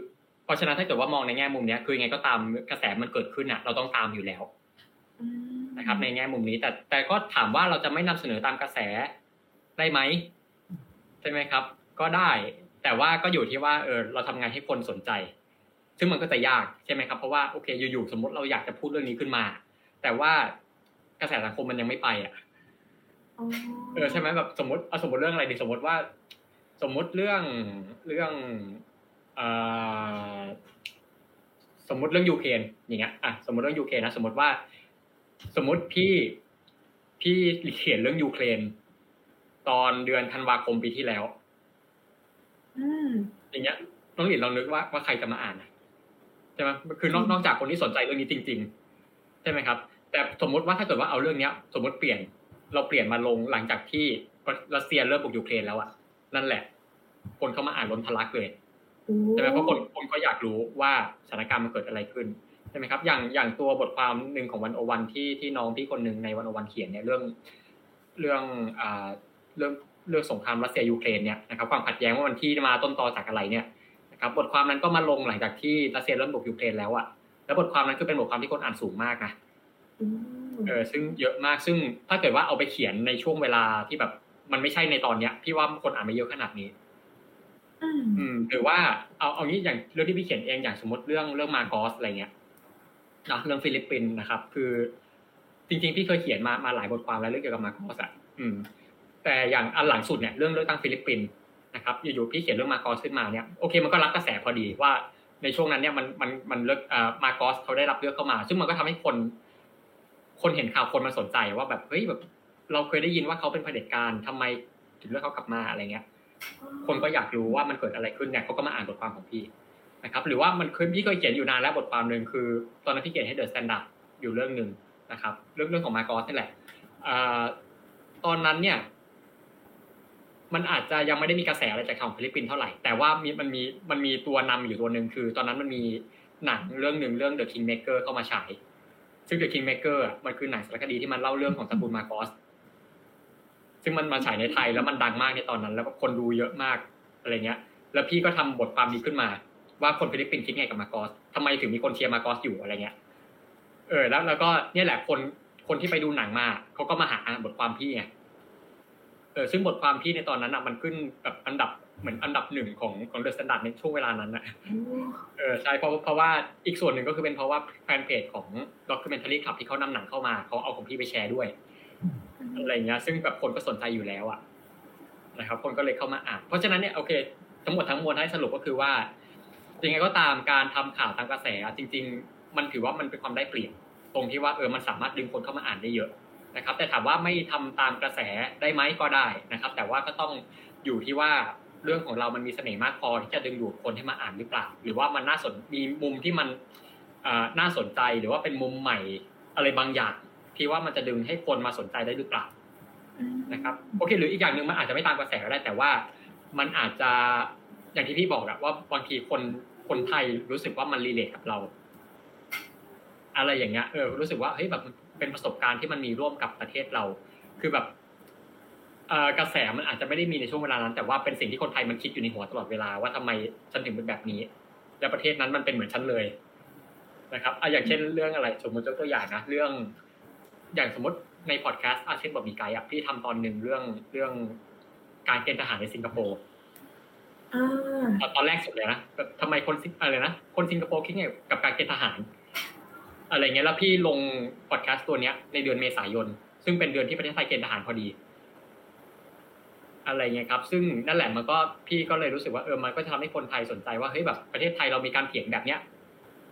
เพราะฉะนั้นถ้าเกิดว่ามองในแง่มุมนี้คือยังไงก็ตามกระแสมันเกิดขึ้นอะเราต้องตามอยู่แล้วนะครับในแง่มุมนี้แต่แต่ก็ถามว่าเราจะไม่นำเสนอตามกระแสได้ไหมใช่ไหมครับก็ได้แต่ว่าก็อยู่ที่ว่าเออเราทำงานให้คนสนใจซึ่งมันก็จะยากใช่ไหมครับเพราะว่าโอเคอยู่ๆสมมติเราอยากจะพูดเรื่องนี้ขึ้นมาแต่ว่ากระแสสังคมมันยังไม่ไปอ่ะเออใช่ไหมแบบสมมติเอาสมมติเรื่องอะไรดีสมมติว่าสมมติเรื่องเรื่องเอ่อสมมติเรื่องยูเครนอย่างเงี้ยอ่ะสมมติเรื่องยูเครนนะสมมติว่าสมมติพี่พี่เขียนเรื่องยูเครนตอนเดือนธันวาคมปีที่แล้วอย่างเงี้ยน้องหลินลองนึกว่าว่าใครจะมาอ่านนะใช่ไหมคือนอกนอกจากคนที่สนใจเรื่องนี้จริงๆใช่ไหมครับแต่สมมติว่าถ้าเกิดว่าเอาเรื่องเนี้ยสมมติเปลี่ยนเราเปลี่ยนมาลงหลังจากที่รัสเซียเริ่มบุกยูเครนแล้วอ่ะนั่นแหละคนเข้ามาอ่านล้นทะลักเลยใช่ไหมเพราะคนคนก็อยากรู้ว่าสถานการณ์มันเกิดอะไรขึ้นใช่ไหมครับอย่างอย่างตัวบทความนึงของวันโอวันที่ที่น้องพี่คนนึงในวันโอวันเขียนเนี่ยเรื่องเรื่องอ่าเรื่องเรื่องสงครามรัสเซียยูเครนเนี่ยนะครับความขัดแย้งว่ามันที่มาต้นตอจากอะไรเนี่ยนะครับบทความนั้นก็มาลงหลังจากที่รัสเซียเริ่มบุกยูเครนแล้วอ่ะแล้วบทความนั้นก็เป็นบทความที่คนอ่านสูงมากนะเออซึ่งเยอะมากซึ่งถ้าเกิดว่าเอาไปเขียนในช่วงเวลาที่แบบมันไม่ใช่ในตอนเนี้ยพี่ว่าคนอ่านไม่เยอะขนาดนี้อืมหรือว่าเอาเอางี้อย่างเรื่องที่พี่เขียนเองอย่างสมมติเรื่องเรื่องมาโกสอะไรเงี้ยนะเรื่องฟิลิปปินส์นะครับคือจริงๆพี่เคยเขียนมามาหลายบทความแล้วเรื่องเกี่ยวกับมาโกสอ่ะอืมแต่อย่างอันหลังสุดเนี่ยเรื่องเลือกตั้งฟิลิปปินส์นะครับอยู่ๆพี่เขียนเรื่องมาโกสขึ้นมาเนี่ยโอเคมันก็รับกระแสพอดีว่าในช่วงนั้นเนี่ยมันมันมันเลือกเอ่อมาโกสเขาได้รับเลือกเข้ามาซึ่งมันก็ทำให้คนคนเห็นข่าวคนมาสนใจว่าแบบเฮ้ยแบบเราเคยได้ยินว่าเขาเป็นเผด็จการทำไมถึงเลือกเขากลับมาอะไรเงี้ยคนก็อยากรู้ว่ามันเกิดอะไรขึ้นเนี่ยเขาก็มาอ่านบทความของพี่นะครับหรือว่ามันเคยพี่เคยเขียนอยู่นานแล้วบทความนึงคือตอนนั้นพี่เขียนให้เดอะสแตนดาร์ดอยู่เรื่องนึง นะครับเรื่องเรื่องของมาร์กอสนี่แหละตอนนั้นเนี่ยมันอาจจะยังไม่ได้มีกระแสอะไรจากของฟิลิปปินส์เท่าไหร่แต่ว่ามีมันมีมันมีตัวนำอยู่ตัวนึงคือตอนนั้นมันมีหนังเรื่องนึงเรื่อง The Kingmaker เข้ามาฉายซึ่ง The Kingmaker อ่ะมันคือหนังสารคดีที่มันเล่าเรื่องของตระกูลมาร์กอสซึ่งมันมาฉายในไทยแล้วมันดังมากในตอนนั้นแล้วก็คนดูเยอะมากอะไรเงี้ยแล้วพี่ก็ทำบทความนี้ขึ้นมาว่าคนฟิลิปปินส์คิดไงกับมาร์กอสทำไมถึงมีคนเชียร์มาร์กอสอยู่อะไรเงี้ยเออแล้วแล้วก็เนี่ยแหละคนคนที่ไปดูหนังมาเขาก็มาหาบทความพี่ไงเออซึ่งบทความพี่ในตอนนั้นอ่ะมันขึ้นแบบอันดับเหมือนอันดับหนึ่งของของ The Standard ในช่วงเวลานั้นน่ะเออใช่เพราะเพราะว่าอีกส่วนหนึ่งก็คือเป็นเพราะว่าแฟนเพจของ Documentary Club ที่เขานำหนังเข้ามาเขาเอาของพี่ไปแชร์ด้วยอะไรเงี้ยซึ่งแบบคนก็สนใจอยู่แล้วอ่ะนะครับคนก็เลยเข้ามาอ่านเพราะฉะนั้นเนี่ยโอเคทั้งหมดทั้งมวลให้สรุปก็คือว่ายังไงก็ตามการทำข่าวตามกระแสจริงๆมันถือว่ามันเป็นความได้เปรียบตรงที่ว่าเออมันสามารถดึงคนเข้ามาอ่านได้เยอะนะครับแต่ถามว่าไม่ทำตามกระแสได้ไหมก็ได้นะครับแต่ว่าก็ต้องอยู่ที่ว่าเรื่องของเรามันมีเสน่ห์มากพอที่จะดึงดูดคนให้มาอ่านหรือเปล่าหรือว่ามันน่าสนมีมุมที่มันน่าสนใจหรือว่าเป็นมุมใหม่อะไรบางอย่างที่ว่ามันจะดึงให้คนมาสนใจได้หรือเปล่านะครับโอเคหรืออีกอย่างนึงมันอาจจะไม่ตามกระแสก็ได้แต่ว่ามันอาจจะอย่างที่พี่บอกอะว่าบางทีคนคนไทยรู้สึกว่ามันรีเลทกับเราอะไรอย่างเงี้ยเออรู้สึกว่าเฮ้ยแบบเป็นประสบการณ์ที่มันมีร่วมกับประเทศเราคือแบบเอ่อกระแสมันอาจจะไม่ได้มีในช่วงเวลานั้นแต่ว่าเป็นสิ่งที่คนไทยมันคิดอยู่ในหัวตลอดเวลาว่าทำไมฉันถึงเป็นแบบนี้และประเทศนั้นมันเป็นเหมือนฉันเลยนะครับอ่ะอย่างเช่นเรื่องอะไรสมมติยกตัวอย่างนะเรื่องอย่างสมมติในพอดแคสต์อาเซียนบ่มีไกด์อ่ะพี่ทำตอนนึงเรื่องเรื่องการเกณฑ์ทหารในสิงคโปร์อ่าตอนแรกสุดเลยนะทำไมคนอะไรนะคนสิงคโปร์คิดไงกับการเกณฑ์ทหารอะไรเงี้ยแล้วพี่ลงพอดแคสต์ตัวเนี้ยในเดือนเมษายนซึ่งเป็นเดือนที่ประเทศไทยเกณฑ์ทหารพอดีอะไรเงี้ยครับซึ่งนั่นแหละมันก็พี่ก็เลยรู้สึกว่าเออมันก็ทำให้คนไทยสนใจว่าเฮ้ยแบบประเทศไทยเรามีการเถียงแบบเนี้ย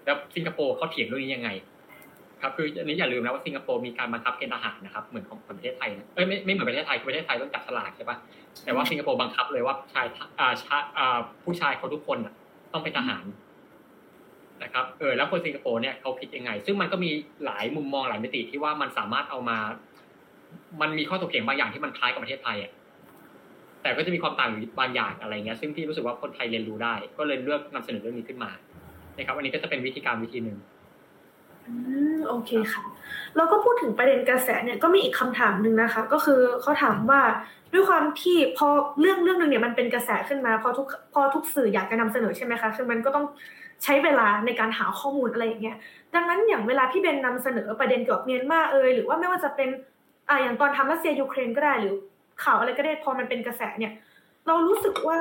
แล้วสิงคโปร์เขาเถียงเรื่องนี้ยังไงครับคืออันนี้อย่าลืมนะว่าสิงคโปร์มีการบังคับเกณฑ์ทหารนะครับเหมือนของประเทศไทยนะเอ้ยไม่ไม่เหมือนประเทศไทยคือประเทศไทยต้องจับฉลากใช่ป่ะแต่ว่าสิงคโปร์บังคับเลยว่าชายอ่าชายอ่าผู้ชายเขาทุกคนน่ะต้องเป็นทหารนะครับเออแล้วคนสิงคโปร์เนี่ยเขาคิดยังไงซึ่งมันก็มีหลายมุมมองหลายมิติที่ว่ามันสามารถเอามามันมีข้อถกเถียงบางอย่างที่มันคล้ายกับประเทศไทยอ่ะแต่ก็จะมีความต่างอยู่บางอย่างอะไรเงี้ยซึ่งพี่รู้สึกว่าคนไทยเรียนรู้ได้ก็เลยเลือกนำเสนอเรื่องนี้ขึ้นมานะครับอันนี้ก็จะเป็นวิธีการวิธีนึงอืมโอเคค่ะแล้วก็พูดถึงประเด็นกระแสเนี่ยก็มีอีกคำถามนึงนะคะก็คือเขาถามว่าด้วยความที่พอเรื่องเรื่องนึงเนี่ยมันเป็นกระแสขึ้นมาพอทุกพอทุกสื่ออยากจะนำเสนอใช่ไหมคะคือมันก็ต้องใช้เวลาในการหาข้อมูลอะไรอย่างเงี้ยดังนั้นอย่างเวลาพี่เบนนำเสนอประเด็นเกี่ยวกับเมียนมาเอ่ยหรือว่าไม่ว่าจะเป็นอ่าอย่างตอนทำรัสเซียยูเครนก็ได้หรือข่าวอะไรก็ได้พอมันเป็นกระแสเนี่ยเรารู้สึกว่า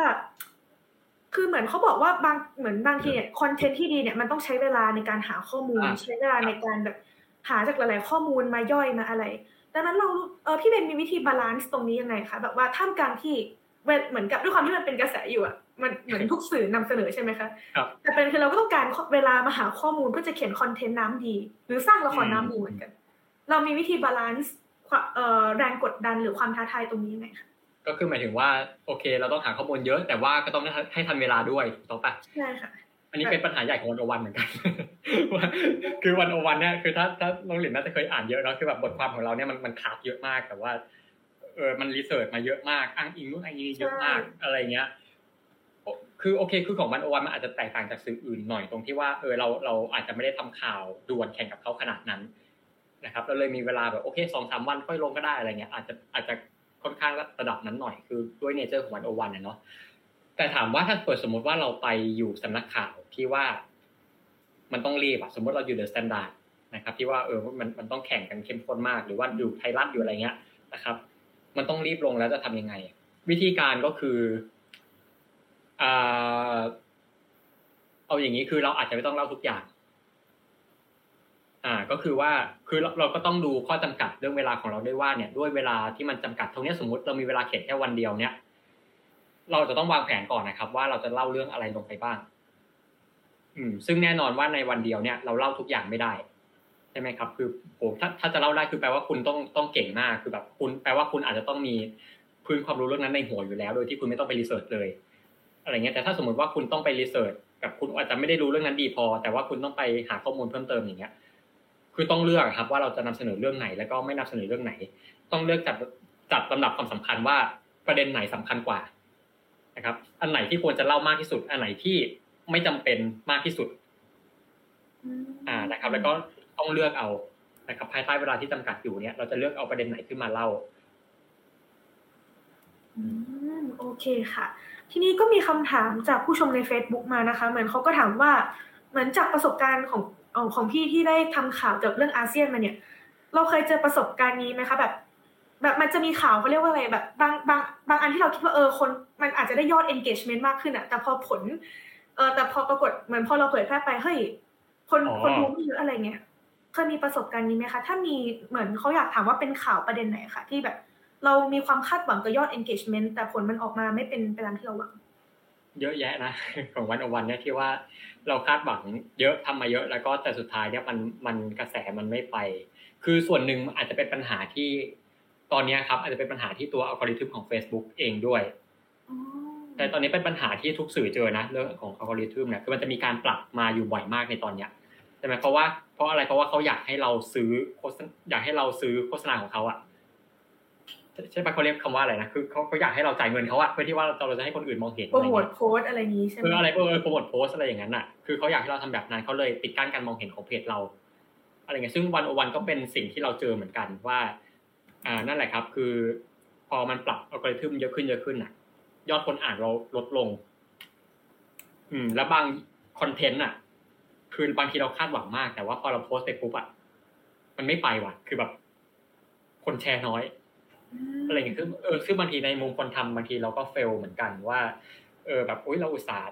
คือเหมือนเขาบอกว่าบางเหมือนบางทีเนี่ยคอนเทนต์ที่ดีเนี่ยมันต้องใช้เวลาในการหาข้อมูลใช้เวลาในการแบบหาจากหลายๆข้อมูลมาย่อยมาอะไรดังนั้นเราเออพี่เบนมีวิธีบาลานซ์ตรงนี้ยังไงคะแบบว่าท่ามกลางที่เหมือนกับด้วยความที่มันเป็นกระแสอยู่อะมันเหมือนทุกสื่อนำเสนอใช่ไหมคะครับแต่เป็นคือเราก็ต้องการเวลามาหาข้อมูลเพื่อจะเขียนคอนเทนต์น้ำดีหรือสร้างละครน้ำดีเหมือนกันเรามีวิธีบาลานซ์แรงกดดันหรือความท้าทายตรงนี้ไหมคะก็คือหมายถึงว่าโอเคเราต้องหาข้อมูลเยอะแต่ว่าก็ต้องให้ทันเวลาด้วยต่อไปใช่ค่ะอันนี้เป็นปัญหาใหญ่ของวันโอวันเหมือนกันว่าคือวันโอวันเนี่ยคือถ้าถ้าน้องหลินน่าจะเคยอ่านเยอะแล้วคือแบบบทความของเราเนี่ยมันมันขาดเยอะมากแต่ว่าเออมันรีเสิร์ชมาเยอะมากอ้างอิงนู่นอ้างอิงเยอะมากอะไรเงี้ยคือโอเคคือของมันโอวันมันอาจจะแตกต่างจากสื่ออื่นหน่อยตรงที่ว่าเออเราเราอาจจะไม่ได้ทำข่าวด่วนแข่งกับเขาขนาดนั้นนะครับเราเลยมีเวลาแบบโอเค สองถึงสาม วันค่อยลงก็ได้อะไรเงี้ยอาจจะอาจจะค่อนข้างระดับนั้นหน่อยคือด้วยเนเจอร์ของมันโอวันเนาะแต่ถามว่าถ้าเกิดสมมติว่าเราไปอยู่สำนักข่าวที่ว่ามันต้องรีบอะสมมติเราอยู่เดอะสแตนดาร์ดนะครับที่ว่าเออมันมันต้องแข่งกันเข้มข้นมากหรือว่าอยู่ไทยรัฐอยู่อะไรเงี้ยนะครับมันต้องรีบลงแล้วจะทำยังไงวิธีการก็คือเอาอย่างนี้คือเราอาจจะไม่ต้องเล่าทุกอย่างอ่าก็คือว่าคือเราก็ต้องดูข้อจำกัดเรื่องเวลาของเราด้วยว่าเนี่ยด้วยเวลาที่มันจำกัดตรงนี้สมมติเรามีเวลาเขียนแค่วันเดียวเนี่ยเราจะต้องวางแผนก่อนนะครับว่าเราจะเล่าเรื่องอะไรลงไปบ้างอืมซึ่งแน่นอนว่าในวันเดียวเนี่ยเราเล่าทุกอย่างไม่ได้ใช่ไหมครับคือโหถ้าถ้าจะเล่าได้คือแปลว่าคุณต้องต้องเก่งมากคือแบบคุณแปลว่าคุณอาจจะต้องมีพื้นความรู้เรื่องนั้นในหัวอยู่แล้วโดยที่คุณไม่ต้องไปรีเสิร์ชเลยอะไรเงี้ยแต่ถ้าสมมติว่าคุณต้องไปรีเสิร์ชกับคุณอาจจะไม่ได้รู้เรื่องนั้นดีพอแต่ว่าคุณต้องไปหาข้อมูลเพิ่มเติมอย่างเงี้ย คือต้องเลือกครับว่าเราจะนำเสนอเรื่องไหนแล้วก็ไม่นำเสนอเรื่องไหนต้องเลือกจัดจัดลำดับความสำคัญว่าประเด็นไหนสำคัญกว่านะครับอันไหนที่ควรจะเล่ามากที่สุดอันไหนที่ไม่จำเป็นมากที่สุดอ่านะครับแล้วก็ต้องเลือกเอานะครับภายใต้เวลาที่จำกัดอยู่เนี่ยเราจะเลือกเอาประเด็นไหนขึ้นมาเล่าอืมโอเคค่ะทีนี้ก็มีคำถามจากผู้ชมใน Facebook มานะคะเหมือนเขาก็ถามว่าเหมือนจากประสบการณ์ของเอาของพี่ที่ได้ทำข่าวเกี่ยวกับเรื่องอาเซียนมาเนี่ยเราเคยเจอประสบการณ์นี้มั้ยคะแบบแบบมันจะมีข่าวเค้าเรียกว่าอะไรแบบบางบางบางอันที่เราคิดว่าเออคนมันอาจจะได้ยอด engagement มากขึ้นอ่ะแต่พอผลเออแต่พอปรากฏเหมือนพอเราเผยแพร่ไปเฮ้ยคนคนรู้ไม่เยอะอะไรเงี้ยเคยมีประสบการณ์นี้มั้ยคะถ้ามีเหมือนเค้าอยากถามว่าเป็นข่าวประเด็นไหนคะที่แบบเรามีความคาดหวังกับยอด engagement แต่ผลมันออกมาไม่เป็นไปตามที่เราหวังเยอะแยะนะของวันต่อวันเนี่ยที่ว่าเราคาดหวังเยอะทำมาเยอะแล้วก็แต่สุดท้ายเนี่ยมันมันกระแสมันไม่ไปคือส่วนหนึ่งอาจจะเป็นปัญหาที่ตอนนี้ครับอาจจะเป็นปัญหาที่ตัวอัลกอริทึมของ Facebook เองด้วยแต่ตอนนี้เป็นปัญหาที่ทุกสื่อเจอนะเรื่องของอัลกอริทึมเนี่ยคือมันจะมีการปรับมาอยู่บ่อยมากในตอนเนี้ยใช่มั้ยเพราะว่าเพราะอะไรเพราะว่าเค้าอยากให้เราซื้ออยากให้เราซื้อโฆษณาของเค้าอ่ะใช่ป่ะเค้าเรียกคำว่าอะไรนะคือเค้าเค้าอยากให้เราจ่ายเงินเค้าอ่ะเพื่อที่ว่าเราจะให้คนอื่นมองเห็นอะไรอย่างเงี้ยโปรโมทโพสต์อะไรงี้ใช่มั้ยคืออะไรเออโปรโมทโพสต์อะไรอย่างงั้นน่ะคือเค้าอยากให้เราทำแบบนั้นเค้าเลยปิดกั้นการมองเห็นของเพจเราอะไรเงี้ยซึ่งหนึ่งศูนย์หนึ่งก็เป็นสิ่งที่เราเจอเหมือนกันว่าอ่านั่นแหละครับคือพอมันปรับอัลกอริทึมเยอะขึ้นเยอะขึ้นน่ะยอดคนอ่านเราลดลงอืมแล้วบางคอนเทนต์น่ะคือบางทีเราคาดหวังมากแต่ว่าพอเราโพสต์ไปปุ๊บอ่ะมันไม่ไปว่ะคือแบบคนแชร์น้อยอะไรอย่างเงี้ยคือเออคือบางทีในมุมคนทำบางทีเราก็เฟลเหมือนกันว่าเออแบบอุ๊ยเราอุตส่าห์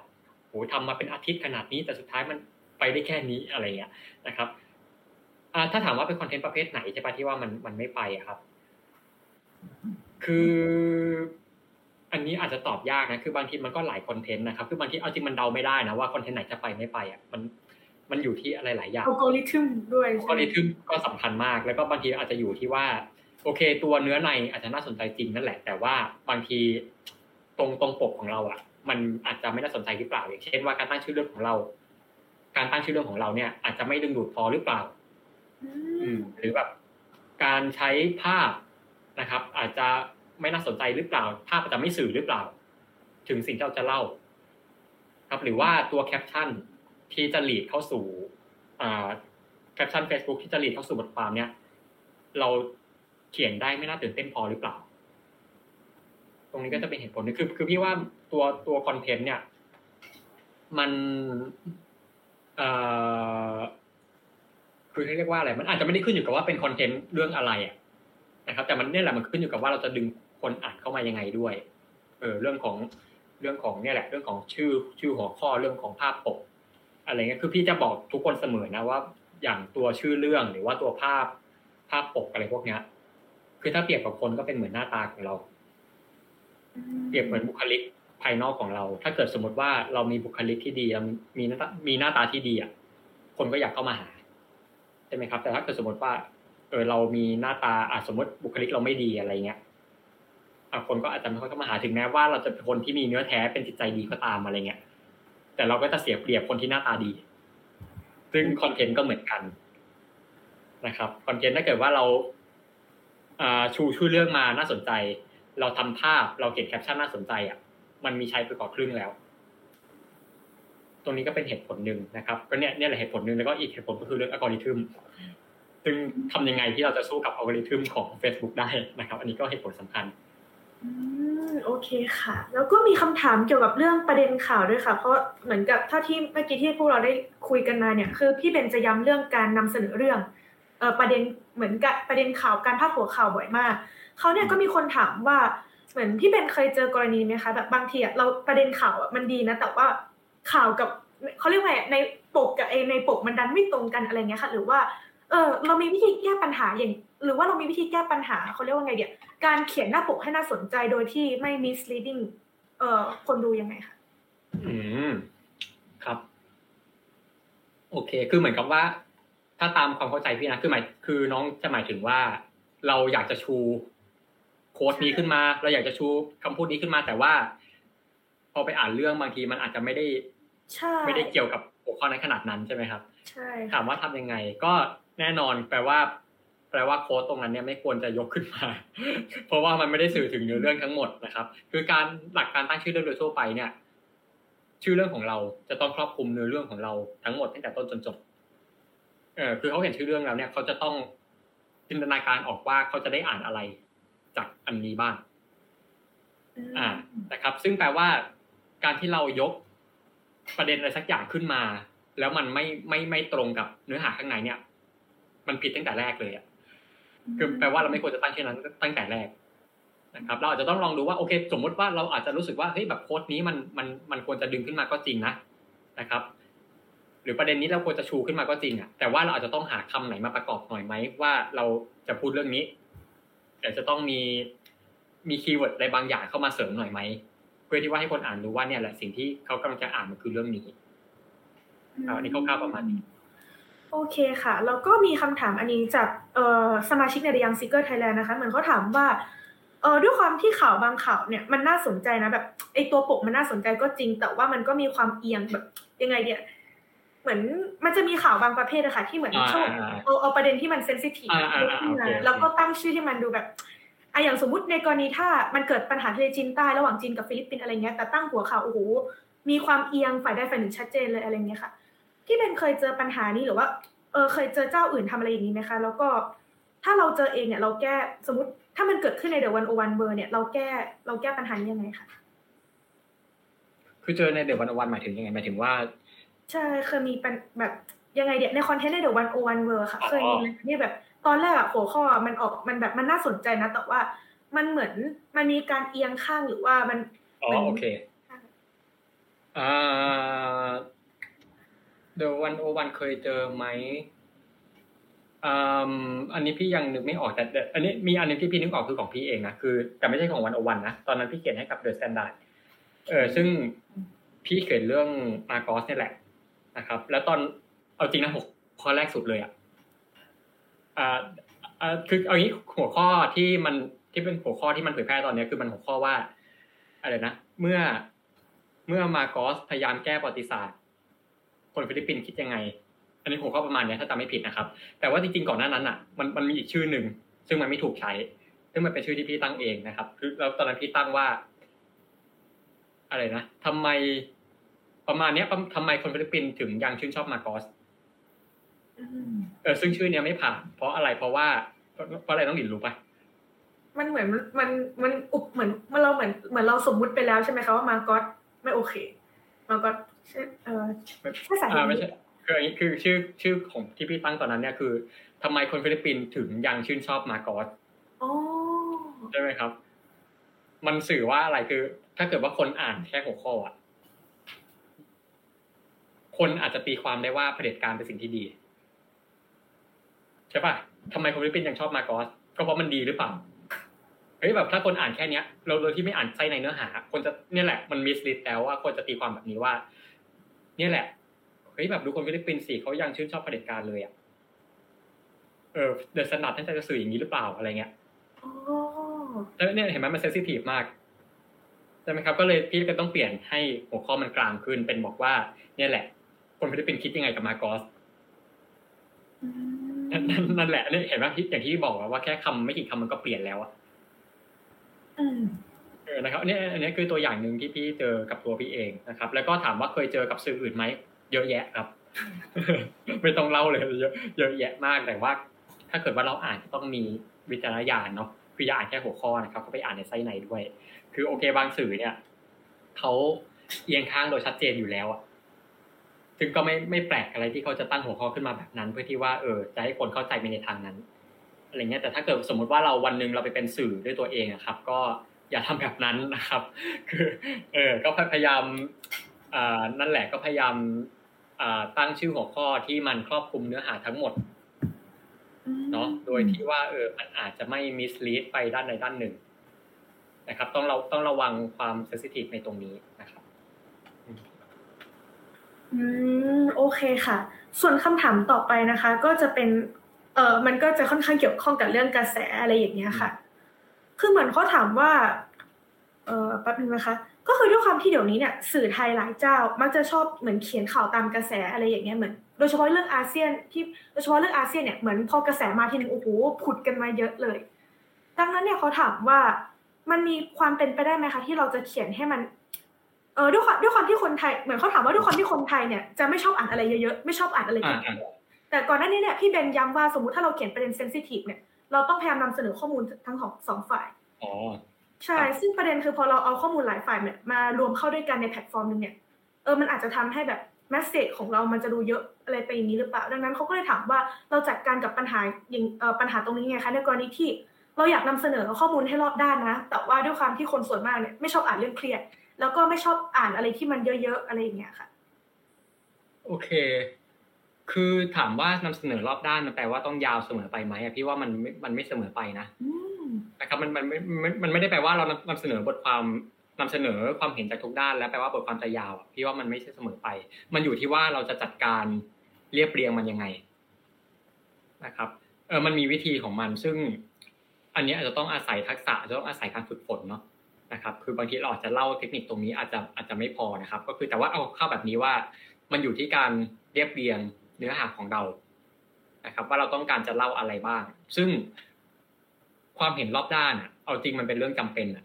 โหทำมาเป็นอาทิตย์ขนาดนี้แต่สุดท้ายมันไปได้แค่นี้อะไรเงี้ยนะครับอ่าถ้าถามว่าเป็นคอนเทนต์ประเภทไหนใช่ป่ะที่ว่ามันมันไม่ไปอ่ะครับคืออันนี้อาจจะตอบยากนะคือบางทีมันก็หลายคอนเทนต์นะครับคือบางทีเอาจริงมันเดาไม่ได้นะว่าคอนเทนต์ไหนจะไปไม่ไปอ่ะมันมันอยู่ที่อะไรหลายอย่างอัลกอริทึมด้วยอัลกอริทึมก็สำคัญมากแล้วก็บางทีอาจจะอยู่ที่ว่าโอเคตัวเนื้อในอาจจะน่าสนใจจริงนั่นแหละแต่ว่าบางทีตรงตรงปกของเราอ่ะมันอาจจะไม่น่าสนใจหรือเปล่าอย่างเช่นว่าการตั้งชื่อเรื่องของเราการตั้งชื่อเรื่องของเราเนี่ยอาจจะไม่ดึงดูดพอหรือเปล่าอืมหรือแบบการใช้ภาพนะครับอาจจะไม่น่าสนใจหรือเปล่าภาพอาจจะไม่สื่อหรือเปล่าถึงสิ่งที่เราจะเล่าครับหรือว่าตัวแคปชั่นที่จะลีดเข้าสู่อ่าแคปชั่น Facebook ที่จะลีดเข้าสู่บทความเนี่ยเราเขียนได้ไม่น่าตื่นเต้นพอหรือเปล่าตรงนี้ก็จะเป็นเหตุผลนึงคือคือพี่ว่าตัวตัวคอนเทนต์เนี่ยมันเอ่อคือเรียกว่าอะไรมันอาจจะไม่ได้ขึ้นอยู่กับว่าเป็นคอนเทนต์เรื่องอะไรอ่ะนะครับแต่มันเนี่ยแหละมันขึ้นอยู่กับว่าเราจะดึงคนอ่านเข้ามายังไงด้วยเออเรื่องของเรื่องของเนี่ยแหละเรื่องของชื่อชื่อหัวข้อเรื่องของภาพปกอะไรเงี้ยคือพี่จะบอกทุกคนเสมอนะว่าอย่างตัวชื่อเรื่องหรือว่าตัวภาพภาพปกอะไรพวกเนี้ยคือถ้าเปรียบกับคนก็เป็นเหมือนหน้าตาของเราเปรียบเหมือนบุคลิกภายนอกของเราถ้าเกิดสมมติว่าเรามีบุคลิกที่ดีมีมีหน้าตาที่ดีอ่ะคนก็อยากเข้ามาหาใช่มั้ยครับแต่ถ้าเกิดสมมติว่าเออเรามีหน้าตาอ่ะสมมติบุคลิกเราไม่ดีอะไรเงี้ยอ่ะคนก็อาจจะไม่ค่อยเข้ามาหาถึงแม้ว่าเราจะเป็นคนที่มีเนื้อแท้เป็นจิตใจดีก็ตามอะไรเงี้ยแต่เราก็จะเสียเปรียบคนที่หน้าตาดีซึ่งคอนเทนต์ก็เหมือนกันนะครับคอนเทนต์ถ้าเกิดว่าเราอ่าชูชื่อเรื่องมาน่าสนใจเราทำภาพเราเขียนแคปชั่นน่าสนใจอ่ะมันมีใช้ไปกว่าครึ่งแล้วตรงนี้ก็เป็นเหตุผลนึงนะครับก็เนี่ยเนี่ยแหละเหตุผลนึงแล้วก็อีกเหตุผลก็คือเรื่องอัลกอริทึมซึ่งทำยังไงที่เราจะสู้กับอัลกอริทึมของ Facebook ได้นะครับอันนี้ก็เหตุผลสำคัญอืมโอเคค่ะแล้วก็มีคำถามเกี่ยวกับเรื่องประเด็นข่าวด้วยค่ะเพราะเหมือนกับเท่าที่เมื่อกี้ที่พวกเราได้คุยกันมาเนี่ยคือพี่เบนจะย้ำเรื่องการนำเสนอเรื่องเอ่อประเด็นเหมือนกับประเด็นข่าวการพาดหัวข่าวบ่อยมากเค้าเนี่ยก็มีคนถามว่าเหมือนพี่เบนเคยเจอกรณีมั้ยคะแบบบางทีอ่ะเราประเด็นข่าวอ่ะมันดีนะแต่ว่าข่าวกับเค้าเรียกว่าในปกกับไอ้ในปกมันดันไม่ตรงกันอะไรเงี้ยค่ะหรือว่าเออเรามีวิธีแก้ปัญหาอย่างหรือว่าเรามีวิธีแก้ปัญหาเค้าเรียกว่าไงดีการเขียนหน้าปกให้น่าสนใจโดยที่ไม่ misleading เอ่อคนดูยังไงคะอืมครับโอเคคือเหมือนกับว่าถ้าตามความเข้าใจพี่นะคือหมายคือน้องจะหมายถึงว่าเราอยากจะชูโค้ดนี้ขึ้นมาเราอยากจะชูคำพูดนี้ขึ้นมาแต่ว่าพอไปอ่านเรื่องบางทีมันอาจจะไม่ได้ใช่ไม่ได้เกี่ยวกับหัวข้อนั้นขนาดนั้นใช่มั้ยครับใช่ถามว่าทำยังไงก็ แน่นอนแปลว่าแปลว่าโค้ดตรงนั้นเนี่ยไม่ควรจะยกขึ้นมาเพราะว่ามันไม่ได้สื่อถึงเนื้อเรื่องทั้งหมดนะครับคือการหลักการตั้งชื่อเรื่องโดยทั่วไปเนี่ยชื่อเรื่องของเราจะต้องครอบคลุมเนื้อเรื่องของเราทั้งหมดตั้งแต่ต้นจนจบเออคือเขาเห็นชื่อเรื่องแล้วเนี่ยเขาจะต้องจินตนาการออกว่าเขาจะได้อ่านอะไรจากอันนี้บ้างอ่านะครับซึ่งแปลว่าการที่เรายกประเด็นอะไรสักอย่างขึ้นมาแล้วมันไม่ไม่ไม่ตรงกับเนื้อหาข้างในเนี่ยมันผิดตั้งแต่แรกเลยอ่ะคือแปลว่าเราไม่ควรจะตั้งชื่อนั้นตั้งแต่แรกนะครับเราอาจจะต้องลองดูว่าโอเคสมมติว่าเราอาจจะรู้สึกว่าเฮ้ยแบบโค้ดนี้มันมันมันควรจะดึงขึ้นมาก็จริงนะนะครับหรือประเด็นนี้เราควรจะชูขึ้นมาก็จริงอ่ะแต่ว่าเราอาจจะต้องหาคำไหนมาประกอบหน่อยไหมว่าเราจะพูดเรื่องนี้แต่จะต้องมีมีคีย์เวิร์ดอะไรบางอย่างเข้ามาเสริมหน่อยไหมเพื่อที่ว่าให้คนอ่านรู้ว่าเนี่ยแหละสิ่งที่เขากำลังจะอ่านมันคือเรื่องนี้อันนี้คร่าวๆประมาณนี้โอเคค่ะแล้วก็มีคำถามอันนี้จากสมาชิกใน The SEAkers Thailand นะคะเหมือนเขาถามว่าเออด้วยความที่ข่าวบางข่าวเนี่ยมันน่าสนใจนะแบบไอ้ตัวปกมันน่าสนใจก็จริงแต่ว่ามันก็มีความเอียงแบบยังไงเนี่ยเหมือนมันจะมีข่าวบางประเภทอะค่ะที่เหมือนชอบเอาเอาประเด็นที่มันเซนซิทีฟขึ้นมาแล้วก็ตั้งชื่อที่มันดูแบบอ่ะอย่างสมมุติในกรณีถ้ามันเกิดปัญหาทะเลจีนใต้ระหว่างจีนกับฟิลิปปินส์อะไรเงี้ยแต่ตั้งหัวข่าวโอ้โหมีความเอียงฝ่ายใดฝ่ายหนึ่งชัดเจนเลยอะไรเงี้ยค่ะที่เป็นเคยเจอปัญหานี้หรือว่าเออเคยเจอเจ้าอื่นทำอะไรอย่างนี้ไหมคะแล้วก็ถ้าเราเจอเองเนี่ยเราแก้สมมติถ้ามันเกิดขึ้นใน เดอะ วัน โอ วัน เวิลด์ เนี่ยเราแก้เราแก้ปัญหายังไงคะคือเจอใน เดอะ วัน โอ วัน หมายถึงยังไงหมายถึงว่าใช่เคยมีแบบยังไงเดี๋ยวในคอนเทนต์ใน เดอะ วัน โอ วัน เวิลด์ ค่ะเคยมีเนี่ยแบบตอนแรกอะหัวข้อมันออกมันแบบมันน่าสนใจนะแต่ว่ามันเหมือนมันมีการเอียงข้างหรือว่ามันอ๋อโอเคอ่า เดอะ วัน โอ วัน เคยเจอไหมอืมอันนี้พี่ยังนึกไม่ออกแต่อันนี้มีอันนึงที่พี่นึกออกคือของพี่เองนะคือแต่ไม่ใช่ของวัน โอ วันนะตอนนั้นพี่เขียนให้กับ The Standard เออซึ่งพี่เขียนเรื่องมาโกสเนี่ยแหละนะครับแล้วตอนเอาจริงนะหกข้อแรกสุดเลยอ่ะอ่าอ่าคือเอางี้หัวข้อที่มันที่เป็นหัวข้อที่มันเผยแพร่ตอนนี้คือมันหัวข้อว่าอะไรนะเมื่อเมื่อมาโกสพยายามแก้ประวัติศาสตร์คนฟิลิปปินส์คิดยังไงอันนี้ผมก็ประมาณนี้ถ้าจำไม่ผิดนะครับแต่ว่าจริงๆก่อนหน้านั้นอ่ะมันมันมีอีกชื่อหนึ่งซึ่งมันไม่ถูกใช้ซึ่งมันเป็นชื่อที่พี่ตั้งเองนะครับคือแล้วตอนนั้นพี่ตั้งว่าอะไรนะทำไมประมาณนี้ทำไมคนฟิลิปปินส์ถึงยังชื่นชอบมาโกสเออซึ่งชื่อเนี้ยไม่ผ่านเพราะอะไรเพราะว่าเพราะอะไรน้องหลินรู้ป่ะมันเหมือนมันมันอุบเหมือนมันเราเหมือนเหมือนเราสมมุติไปแล้วใช่ไหมคะว่ามาโกสไม่โอเคมาโกสเออใช่สายไม่ใช่คืออันนี้คือชื่อชื่อของที่พี่ตั้งตอนนั้นเนี่ยคือทำไมคนฟิลิปปินส์ถึงยังชื่นชอบมาโกสอ๋อใช่ไหมครับมันสื่อว่าอะไรคือถ้าเกิดว่าคนอ่านแค่หัวข้ออ่ะคนอาจจะตีความได้ว่าเผด็จการเป็นสิ่งที่ดีใช่ป่ะทำไมคนฟิลิปปินส์ยังชอบมาโกสก็เพราะมันดีหรือเปล่าเฮ้ยแบบถ้าคนอ่านแค่เนี้ยเราโดยที่ไม่อ่านไส้ในเนื้อหาคนจะเนี่ยแหละมันมิสลีดแล้วว่าคนจะตีความแบบนี้ว่าเนี่ยแหละเฮ้ยแบบดูคนฟิลิปปินส์สิเขายังชื่นชอบเผด็จการเลยอ่ะเออเดอะสนัดท่านจะสื่ออย่างนี้หรือเปล่าอะไรเงี้ยอ๋อแล้วเนี่ยเห็นไหมมันเซนซิทีฟมากใช่ไหมครับก็เลยพี่ก็ต้องเปลี่ยนให้หัวข้อมันกลางขึ้นเป็นบอกว่าเนี่ยแหละคนฟิลิปปินส์คิดยังไงกับมาโกสนั่นแหละเนี่ยเห็นไหมที่อย่างที่บอกว่าแค่คำไม่กี่คำมันก็เปลี่ยนแล้วอ่ะอืมเออนะครับเนี่ยอันนี้คือตัวอย่างนึงที่พี่เจอกับตัวพี่เองนะครับแล้วก็ถามว่าเคยเจอกับสื่ออื่นไหมเยอะแยะครับไม่ต้องเล่าเลยเยอะเยอะแยะมากแต่ว่าถ้าเกิดว่าเราอ่านต้องมีวิจารณญาณเนาะคืออย่าอ่านแค่หัวข้อนะครับก็ไปอ่านในไส้ในด้วยคือโอเคบางสื่อเนี่ยเขาเอียงข้างโดยชัดเจนอยู่แล้วอ่ะซึ่งก็ไม่ไม่แปลกอะไรที่เขาจะตั้งหัวข้อขึ้นมาแบบนั้นเพื่อที่ว่าเออจะให้คนเข้าใจไปในทางนั้นอะไรเงี้ยแต่ถ้าเกิดสมมติว่าเราวันนึงเราไปเป็นสื่อด้วยตัวเองอะครับก็อย่าทำแบบนั้นนะครับคือเออก็พยายามอ่านั่นแหละก็พยายามตั้งชื่อหัวข้อที่มันครอบคลุมเนื้อหาทั้งหมดเนาะโดยที่ว่าเออมันอาจจะไม่มิสลีดไปด้านใดด้านหนึ่งนะครับต้องเราต้องระวังความเซนซิทีฟในตรงนี้นะครับอืมโอเคค่ะส่วนคำถามต่อไปนะคะก็จะเป็นเออมันก็จะค่อนข้างเกี่ยวข้องกับเรื่องกระแสอะไรอย่างเงี้ยค่ะคือเหมือนเขาถามว่าเออแป๊บนึงนะคะ ก็คือด้วยความที่เดี๋ยวนี้เนี่ยสื่อไทยหลายเจ้ามักจะชอบเหมือนเขียนข่าวตามกระแสอะไรอย่างเงี้ยเหมือนโดยเฉพาะเรื่องอาเซียนที่โดยเฉพาะเรื่องอาเซียนเนี่ยเหมือนพอกระแสมาทีนึงโอ้โหผุดกันมาเยอะเลยดังนั้นเนี่ยเขาถามว่ามันมีความเป็นไปได้ไหมคะที่เราจะเขียนให้มันเออด้วยความด้วยความที่คนไทยเหมือนเขาถามว่าด้วยความที่คนไทยเนี่ยจะไม่ชอบอ่านอะไรเยอะๆไม่ชอบอ่านอะไรเยอะๆแต่ก่อนหน้านี้เนี่ยพี่เบนย้ำว่าสมมุติถ้าเราเขียนประเด็นเซนซิทีฟเนี่ยเราต้องพยายามนำเสนอข้อมูลทั้งของสองฝ่ายอ๋อใช่ซึ่งประเด็นคือพอเราเอาข้อมูลหลายฝ่ายเนี่ยมารวมเข้าด้วยกันในแพลตฟอร์มนึงเนี่ยเออมันอาจจะทำให้แบบแมสเสจของเรามันจะดูเยอะอะไรไปอย่างนี้หรือเปล่าดังนั้นเขาก็เลยถามว่าเราจัดการกับปัญหาอย่างเอ่อปัญหาตรงนี้ไงคะในกรณีที่เราอยากนำเสนอข้อมูลให้รอบด้านนะแต่ว่าด้วยความที่คนส่วนมากเนี่ยไม่ชอบอ่านเรื่องเครียดแล้วก็ไม่ชอบอ่านอะไรที่มันเยอะๆอะไรอย่างเงี้ยค่ะโอเคคือถามว่านำเสนอรอบด้านมันแปลว่าต้องยาวเสมอไปไหมอ่ะพี่ว่ามันมันไม่เสมอไปนะนะครับมันมันไม่มันไม่ได้แปลว่าเรานำเสนอบทความนำเสนอความเห็นจากทุกด้านแล้วแปลว่าบทความจะยาวพี่ว่ามันไม่ใช่เสมอไปมันอยู่ที่ว่าเราจะจัดการเรียบเรียงมันยังไงนะครับเออมันมีวิธีของมันซึ่งอันนี้อาจจะต้องอาศัยทักษะอาจจะต้องอาศัยการฝึกฝนเนาะนะครับคือบางทีเราอาจจะเล่าเทคนิคตรงนี้อาจจะอาจจะไม่พอนะครับก็คือแต่ว่าเอาเข้าแบบนี้ว่ามันอยู่ที่การเรียบเรียงเนื้อหาของเรานะครับว่าเราต้องการจะเล่าอะไรบ้างซึ่งความเห็นรอบด้านอ่ะเอาจริงมันเป็นเรื่องจำเป็นอ่ะ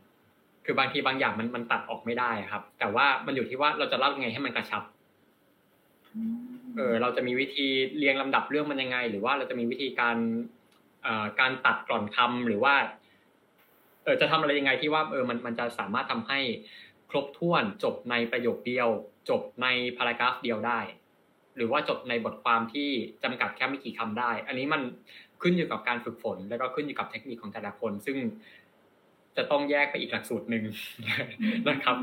คือบางทีบางอย่างมันมันตัดออกไม่ได้ครับแต่ว่ามันอยู่ที่ว่าเราจะเล่ายังไงให้มันกระชับเออเราจะมีวิธีเรียงลำดับเรื่องมันยังไงหรือว่าเราจะมีวิธีการเอ่อการตัดกร่อนคำหรือว่าเออจะทำอะไรยังไงที่ว่าเออมันมันจะสามารถทำให้ครบถ้วนจบในประโยคเดียวจบในพารากราฟเดียวได้หรือว่าจบในบทความที่จำกัดแค่ไม่กี่คำได้อันนี้มันขึ้นอยู่กับการฝึกฝนแล้วก็ขึ้นอยู่กับเทคนิคของแต่ละคนซึ่งจะต้องแยกไปอีกหลักสูตรนึงนะครับ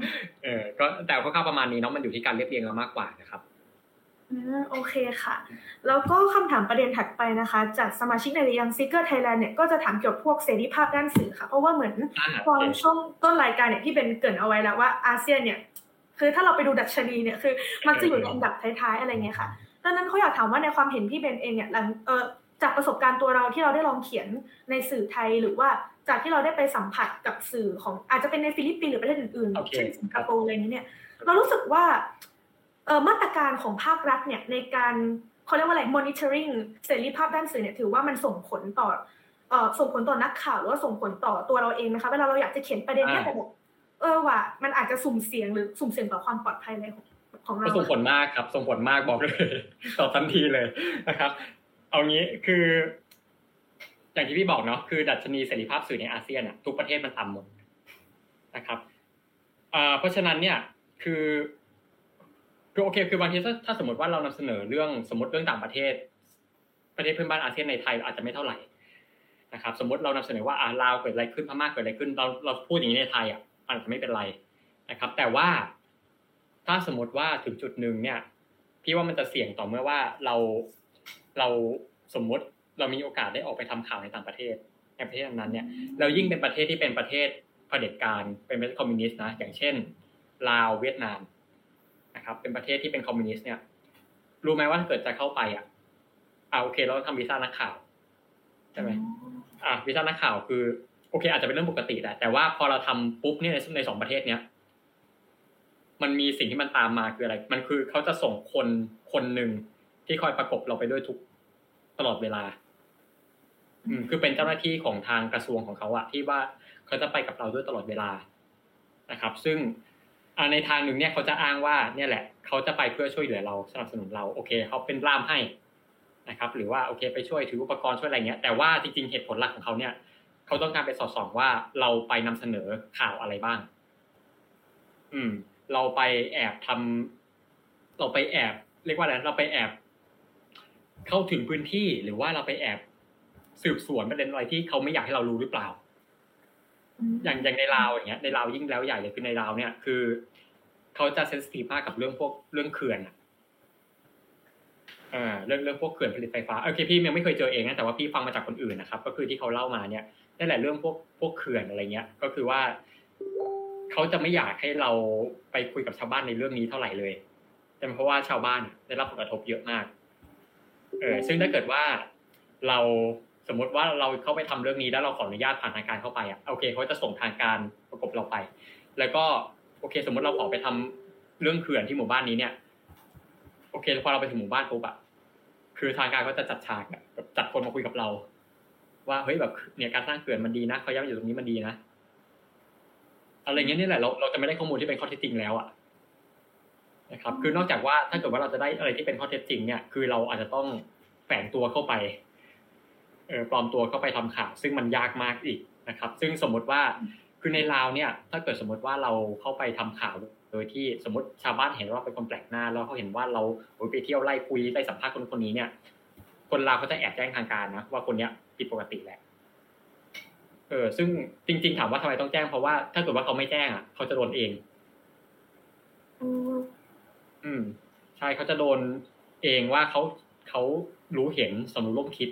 เออก็แต่คร่าวๆประมาณนี้เนาะมันอยู่ที่การเรียบเรียงเรามากกว่านะครับอืมโอเคค่ะแล้วก็คำถามประเด็นถัดไปนะคะจากสมาชิกใน The SEAker Thailand เนี่ยก็จะถามเกี่ยวกับพวกเสรีภาพด้านสื่อค่ะเพราะว่าเหมือนตอนช่วงต้นรายการเนี่ยที่เป็นเกริ่นเอาไว้แล้วว่าอาเซียนเนี่ยคือถ้าเราไปดูดัชนีเนี่ยคือมันจะอยู่ในอันดับท้ายๆอะไรเงี้ยค่ะดังนั้นเขาอยากถามว่าในความเห็นพี่เบนเองเนี่ยหลังเออจากประสบการณ์ตัวเราที่เราได้ลองเขียนในสื่อไทยหรือว่าจากที่เราได้ไปสัมผัสกับสื่อของอาจจะเป็นในฟิลิปปินส์หรือประเทศอื่นๆเช่นสิงคโปร์อะไรนี้เนี่ยเรารู้สึกว่าเอ่อมาตรการของภาครัฐเนี่ยในการเค้าเรียกว่าอะไร monitoring เสรีภาพด้านสื่อเนี่ยถือว่ามันส่งผลต่อเอ่อส่งผลต่อนักข่าวหรือว่าส่งผลต่อตัวเราเองนะคะเวลาเราอยากจะเขียนประเด็นเนี่ยแบบเออว่ามันอาจจะสุ่มเสี่ยงหรือสุ่มเสี่ยงต่อความปลอดภัยอะไรของของเราส่งผลมากครับส่งผลมากบอกเลยตอบทันทีเลยนะครับเอางี้คืออย่างที่พี่บอกเนาะคือดัชนีเสรีภาพสื่อในอาเซียนอ่ะทุกประเทศมันต่ำหมดนะครับอ่าเพราะฉะนั้นเนี่ยคือคือโอเคคือบางทีถ้าถ้าสมมติว่าเรานำเสนอเรื่องสมมติเรื่องต่างประเทศประเทศเพื่อนบ้านอาเซียนในไทยอาจจะไม่เท่าไหร่นะครับสมมติเรานำเสนอว่าอ่าลาวเกิดอะไรขึ้นพม่าเกิดอะไรขึ้นเราเราพูดอย่างนี้ในไทยอ่ะอาจจะไม่เป็นไรนะครับแต่ว่าถ้าสมมติว่าถึงจุดนึงเนี่ยพี่ว่ามันจะเสี่ยงต่อเมื่อว่าเราเราสมมติเรามีโอกาสได้ออกไปทำข่าวในต่างประเทศในประเทศนั้นเนี่ยแล้วยิ่งเป็นประเทศที่เป็นประเทศเผด็จการเป็นประเทศคอมมิวนิสต์นะอย่างเช่นลาวเวียดนามนะครับเป็นประเทศที่เป็นคอมมิวนิสต์เนี่ยรู้ไหมว่าถ้าเกิดจะเข้าไปอ่ะอ่าโอเคเราทำวีซ่านักข่าวใช่ไหมอ่าวีซ่านักข่าวคือโอเคอาจจะเป็นเรื่องปกติแหละแต่ว่าพอเราทำปุ๊บเนี่ยในในสองประเทศเนี้ยมันมีสิ่งที่มันตามมาคืออะไรมันคือเขาจะส่งคนคนหนึ่งที่คอยประกบเราไปด้วยทุกตลอดเวลาอืมคือเป็นเจ้าหน้าที่ของทางกระทรวงของเขาอะที่ว่าเขาจะไปกับเราด้วยตลอดเวลานะครับซึ่งในทางหนึ่งเนี่ยเขาจะอ้างว่าเนี่ยแหละเขาจะไปเพื่อช่วยเหลือเราสนับสนุนเราโอเคเขาเป็นล่ามให้นะครับหรือว่าโอเคไปช่วยถืออุปกรณ์ช่วยอะไรเงี้ยแต่ว่าจริงๆเหตุผลหลักของเขาเนี่ยเขาต้องการไปสอดส่องว่าเราไปนำเสนอข่าวอะไรบ้างอืมเราไปแอบทำเราไปแอบเรียกว่าอะไรเราไปแอบเข้าถึงพื้นที่หรือว่าเราไปแอบสืบสวนประเด็นอะไรที่เขาไม่อยากให้เรารู้หรือเปล่าอย่างอย่างในลาวอย่างเงี้ยในลาวยิ่งแล้วใหญ่เลยคือในลาวเนี่ยคือเขาจะเซนซิทีฟมากกับเรื่องพวกเรื่องเขื่อนอ่ะอ่าเรื่องเรื่องพวกเขื่อนผลิตไฟฟ้าโอเคพี่ยังไม่เคยเจอเองนะแต่ว่าพี่ฟังมาจากคนอื่นนะครับก็คือที่เขาเล่ามาเนี่ยนั่นแหละเรื่องพวกพวกเขื่อนอะไรเงี้ยก็คือว่าเขาจะไม่อยากให้เราไปคุยกับชาวบ้านในเรื่องนี้เท่าไหร่เลยแต่เพราะว่าชาวบ้านได้รับผลกระทบเยอะมากเออซึ่งถ้าเกิดว่าเราสมมติว่าเราเข้าไปทำเรื่องนี้แล้วเราขออนุญาตผ่านทางการเข้าไปอ่ะโอเคเขาจะส่งทางการประกบเราไปแล้วก็โอ อเคสมมติเราออกไปทำเรื่องเขื่อนที่หมู่บ้านนี้เนี่ยโอเคพอเราไปถึงหมู่บ้านปุ๊บอะคือทางการเขาจะจัดฉากแบบจัดคนมาคุยกับเราว่าเฮ้ยแบบเนี่ยการสร้างเขื่อนมันดีนะเขาย้ำอยู่ตรงนี้มันดีนะอะไรเงี้ยนี่แหละเราเราจะไม่ได้ข้อมูลที่เป็นข้อเท็จจริงแล้วอะนะครับคือนอกจากว่าถ้าเกิดว่าเราจะได้อะไรที่เป็นข้อเท็จจริงเนี่ยคือเราอาจจะต้องแฝงตัวเข้าไปเอ่อปลอมตัวเข้าไปทำข่าวซึ่งมันยากมากอีกนะครับซึ่งสมมติว่าคือในลาวเนี่ยถ้าเกิดสมมติว่าเราเข้าไปทำข่าวโดยที่สมมติชาวบ้านเห็นว่าเป็นคนแปลกหน้าแล้วเขาเห็นว่าเราไปเที่ยวไล่คุยไล่สัมภาษณ์คนคนนี้เนี่ยคนลาวเขาจะแอบแจ้งทางการนะว่าคนเนี้ยผิดปกติแหละเออซึ่งจริงๆถามว่าทำไมต้องแจ้งเพราะว่าถ้าเกิดว่าเขาไม่แจ้งอ่ะเขาจะโดนเองอืมใช่เขาจะโดนเองว่าเขาเขารู้เห็นสมรู้ร่วมคิด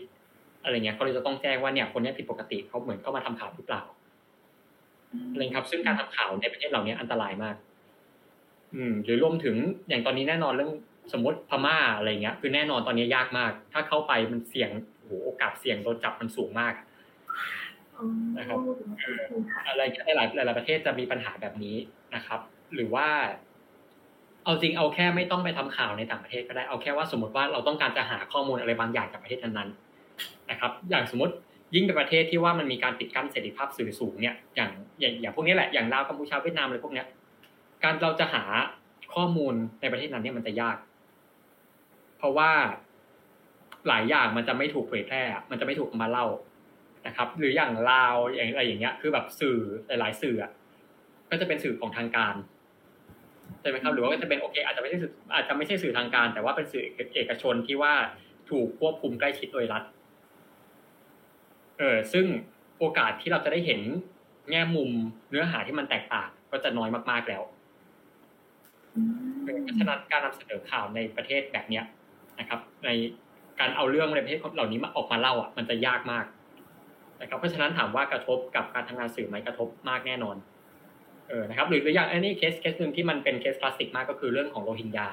อะไรเงี้ยเขาเลยจะต้องแจ้งว่าเนี่ยคนเนี้ยผิดปกติเขาเหมือนเข้ามาทำข่าวหรือเปล่าอะไรครับซึ่งการทำข่าวในประเทศเหล่านี้อันตรายมากอืมหรือรวมถึงอย่างตอนนี้แน่นอนเรื่องสมมติพม่าอะไรเงี้ยคือแน่นอนตอนนี้ยากมากถ้าเข้าไปมันเสี่ยงโหโอกาสเสี่ยงโดนจับมันสูงมากนะครับอะไรก็ได้หลายหลายประเทศจะมีปัญหาแบบนี้นะครับหรือว่าเอาจริงเอาแค่ไม่ต้องไปทำข่าวในต่างประเทศก็ได้เอาแค่ว่าสมมติว่าเราต้องการจะหาข้อมูลอะไรบางอย่างจากประเทศนั้นๆนะครับอย่างสมมติยิ่งเป็นประเทศที่ว่ามันมีการปิดกั้นเสรีภาพสื่อสูงเนี่ยอย่างอย่างอย่างพวกนี้แหละอย่างลาวกัมพูชาเวียดนามอะไรพวกเนี้ยการเราจะหาข้อมูลในประเทศนั้นเนี่ยมันจะยากเพราะว่าหลายอย่างมันจะไม่ถูกเผยแพร่มันจะไม่ถูกมาเล่านะครับหรืออย่างลาวอย่างอะไรอย่างเงี้ยคือแบบสื่อหลายๆสื่อก็จะเป็นสื่อของทางการใช่ไหมครับหรือว่าก็จะเป็นโอเคอาจจะไม่ใช่สื่ออาจจะไม่ใช่สื่อทางการแต่ว่าเป็นสื่อเอกชนที่ว่าถูกควบคุมใกล้ชิดโดยรัฐเออซึ่งโอกาสที่เราจะได้เห็นแง่มุมเนื้อหาที่มันแตกต่างก็จะน้อยมากๆแล้วเพราะฉะนั้นการนำเสนอข่าวในประเทศแบบเนี้ยนะครับในการเอาเรื่องในประเทศเหล่านี้มาออกมาเล่าอ่ะมันจะยากมากนะครับเพราะฉะนั้นถามว่ากระทบกับการทำงานสื่อไหมกระทบมากแน่นอนเออนะครับหรืออย่างอันนี้เคสเคสนึงที่มันเป็นเคสคลาสสิกมากก็คือเรื่องของโรฮิงญา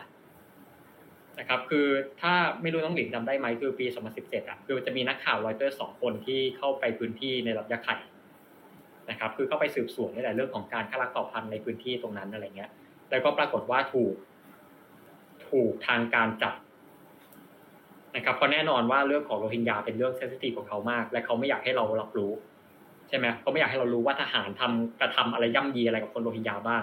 นะครับคือถ้าไม่รู้น้องหลินจำได้ไหมคือปีสองพันสิบเจ็ดอ่ะคือจะมีนักข่าวรอยเตอร์สองคนที่เข้าไปพื้นที่ในรัฐยะไข่นะครับคือเข้าไปสืบสวนนี่แหละเรื่องของการฆ่าล้างเผ่าพันธุ์ในพื้นที่ตรงนั้นอะไรเงี้ยแล้วก็ปรากฏว่าถูกถูกทางการจับนะครับเพราะแน่นอนว่าเรื่องของโรฮิงญาเป็นเรื่องเซนซิทีฟของเขามากและเขาไม่อยากให้เรารับรู้ใช่ไหมเขาไม่อยากให้เรารู้ว่าทหารทำกระทำอะไรย่ำยีอะไรกับคนโรฮิงญาบ้าง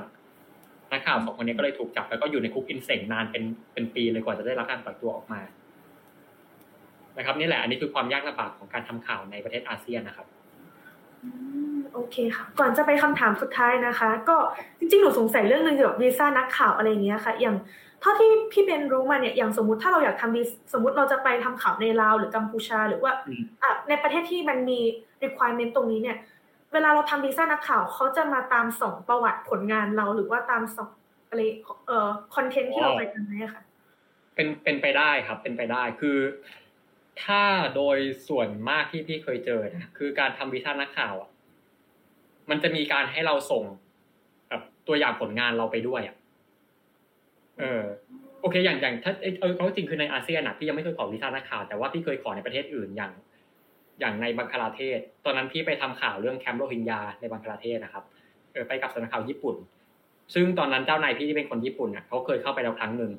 นักข่าวสองคนนี้ก็เลยถูกจับแล้วก็อยู่ในคุกอินเสงนานเป็นเป็นปีเลยกว่าจะได้รับการปล่อยตัวออกมานะครับนี่แหละอันนี้คือความยากลำบากของการทำข่าวในประเทศอาเซียนนะครับโอเคค่ะก่อนจะไปคำถามสุดท้ายนะคะก็จริงๆหนูสงสัยเรื่องนึงเกี่ยวกับวีซ่านักข่าวอะไรอย่างเงี้ยค่ะอย่างเท่าที่พี่เบนรู้มาเนี่ยอย่างสมมุติถ้าเราอยากทำสมมุติเราจะไปทำข่าวในลาวหรือกัมพูชาหรือว่าอ่ะในประเทศที่มันมี requirement ตรงนี้เนี่ยเวลาเราทำวีซ่านักข่าวเขาจะมาตามส่องประวัติผลงานเราหรือว่าตามส่องอะไรเอ่อคอนเทนต์ที่เราไปทำเนี่ยค่ะเป็นเป็นไปได้ครับเป็นไปได้คือถ้าโดยส่วนมากที่พี่เคยเจอนะคือการทำวีซ่านักข่าวอ่ะมันจะมีการให้เราส่งแบบตัวอย่างผลงานเราไปด้วยอ่ะเออโอเคอย่างอย่างถ้าเออจริงคือในอาเซียนน่ะพี่ยังไม่เคยขอวีซ่านักข่าวแต่ว่าพี่เคยขอในประเทศอื่นอย่างอย่างในบังคลาเทศตอนนั้นพี่ไปทำข่าวเรื่องแคมป์โรฮิงญาในบังคลาเทศนะครับเออไปกับสำนักข่าวญี่ปุ่นซึ่งตอนนั้นเจ้านายพี่ที่เป็นคนญี่ปุ่นน่ะเขาเคยเข้าไปแล้วครั้งนึง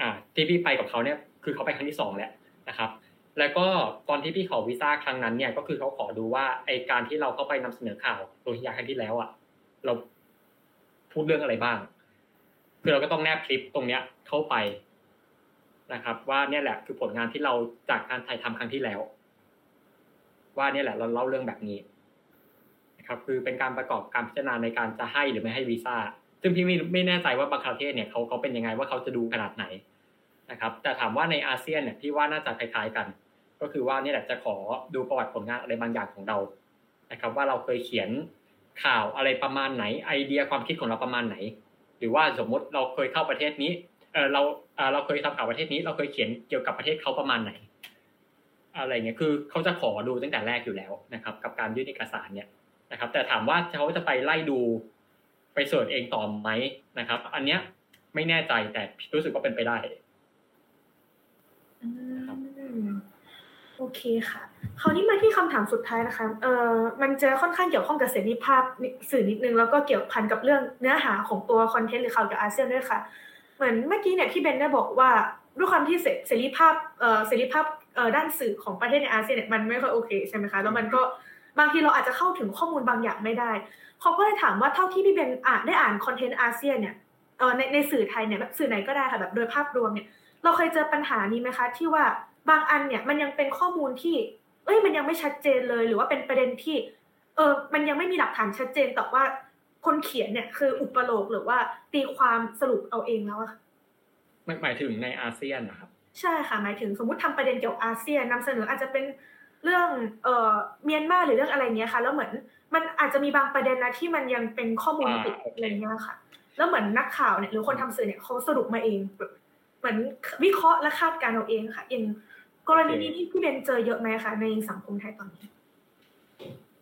อ่าที่พี่ไปกับเขาเนี่ยคือเขาไปครั้งที่สองแล้วนะครับแล้วก็ตอนที่พี่ขอวีซ่าครั้งนั้นเนี่ยก็คือเขาขอดูว่าไอการที่เราเข้าไปนำเสนอข่าวโรฮิงญาครั้งที่แล้วอ่ะเราพูดเรื่องอะไรบ้างคือเราก็ต้องแนบคลิปตรงเนี้ยเข้าไปนะครับว่าเนี่ยแหละคือผลงานที่เราจากการถ่ายทำครั้งที่แล้วว่าเนี่ยแหละเราเล่าเรื่องแบบนี้นะครับคือเป็นการประกอบการพิจารณาในการจะให้หรือไม่ให้วีซ่าซึ่งพี่ไม่ไม่แน่ใจว่าบังคลาเทศเนี่ยเขาเขาเป็นยังไงว่าเขาจะดูขนาดไหนนะครับแต่ถามว่าในอาเซียนเนี่ยพี่ว่าน่าจะคล้ายๆกันก็คือว่าเนี่ยแหละจะขอดูประวัติผลงานอะไรบางอย่างของเรานะครับว่าเราเคยเขียนข่าวอะไรประมาณไหนไอเดียความคิดของเราประมาณไหนหรือว่าสมมติเราเคยเข้าประเทศนี้เออเราเออเราเคยทำข่าวประเทศนี้เราเคยเขียนเกี่ยวกับประเทศเขาประมาณไหนอะไรเงี้ยคือเขาจะขอดูตั้งแต่แรกอยู่แล้วนะครับกับการยื่นเอกสารเนี่ยนะครับแต่ถามว่าเขาจะไปไล่ดูไปเสิร์ชเองต่อไหมนะครับอันเนี้ยไม่แน่ใจแต่รู้สึกว่าเป็นไปได้ โอเคค่ะคราวนี้มาที่คำถามสุดท้ายนะคะเอ่อมันจะค่อนข้างเกี่ยวข้องกับเสรีภาพสื่อนิดนึงแล้วก็เกี่ยวพันกับเรื่องเนื้อหาของตัวคอนเทนต์หรือข่าวจากอาเซียนด้วยค่ะเหมือนเมื่อกี้เนี่ยพี่เบนได้บอกว่าด้วยความที่เสรีภาพเอ่อเสรีภาพเอ่อด้านสื่อของประเทศในอาเซียนเนี่ยมันไม่ค่อยโอเคใช่ไหมคะแล้วมันก็บางทีเราอาจจะเข้าถึงข้อมูลบางอย่างไม่ได้เขาก็เลยถามว่าเท่าที่พี่เบนอ่านได้อ่านคอนเทนต์อาเซียนเนี่ยเอ่อในในสื่อไทยเนี่ยแบบสื่อไหนก็ได้ค่ะแบบโดยภาพรวมเนี่ยเราเคยเจอปัญหานี้ไหมคะที่ว่าบางอันเนี่ยมันยังเป็นข้อมูลที่เอ้ยมันยังไม่ชัดเจนเลยหรือว่าเป็นประเด็นที่เออมันยังไม่มีหลักฐานชัดเจนแต่ว่าคนเขียนเนี่ยคืออุปโลกน์หรือว่าตีความสรุปเอาเองแล้วอ่ะหมายถึงในอาเซียนนะครับใช่ค่ะหมายถึงสมมุติทำประเด็นเกี่ยวกับอาเซียนนำเสนออาจจะเป็นเรื่องเอ่อเมียนมาหรือเรื่องอะไรเงี้ยค่ะแล้วเหมือนมันอาจจะมีบางประเด็นนะที่มันยังเป็นข้อมูลปิดอะไรเงี้ยค่ะแล้วเหมือนนักข่าวเนี่ยหรือคนทำสื่อเนี่ยเขาสรุปมาเองเหมือนวิเคราะห์และคาดการณ์เอาเองค่ะเองกรณีนี้พี่เบนเจอเยอะไหมคะในสังคมไทยตอนนี้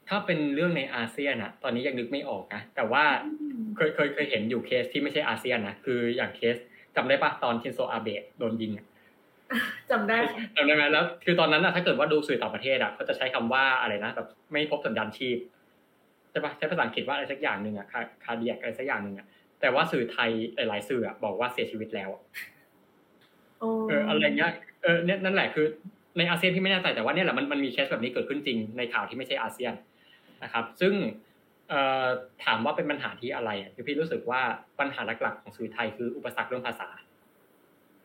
ถ้าเป็นเรื่องในอาเซียนอะตอนนี้ยังนึกไม่ออกนะแต่ว่าเคยเคยเคยเห็นอยู่เคสที่ไม่ใช่อาเซียนนะคืออย่างเคสจำได้ปะตอนชินโซอาเบะโดนยิงอะจำได้จำได้ไหมแล้วคือตอนนั้นอะถ้าเกิดว่าดูสื่อต่างประเทศอะเขาจะใช้คำว่าอะไรนะแบบไม่พบสัญญาณชีพใช่ปะใช้ภาษาอังกฤษว่าอะไรสักอย่างนึงอะคาเดียกอะไรสักอย่างนึงอะแต่ว่าสื่อไทยหลายๆสื่ออะบอกว่าเสียชีวิตแล้วเอออะไรเงี้ยเออนั่นแหละคือในอาเซียนที่ไม่แน่ใจแต่ว่าเนี่ยแหละมันมันมีเคสแบบนี้เกิดขึ้นจริงในข่าวที่ไม่ใช่อาเซียนนะครับซึ่งเอ่อถามว่าเป็นปัญหาที่อะไรอ่ะคือพี่รู้สึกว่าปัญหาหลักๆของสื่อไทยคืออุปสรรคเรื่องภาษา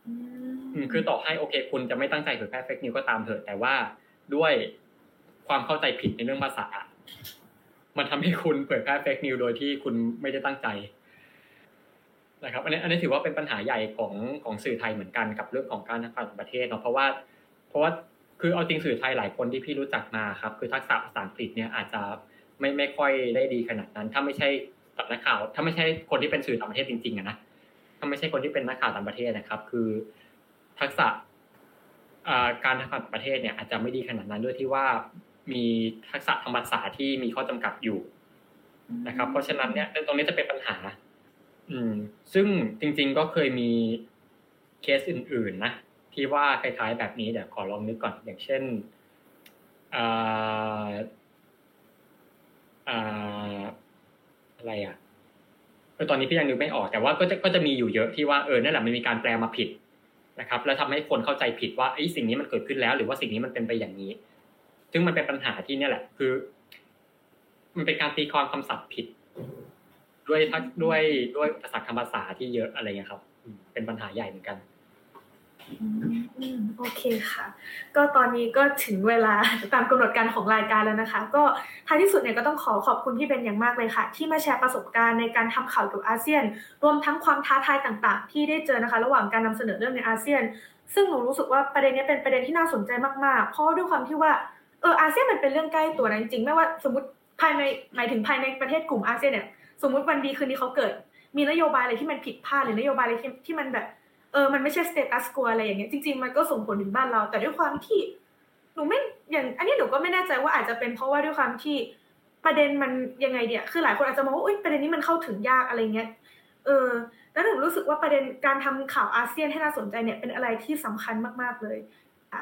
อืมคือต่อให้โอเคคุณจะไม่ตั้งใจเผยแพร่เฟคนิวก็ตามเถอะแต่ว่าด้วยความเข้าใจผิดในเรื่องภาษามันทำให้คุณเผยแพร่เฟคนิวโดยที่คุณไม่ได้ตั้งใจนะครับอันนี้อันนี้ถือว่าเป็นปัญหาใหญ่ของของสื่อไทยเหมือนกันกับเรื่องของการทางการต่างประเทศเนาะเพราะว่าเพราะว่าคือเอาจริงสื่อไทยหลายคนที่พี่รู้จักมาครับคือทักษะภาษาอังกฤษเนี่ยอาจจะไม่ไม่ค่อยได้ดีขนาดนั้นถ้าไม่ใช่สำนักข่าวถ้าไม่ใช่คนที่เป็นสื่อต่างประเทศจริงๆอะนะถ้าไม่ใช่คนที่เป็นนักข่าวต่างประเทศนะครับคือทักษะอ่าการทางการต่างประเทศเนี่ยอาจจะไม่ดีขนาดนั้นด้วยที่ว่ามีทักษะทางภาษาที่มีข้อจำกัดอยู่นะครับเพราะฉะนั้นเนี่ยตรงนี้จะเป็นปัญหาอืมซึ่งจริงๆก็เคยมีเคสอื่นๆนะที่ว่าคล้ายๆแบบนี้เดี๋ยวขอลองนึกก่อนอย่างเช่นอ่าอ่าอะไรอ่ะคือตอนนี้พี่ยังนึกไม่ออกแต่ว่าก็จะก็จะมีอยู่เยอะที่ว่าเออนั่นแหละมันมีการแปลมาผิดนะครับแล้วทำให้คนเข้าใจผิดว่าไอ้สิ่งนี้มันเกิดขึ้นแล้วหรือว่าสิ่งนี้มันเป็นไปอย่างนี้ซึ่งมันเป็นปัญหาที่เนี่ยแหละคือมันเป็นการตีความคำศัพท์ผิดด้วยทักด้วยด้วยอุปสรรคทางภาษาที่เยอะอะไรเงี้ยครับเป็นปัญหาใหญ่เหมือนกันโอเคค่ะก็ตอนนี้ก็ถึงเวลาตามกำหนดการของรายการแล้วนะคะก็ท้ายที่สุดเนี่ยก็ต้องขอขอบคุณพี่เบนอย่างมากเลยค่ะที่มาแชร์ประสบการณ์ในการทำข่าวเกี่ยวกับอาเซียนรวมทั้งความท้าทายต่างๆที่ได้เจอนะคะระหว่างการนำเสนอเรื่องในอาเซียนซึ่งหนูรู้สึกว่าประเด็นนี้เป็นประเด็นที่น่าสนใจมากๆเพราะด้วยความที่ว่าเอออาเซียนมันเป็นเรื่องใกล้ตัวนะจริงๆไม่ว่าสมมติภายในหมายถึงภายในประเทศกลุ่มอาเซียนเนี่ยสมมุติวันดีคืนนี้เขาเกิดมีนโยบายอะไรที่มันผิดพลาดหรือนโยบายอะไรที่มันแบบเออมันไม่ใช่สเตตัสโกอะไรอย่างเงี้ยจริงๆมันก็ส่งผลถึงบ้านเราแต่ด้วยความที่หนูไม่อย่างอันนี้หนูก็ไม่แน่ใจว่าอาจจะเป็นเพราะว่าด้วยความที่ประเด็นมันยังไงเนี่ยคือหลายคนอาจจะมองว่าอุ๊ยประเด็นนี้มันเข้าถึงยากอะไรเงี้ยเออแล้วหนูรู้สึกว่าประเด็นการทำข่าวอาเซียนให้น่าสนใจเนี่ยเป็นอะไรที่สำคัญมากๆเลยค่ะ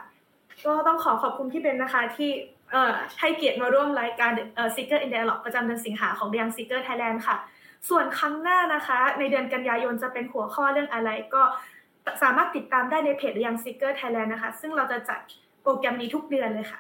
ก็ต้องขอขอบคุณพี่เบนนะคะที่เอ่อให้เกียรติมาร่วมรายการเอ่อ SEAkers in Dialogue ประจำเดือนสิงหาของเรียง SEAkers Thailand ค่ะส่วนครั้งหน้านะคะในเดือนกันยายนจะเป็นหัวข้อเรื่องอะไรก็สามารถติดตามได้ในเพจเรียง SEAkers Thailand นะคะซึ่งเราจะจัดโปรแกรมนี้ทุกเดือนเลยค่ะ